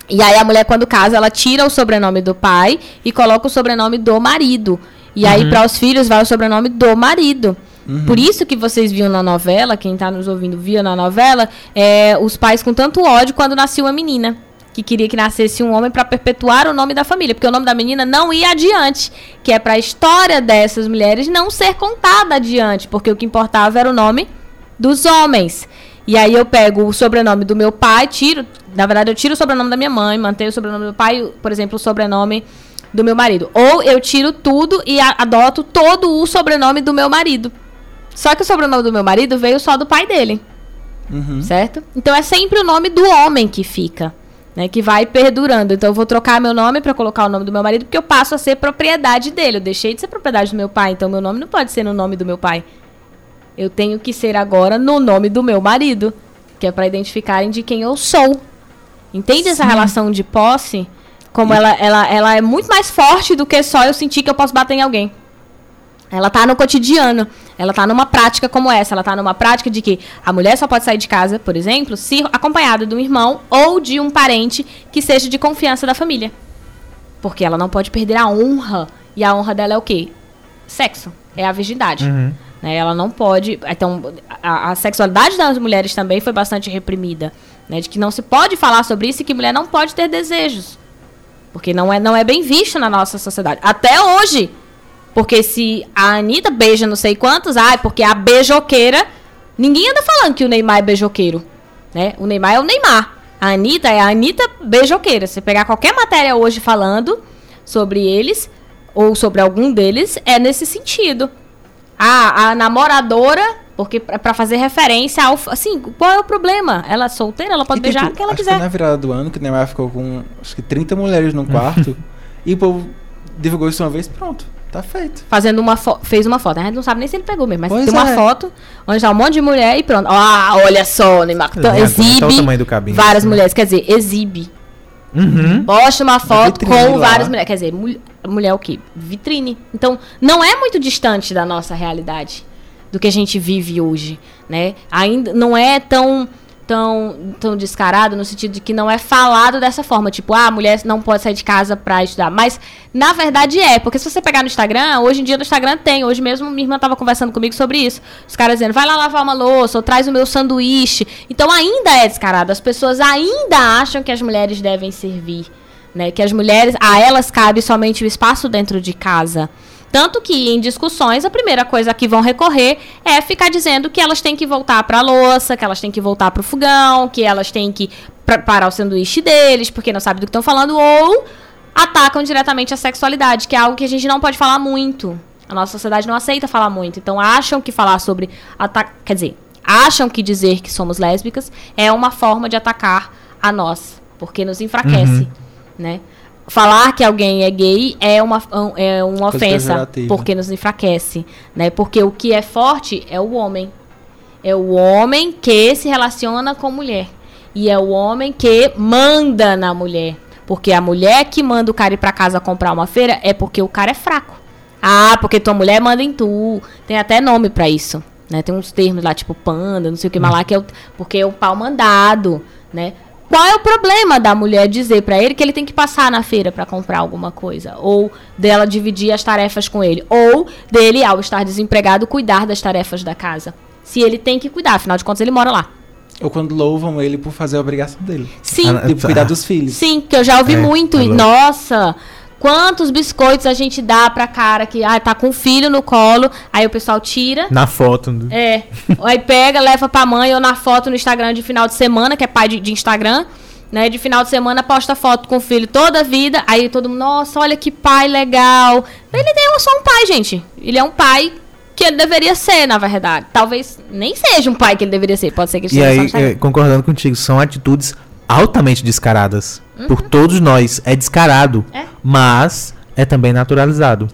E aí a mulher, quando casa, ela tira o sobrenome do pai e coloca o sobrenome do marido. E aí, para os filhos, vai o sobrenome do marido. Por isso que vocês viam na novela, quem tá nos ouvindo via na novela, os pais com tanto ódio quando nascia uma menina. que queria que nascesse um homem para perpetuar o nome da família, porque o nome da menina não ia adiante, que é para a história dessas mulheres não ser contada adiante, porque o que importava era o nome dos homens. E aí eu pego o sobrenome do meu pai, eu tiro o sobrenome da minha mãe, mantenho o sobrenome do meu pai, por exemplo, o sobrenome do meu marido. Ou eu tiro tudo e adoto todo o sobrenome do meu marido. Só que o sobrenome do meu marido veio só do pai dele, certo? Então é sempre o nome do homem que fica, né, que vai perdurando. Então eu vou trocar meu nome para colocar o nome do meu marido, porque eu passo a ser propriedade dele. Eu deixei de ser propriedade do meu pai, então meu nome não pode ser no nome do meu pai. Eu tenho que ser agora no nome do meu marido, que é para identificarem de quem eu sou. Entende? Sim. Essa relação de posse, como ela é muito mais forte do que só eu sentir que eu posso bater em alguém. Ela tá no cotidiano, ela tá numa prática como essa, ela tá numa prática de que a mulher só pode sair de casa, por exemplo, se acompanhada de um irmão ou de um parente que seja de confiança da família. Porque ela não pode perder a honra, e a honra dela é o quê? Sexo, é a virgindade. Né? Ela não pode... Então, a sexualidade das mulheres também foi bastante reprimida, né? De que não se pode falar sobre isso e que mulher não pode ter desejos, porque não é bem visto na nossa sociedade. Até hoje... Porque se a Anitta beija não sei quantos... Ah, é porque a beijoqueira... Ninguém anda falando que o Neymar é beijoqueiro, né? O Neymar é o Neymar. A Anitta é a Anitta beijoqueira. Se você pegar qualquer matéria hoje falando sobre eles... Ou sobre algum deles... É nesse sentido. Ah, a namoradora... Porque é pra fazer referência ao... Assim, qual é o problema? Ela é solteira, ela pode beijar o que ela quiser. Acho que na virada do ano... Que o Neymar ficou com... Acho que 30 mulheres num quarto... E o povo divulgou isso uma vez... Pronto... Tá feito. Fez uma foto. A gente não sabe nem se ele pegou mesmo, mas pois tem uma foto onde tá um monte de mulher e pronto. Ah, olha só, Neymar. Exibe o tamanho do cabinho, várias mulheres. Quer dizer, exibe. Posta uma foto com várias mulheres. Quer dizer, mulher o quê? Vitrine. Então, não é muito distante da nossa realidade, do que a gente vive hoje, né? Ainda não é tão descarado, no sentido de que não é falado dessa forma, tipo, a mulher não pode sair de casa pra estudar, mas na verdade é, porque se você pegar no Instagram, hoje em dia no Instagram tem, hoje mesmo minha irmã tava conversando comigo sobre isso, os caras dizendo, vai lá lavar uma louça, ou traz o meu sanduíche, então ainda é descarado, as pessoas ainda acham que as mulheres devem servir, né, que as mulheres, a elas cabe somente o espaço dentro de casa. Tanto que em discussões a primeira coisa que vão recorrer é ficar dizendo que elas têm que voltar para a louça, que elas têm que voltar para o fogão, que elas têm que preparar o sanduíche deles, porque não sabem do que estão falando, ou atacam diretamente a sexualidade, que é algo que a gente não pode falar muito. A nossa sociedade não aceita falar muito, então acham que falar sobre... Quer dizer, acham que dizer que somos lésbicas é uma forma de atacar a nós, porque nos enfraquece, né? Falar que alguém é gay é uma ofensa, porque nos enfraquece, né? Porque o que é forte é o homem. É o homem que se relaciona com mulher. E é o homem que manda na mulher. Porque a mulher que manda o cara ir pra casa comprar uma feira é porque o cara é fraco. Ah, porque tua mulher manda em tu. Tem até nome pra isso, né? Tem uns termos lá, tipo panda, não sei o que, mas lá que é porque é o pau mandado, né? Qual é o problema da mulher dizer pra ele que ele tem que passar na feira pra comprar alguma coisa? Ou dela dividir as tarefas com ele? Ou dele, ao estar desempregado, cuidar das tarefas da casa? Se ele tem que cuidar, afinal de contas ele mora lá. Ou quando louvam ele por fazer a obrigação dele. Sim. E por cuidar dos filhos. Sim, que eu já ouvi muito. E, nossa, quantos biscoitos a gente dá pra cara que tá com o filho no colo, aí o pessoal tira. Na foto. É. Aí pega, leva pra mãe, ou na foto no Instagram de final de semana, que é pai de Instagram, né? De final de semana posta foto com o filho toda a vida, aí todo mundo, nossa, olha que pai legal. Ele não é só um pai, gente. Ele é um pai que ele deveria ser, na verdade. Talvez nem seja um pai que ele deveria ser, pode ser que ele seja só um pai. Concordando contigo, são atitudes altamente descaradas. Por todos nós. É descarado. Mas é também naturalizado.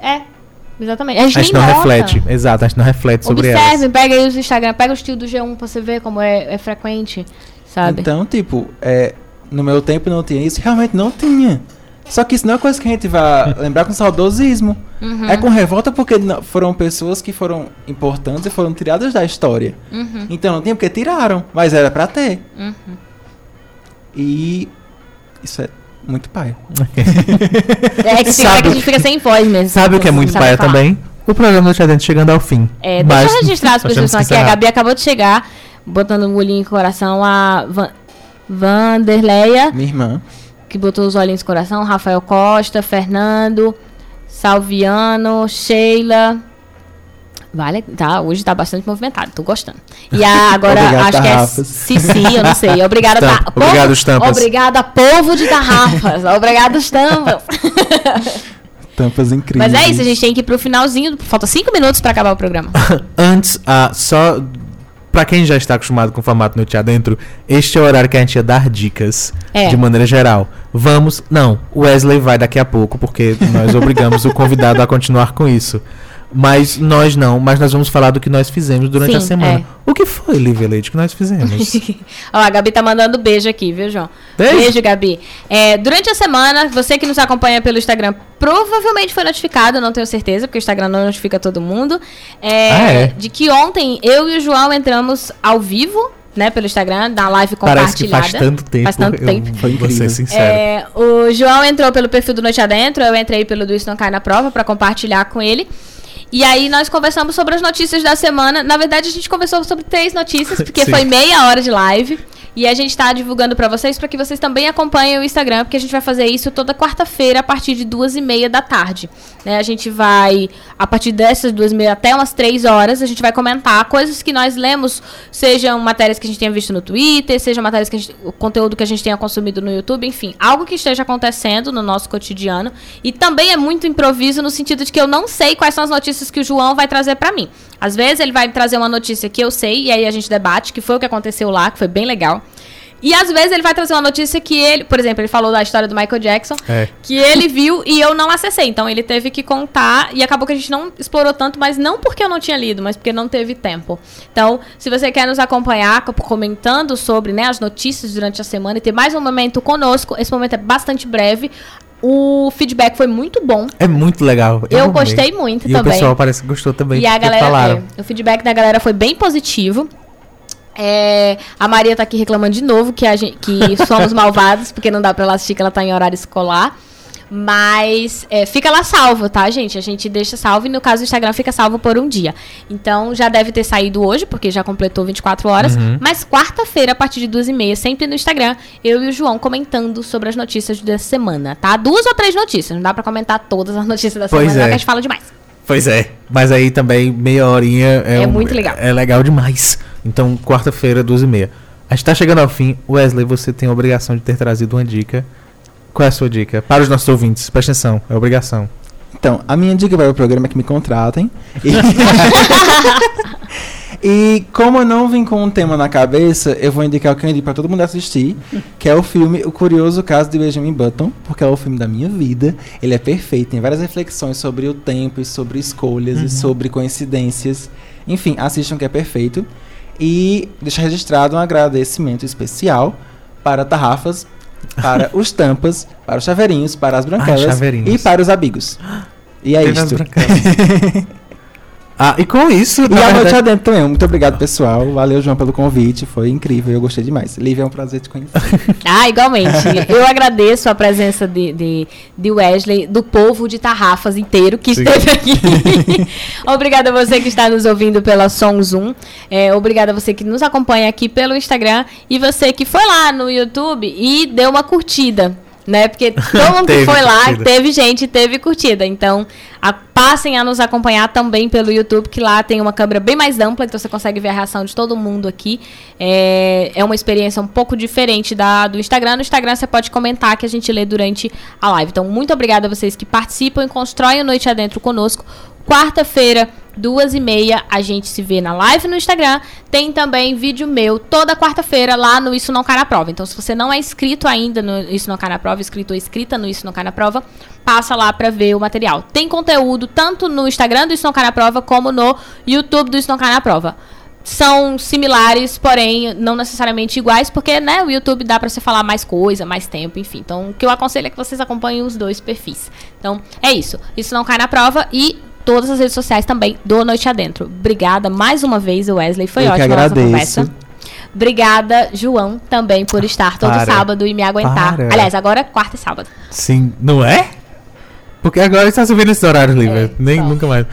Exatamente. A gente não reflete. Exato, a gente não reflete sobre elas. Observe, pega aí os Instagram, pega o estilo do G1 pra você ver como é frequente, sabe? Então, tipo, no meu tempo não tinha isso. Realmente não tinha. Só que isso não é coisa que a gente vai lembrar com saudosismo. É com revolta porque foram pessoas que foram importantes e foram tiradas da história. Então não tinha porque tiraram, mas era pra ter. E isso é muito paia. É que a gente fica sem voz mesmo. Sabe o que é muito paia também? O programa Noite Adentro chegando ao fim. Deixa eu registrar as pessoas aqui. A Gabi acabou de chegar, botando um olhinho em coração, a Vanderleia. Minha irmã. que botou os olhinhos no coração, Rafael Costa, Fernando, Salviano, Sheila. Vale, tá, hoje tá bastante movimentado, tô gostando. E agora obrigado, acho Tarrafas. Que é Cici, eu não sei. Obrigada, obrigado, Tampas. Obrigada, povo de Tarrafas. Obrigado, Tampas. Tampas incríveis. Mas é isso, a gente tem que ir pro finalzinho. Falta 5 minutos pra acabar o programa. Antes, só pra quem já está acostumado com o formato Noite Adentro, este é o horário que a gente ia dar dicas de maneira geral. Vamos, não, o Wesley vai daqui a pouco, porque nós obrigamos o convidado a continuar com isso. Mas nós não, mas nós vamos falar do que nós fizemos durante a semana. O que foi, Lívia Leite, que nós fizemos? Ó, a Gabi tá mandando beijo aqui, viu, João? Beijo, Gabi. Durante a semana, você que nos acompanha pelo Instagram provavelmente foi notificado, não tenho certeza, porque o Instagram não notifica todo mundo. De que ontem eu e o João entramos ao vivo, né, pelo Instagram, na live compartilhada. Parece que faz tanto tempo. Vou ser sincero. O João entrou pelo perfil do Noite Adentro, eu entrei pelo do Isso Não Cai na Prova pra compartilhar com ele. E aí nós conversamos sobre as notícias da semana. Na verdade, a gente conversou sobre 3 notícias, porque foi meia hora de live. E a gente tá divulgando pra vocês, pra que vocês também acompanhem o Instagram, porque a gente vai fazer isso toda quarta-feira, a partir de 14h30. Né? A gente vai, a partir dessas 14h30 até umas 3h, a gente vai comentar coisas que nós lemos, sejam matérias que a gente tenha visto no Twitter, sejam matérias que o conteúdo que a gente tenha consumido no YouTube, enfim, algo que esteja acontecendo no nosso cotidiano. E também é muito improviso, no sentido de que eu não sei quais são as notícias que o João vai trazer pra mim. Às vezes ele vai trazer uma notícia que eu sei, e aí a gente debate, que foi o que aconteceu lá, que foi bem legal. E às vezes ele vai trazer uma notícia que ele... Por exemplo, ele falou da história do Michael Jackson, que ele viu e eu não acessei. Então ele teve que contar e acabou que a gente não explorou tanto, mas não porque eu não tinha lido, mas porque não teve tempo. Então, se você quer nos acompanhar comentando sobre, né, as notícias durante a semana e ter mais um momento conosco, esse momento é bastante breve. O feedback foi muito bom. É muito legal. Eu gostei muito e também. E o pessoal parece que gostou também. E a galera, o feedback da galera foi bem positivo. A Maria tá aqui reclamando de novo que somos malvados, porque não dá pra ela assistir, que ela tá em horário escolar. Mas fica lá salvo, tá, gente? A gente deixa salvo e, no caso, o Instagram fica salvo por um dia. Então, já deve ter saído hoje, porque já completou 24 horas. Uhum. Mas quarta-feira, a partir de 2h30, sempre no Instagram, eu e o João comentando sobre as notícias dessa semana, tá? 2 ou 3 notícias. Não dá pra comentar todas as notícias da semana, porque a gente fala demais. Pois é, mas aí também meia horinha é muito legal. É legal demais. Então, quarta-feira, 2h30. A gente tá chegando ao fim. Wesley, você tem a obrigação de ter trazido uma dica. Qual é a sua dica? Para os nossos ouvintes, presta atenção, é obrigação. Então, a minha dica para o programa é que me contratem. E como eu não vim com um tema na cabeça, eu vou indicar o que eu indico para todo mundo assistir, que é o filme O Curioso Caso de Benjamin Button, porque é o filme da minha vida. Ele é perfeito, tem várias reflexões sobre o tempo e sobre escolhas e sobre coincidências. Enfim, assistam, que é perfeito. E deixo registrado um agradecimento especial para Tarrafas, para os Tampas, para os Chaveirinhos, para as Branquelas e para os Amigos. E é isso. E com isso... E a Noite Adentro também. Muito obrigado, pessoal. Valeu, João, pelo convite. Foi incrível. Eu gostei demais. Lívia, é um prazer te conhecer. Igualmente. Eu agradeço a presença de Wesley, do povo de Tarrafas inteiro que esteve aqui. Obrigada a você que está nos ouvindo pela Som Zoom. Obrigada a você que nos acompanha aqui pelo Instagram. E você que foi lá no YouTube e deu uma curtida. Né? Porque todo mundo que foi lá, teve curtida. Então, passem a nos acompanhar também pelo YouTube, que lá tem uma câmera bem mais ampla, então você consegue ver a reação de todo mundo aqui. É uma experiência um pouco diferente do Instagram. No Instagram você pode comentar, que a gente lê durante a live. Então, muito obrigada a vocês que participam e constroem o Noite Adentro conosco. Quarta-feira, 2h30, a gente se vê na live no Instagram. Tem também vídeo meu toda quarta-feira lá no Isso Não Cai na Prova. Então, se você não é inscrito ainda no Isso Não Cai na Prova, inscrito ou inscrita no Isso Não Cai na Prova, passa lá pra ver o material. Tem conteúdo tanto no Instagram do Isso Não Cai na Prova como no YouTube do Isso Não Cai na Prova. São similares, porém não necessariamente iguais, porque, né, o YouTube dá pra você falar mais coisa, mais tempo, enfim. Então, o que eu aconselho é que vocês acompanhem os 2 perfis. Então, é isso. Isso Não Cai na Prova e todas as redes sociais também do Noite Adentro. Obrigada mais uma vez, Wesley. Foi ótima a nossa conversa. Obrigada, João, também por estar todo sábado e me aguentar. Aliás, agora quarta e sábado. Sim, não é? Porque agora está subindo esse horário, Lívia. Nunca mais.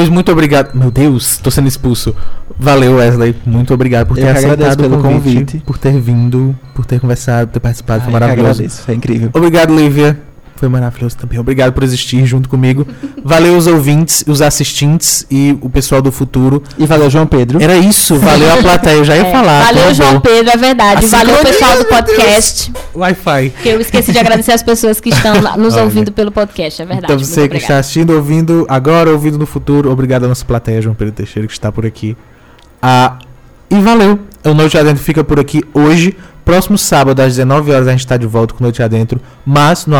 Pois muito obrigado. Meu Deus, tô sendo expulso. Valeu, Wesley. Muito obrigado por ter aceitado o convite, por ter vindo, por ter conversado, por ter participado. Foi maravilhoso. Foi incrível. Obrigado, Lívia. Foi maravilhoso também. Obrigado por existir junto comigo. Valeu os ouvintes, os assistentes e o pessoal do futuro. E valeu, João Pedro. Era isso. Valeu a plateia. Eu já ia falar. Valeu, João Pedro. É verdade. Valeu o pessoal do podcast. Wi-Fi. Que eu esqueci de agradecer as pessoas que estão lá nos ouvindo pelo podcast. É verdade. Então você que está assistindo, ouvindo agora, ouvindo no futuro. Obrigado à nossa plateia, João Pedro Teixeira, que está por aqui. E valeu. O Noite Adentro fica por aqui hoje. Próximo sábado, às 19 horas, a gente está de volta com Noite Adentro, mas no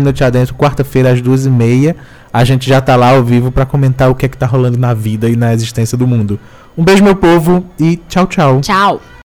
@Noite Adentro, quarta-feira, às 2h30, a gente já está lá ao vivo para comentar o que é que está rolando na vida e na existência do mundo. Um beijo, meu povo, e tchau, tchau. Tchau.